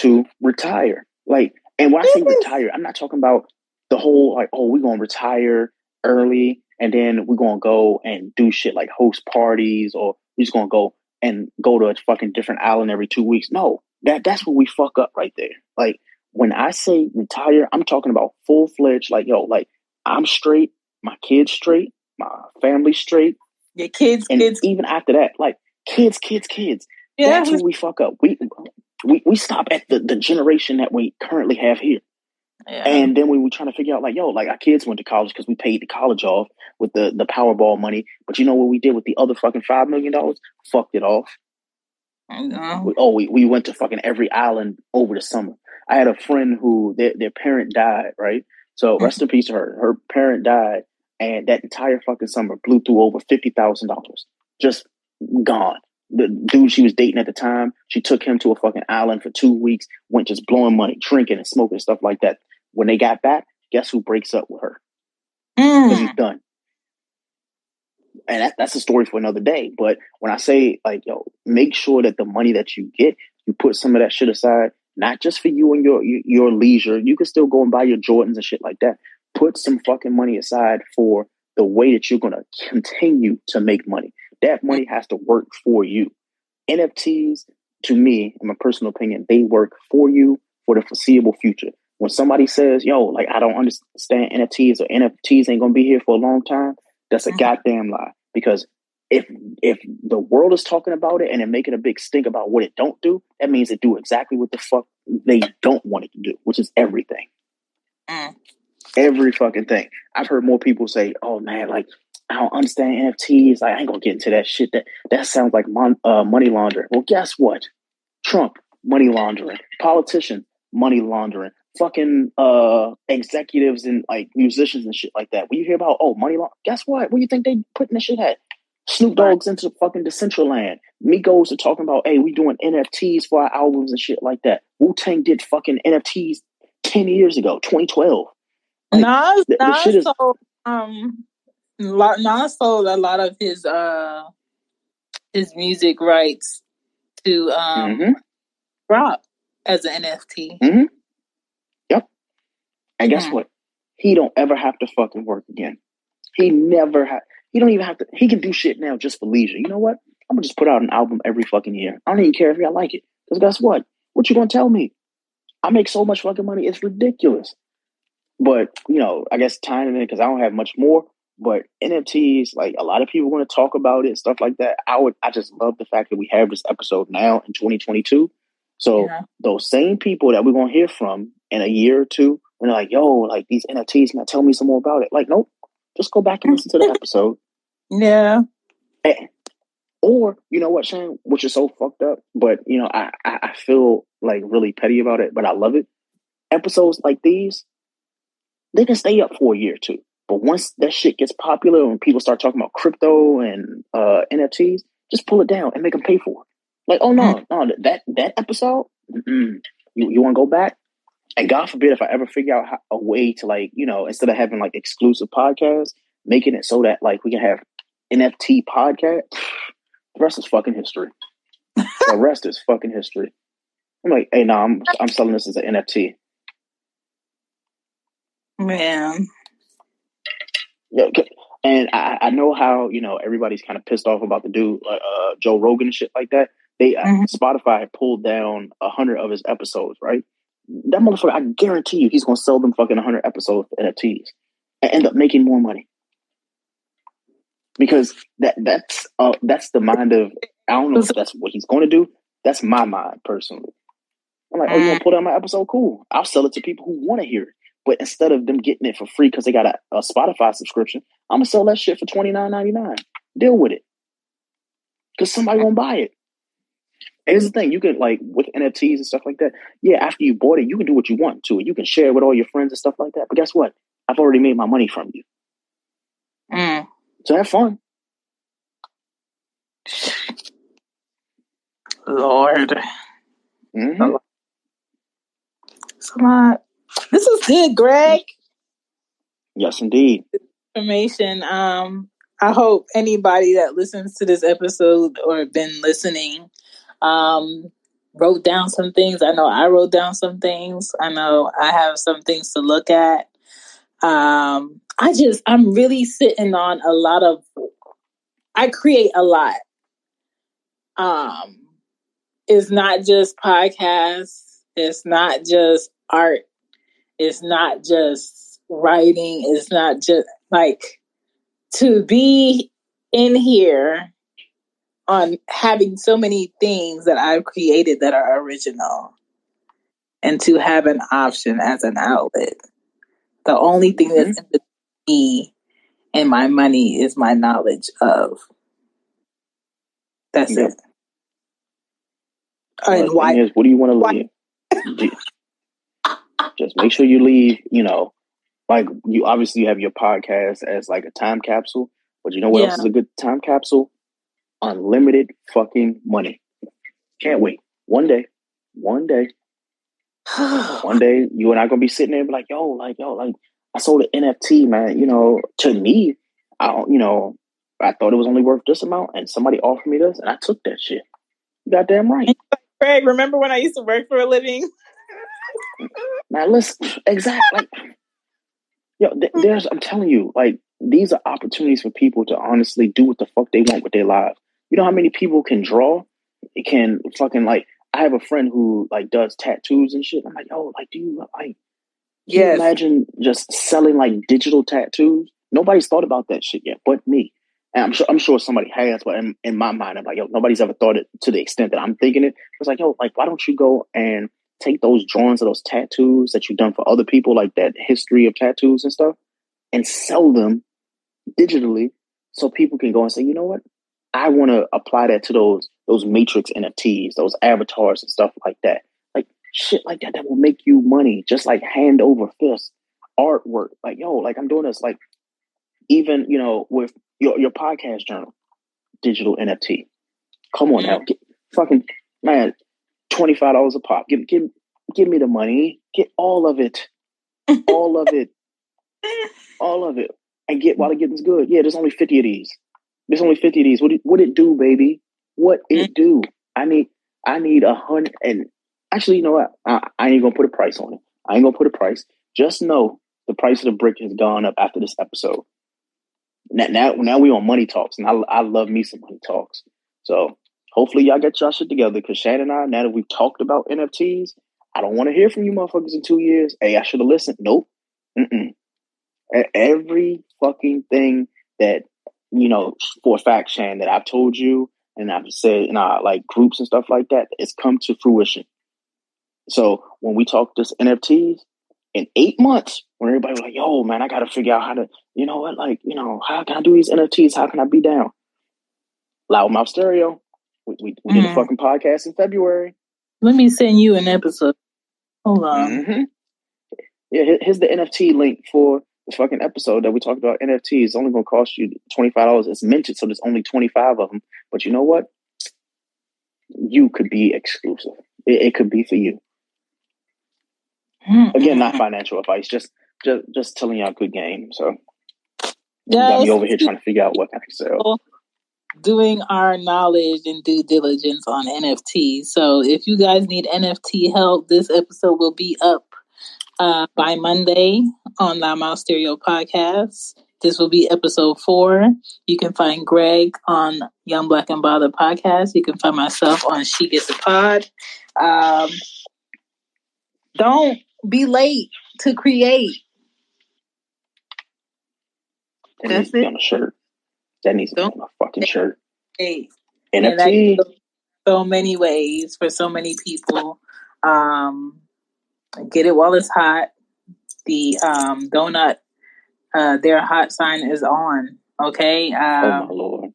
to retire. Like, and when I say retire, I'm not talking about the whole like, oh, we're gonna retire early and then we're gonna go and do shit like host parties, or we're just gonna go and go to a fucking different island every two weeks. No, that that's what we fuck up right there. Like, when I say retire, I'm talking about full fledged, like, yo, like I'm straight, my kids straight, my family straight. Your kids, and kids. Even after that, like kids, kids, kids. Yeah, that's what we fuck up. We We we stop at the, the generation that we currently have here. Yeah. And then we were trying to figure out like, yo, like our kids went to college because we paid the college off with the, the Powerball money. But you know what we did with the other fucking five million dollars? Fucked it off. I know. We, oh, we, we went to fucking every island over the summer. I had a friend who their, their parent died, right? So rest in peace to her. Her parent died, and that entire fucking summer blew through over fifty thousand dollars. Just gone. The dude she was dating at the time, she took him to a fucking island for two weeks, went just blowing money, drinking and smoking and stuff like that. When they got back, guess who breaks up with her? Because mm. he's done. And that, that's a story for another day. But when I say, like, yo, make sure that the money that you get, you put some of that shit aside, not just for you and your, your leisure. You can still go and buy your Jordans and shit like that. Put some fucking money aside for the way that you're going to continue to make money. That money has to work for you. N F Ts, to me, in my personal opinion, they work for you for the foreseeable future. When somebody says, yo, like, I don't understand N F Ts, or N F Ts ain't going to be here for a long time, that's a mm-hmm. goddamn lie. Because if if the world is talking about it and they're making a big stink about what it don't do, that means it do exactly what the fuck they don't want it to do, which is everything. Mm. Every fucking thing. I've heard more people say, oh, man, like, I don't understand N F Ts. Like, I ain't gonna get into that shit. That that sounds like mon, uh, money laundering. Well, guess what? Trump, money laundering. Politician, money laundering. Fucking uh, executives and like musicians and shit like that. When you hear about oh money laundering, guess what? Where you think they putting this shit at? Snoop Dogg's into fucking Decentraland. Migos are talking about hey, we doing N F Ts for our albums and shit like that. Wu Tang did fucking N F Ts ten years ago, twenty twelve. Like, no, the, no, the shit is so, um. Nas sold a lot of his uh, his music rights to um, mm-hmm. Rock as an N F T. Mm-hmm. Yep. And guess yeah. what? He don't ever have to fucking work again. He never ha- He don't even have to. He can do shit now just for leisure. You know what? I'm gonna just put out an album every fucking year. I don't even care if y'all like it. Because guess what? What you gonna tell me? I make so much fucking money. It's ridiculous. But you know, I guess tying it in because I don't have much more. But N F Ts, like a lot of people want to talk about it, stuff like that. I would, I just love the fact that we have this episode now in twenty twenty-two. So yeah. Those same people that we're going to hear from in a year or two and they're like, yo, like these N F Ts, now tell me some more about it. Like, nope, just go back and listen to the episode. Yeah. And, or, you know what, Shane, which is so fucked up, but, you know, I, I, I feel like really petty about it, but I love it. Episodes like these, they can stay up for a year or two. But once that shit gets popular and people start talking about crypto and uh, N F Ts, just pull it down and make them pay for it. Like, oh, no, no, that that episode, mm-mm. you, you want to go back? And God forbid if I ever figure out how, a way to, like, you know, instead of having, like, exclusive podcasts, making it so that, like, we can have N F T podcasts. The rest is fucking history. The rest is fucking history. I'm like, hey, no, I'm, I'm selling this as an N F T. Man. Yeah, and I, I know how, you know, everybody's kind of pissed off about the dude, uh, uh, Joe Rogan and shit like that. They mm-hmm. uh, Spotify pulled down one hundred of his episodes, right? That motherfucker, I guarantee you he's going to sell them fucking one hundred episodes for N F Ts and end up making more money. Because that that's uh, that's the mind of, I don't know if that's what he's going to do. That's my mind, personally. I'm like, oh, you want to pull down my episode? Cool. I'll sell it to people who want to hear it. But instead of them getting it for free because they got a, a Spotify subscription, I'm going to sell that shit for twenty-nine ninety-nine. Deal with it. Because somebody won't buy it. And here's the thing. You can, like, with N F Ts and stuff like that, yeah, after you bought it, you can do what you want to. You can share it with all your friends and stuff like that. But guess what? I've already made my money from you. Mm. So have fun. Lord. Mm-hmm. It's a lot. This was good, Greg. Yes, indeed. Information. Um, I hope anybody that listens to this episode or been listening um, wrote down some things. I know I wrote down some things. I know I have some things to look at. Um, I just, I'm really sitting on a lot of, I create a lot. Um, it's not just podcasts. It's not just art. It's not just writing. It's not just, like, to be in here on having so many things that I've created that are original and to have an option as an outlet. The only thing that's in between me and my money is my knowledge of. That's yeah. it. Well, and why? Is, what do you want to leave? Just make sure you leave. You know, like, you obviously have your podcast as like a time capsule, but you know what yeah. else is a good time capsule? Unlimited fucking money. Can't wait. One day. One day. One day you and I gonna be sitting there and be like, yo, like, yo, like, I sold an N F T, man. You know, to me, I don't, you know, I thought it was only worth this amount, and somebody offered me this, and I took that shit. You goddamn right. Greg, remember when I used to work for a living? Now listen, exactly. Like, yo, th- there's, I'm telling you, like, these are opportunities for people to honestly do what the fuck they want with their lives. You know how many people can draw? It can fucking, like, I have a friend who, like, does tattoos and shit. I'm like, yo, like, do you, like, can yes. you imagine just selling, like, digital tattoos? Nobody's thought about that shit yet, but me. And I'm sure, I'm sure somebody has, but in, in my mind, I'm like, yo, nobody's ever thought it to the extent that I'm thinking it. It's like, yo, like, why don't you go and take those drawings of those tattoos that you've done for other people, like that history of tattoos and stuff, and sell them digitally so people can go and say, you know what? I want to apply that to those those Matrix N F Ts, those avatars and stuff like that. Like, shit like that, that will make you money, just like hand over fist artwork. Like, yo, like, I'm doing this, like, even, you know, with your, your podcast journal, digital N F T. Come on now. Get, fucking, man, twenty-five dollars a pop. Give, give, give me the money. Get all of it. All of it. All of it. And get while the getting's good. Yeah, there's only fifty of these. There's only fifty of these. What it, what it do, baby? What it do? I need I need a hundred and actually, you know what? I, I ain't gonna put a price on it. I ain't gonna put a price. Just know the price of the brick has gone up after this episode. Now now, now we on Money Talks, and I, I love me some Money Talks. So hopefully y'all get y'all shit together, because Shannon and I, now that we've talked about N F Ts, I don't want to hear from you motherfuckers in two years. Hey, I should have listened. Nope. Mm-mm. Every fucking thing that, you know, for a fact, Shan, that I've told you and I've said in our, like, groups and stuff like that, it's come to fruition. So when we talk this N F Ts, in eight months when everybody was like, yo, man, I got to figure out how to, you know what, like, you know, how can I do these N F Ts? How can I be down? Loud Mouse Stereo. We, we, we mm. did a fucking podcast in February. Let me send you an episode. Hold on. Mm-hmm. Yeah, here's the N F T link for the fucking episode that we talked about. N F Ts, it's only going to cost you twenty-five dollars. It's minted, so there's only twenty-five of them. But you know what? You could be exclusive. It, it could be for you. Mm-hmm. Again, not financial advice. Just, just, just telling y'all good game. So, yeah, got me over here trying to figure out what I can sell. Doing our knowledge and due diligence on N F T. So, if you guys need N F T help, this episode will be up uh, by Monday on Loud Mouse Stereo Podcast. This will be episode four. You can find Greg on Young Black and Bothered Podcast. You can find myself on She Gets It Pod. Um, don't be late to create. That That's needs to be it. On a shirt. That needs to don't be on a fucking shirt. Hey. N F T. So many ways for so many people. Um, get it while it's hot. The um, donut, uh, their hot sign is on. Okay. Um, oh, my Lord.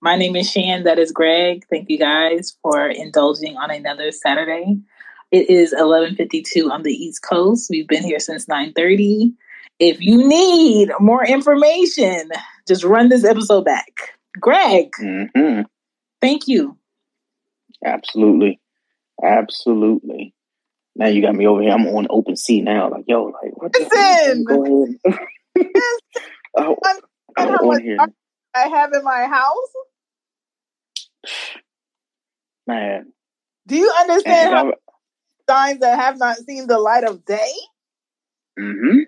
My name is Shan. That is Greg. Thank you guys for indulging on another Saturday. It is eleven fifty-two on the East Coast. We've been here since nine thirty. If you need more information, just run this episode back. Greg, mm-hmm. Thank you. Absolutely. Absolutely. Now you got me over here. I'm on OpenSea now. Like, yo, like, what the Listen. Hell? Go ahead. oh, I'm, I'm on here. I have in my house? Man. Do you understand how signs that have not seen the light of day? Mm-hmm.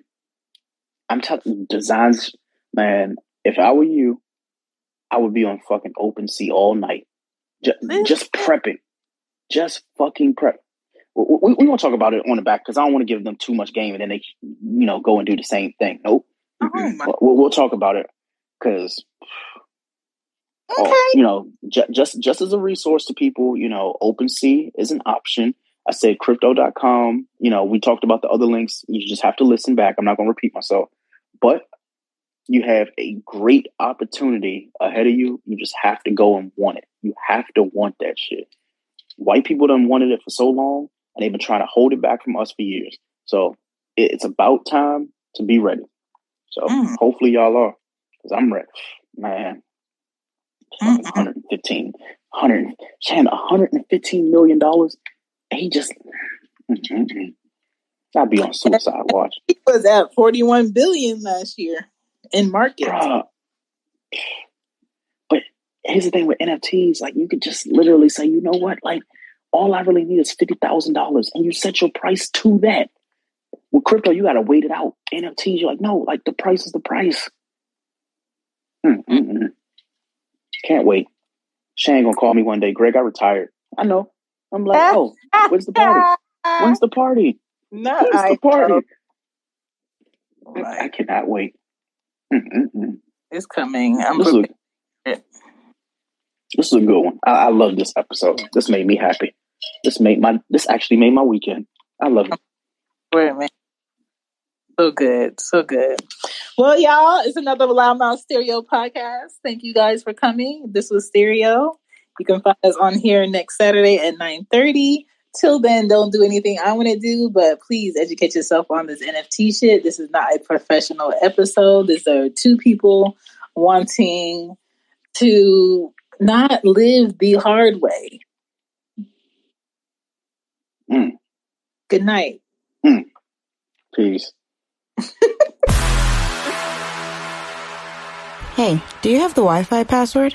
I'm talking designs, man. If I were you, I would be on fucking OpenSea all night. Just, just prepping. Just fucking prep. We, we won't talk about it on the back because I don't want to give them too much game and then they, you know, go and do the same thing. Nope. Oh my- we'll, we'll talk about it because, okay. oh, you know, j- just, just as a resource to people, you know, OpenSea is an option. I said crypto dot com. You know, we talked about the other links. You just have to listen back. I'm not going to repeat myself. But you have a great opportunity ahead of you. You just have to go and want it. You have to want that shit. White people done wanted it for so long, and they've been trying to hold it back from us for years. So it's about time to be ready. So mm. hopefully y'all are, because I'm ready. Man, mm-hmm. one hundred fifteen, one hundred, Shannon, one hundred fifteen million dollars. He just, I'd be on suicide watch. He was at forty-one billion dollars last year in market. Uh, but here's the thing with N F Ts, like you could just literally say, you know what, like all I really need is fifty thousand dollars and you set your price to that. With crypto, you got to wait it out. N F Ts, you're like, no, like the price is the price. Mm-mm-mm. Can't wait. Shane gonna call me one day. Greg, I retired. I know. I'm like, oh, when's the party? When's the party? No, when's I the party? Right. I cannot wait. Mm-mm-mm. It's coming. I'm this, is a, this is a good one. I, I love this episode. This made me happy. This made my. This actually made my weekend. I love it. Wait a minute. So good. So good. Well, y'all, it's another Loud Mouse Stereo podcast. Thank you guys for coming. This was Stereo. You can find us on here next Saturday at nine thirty. Till then, don't do anything I want to do, but please educate yourself on this N F T shit. This is not a professional episode. These are two people wanting to not live the hard way. Mm. Good night. Mm. Peace. Hey, do you have the Wi-Fi password?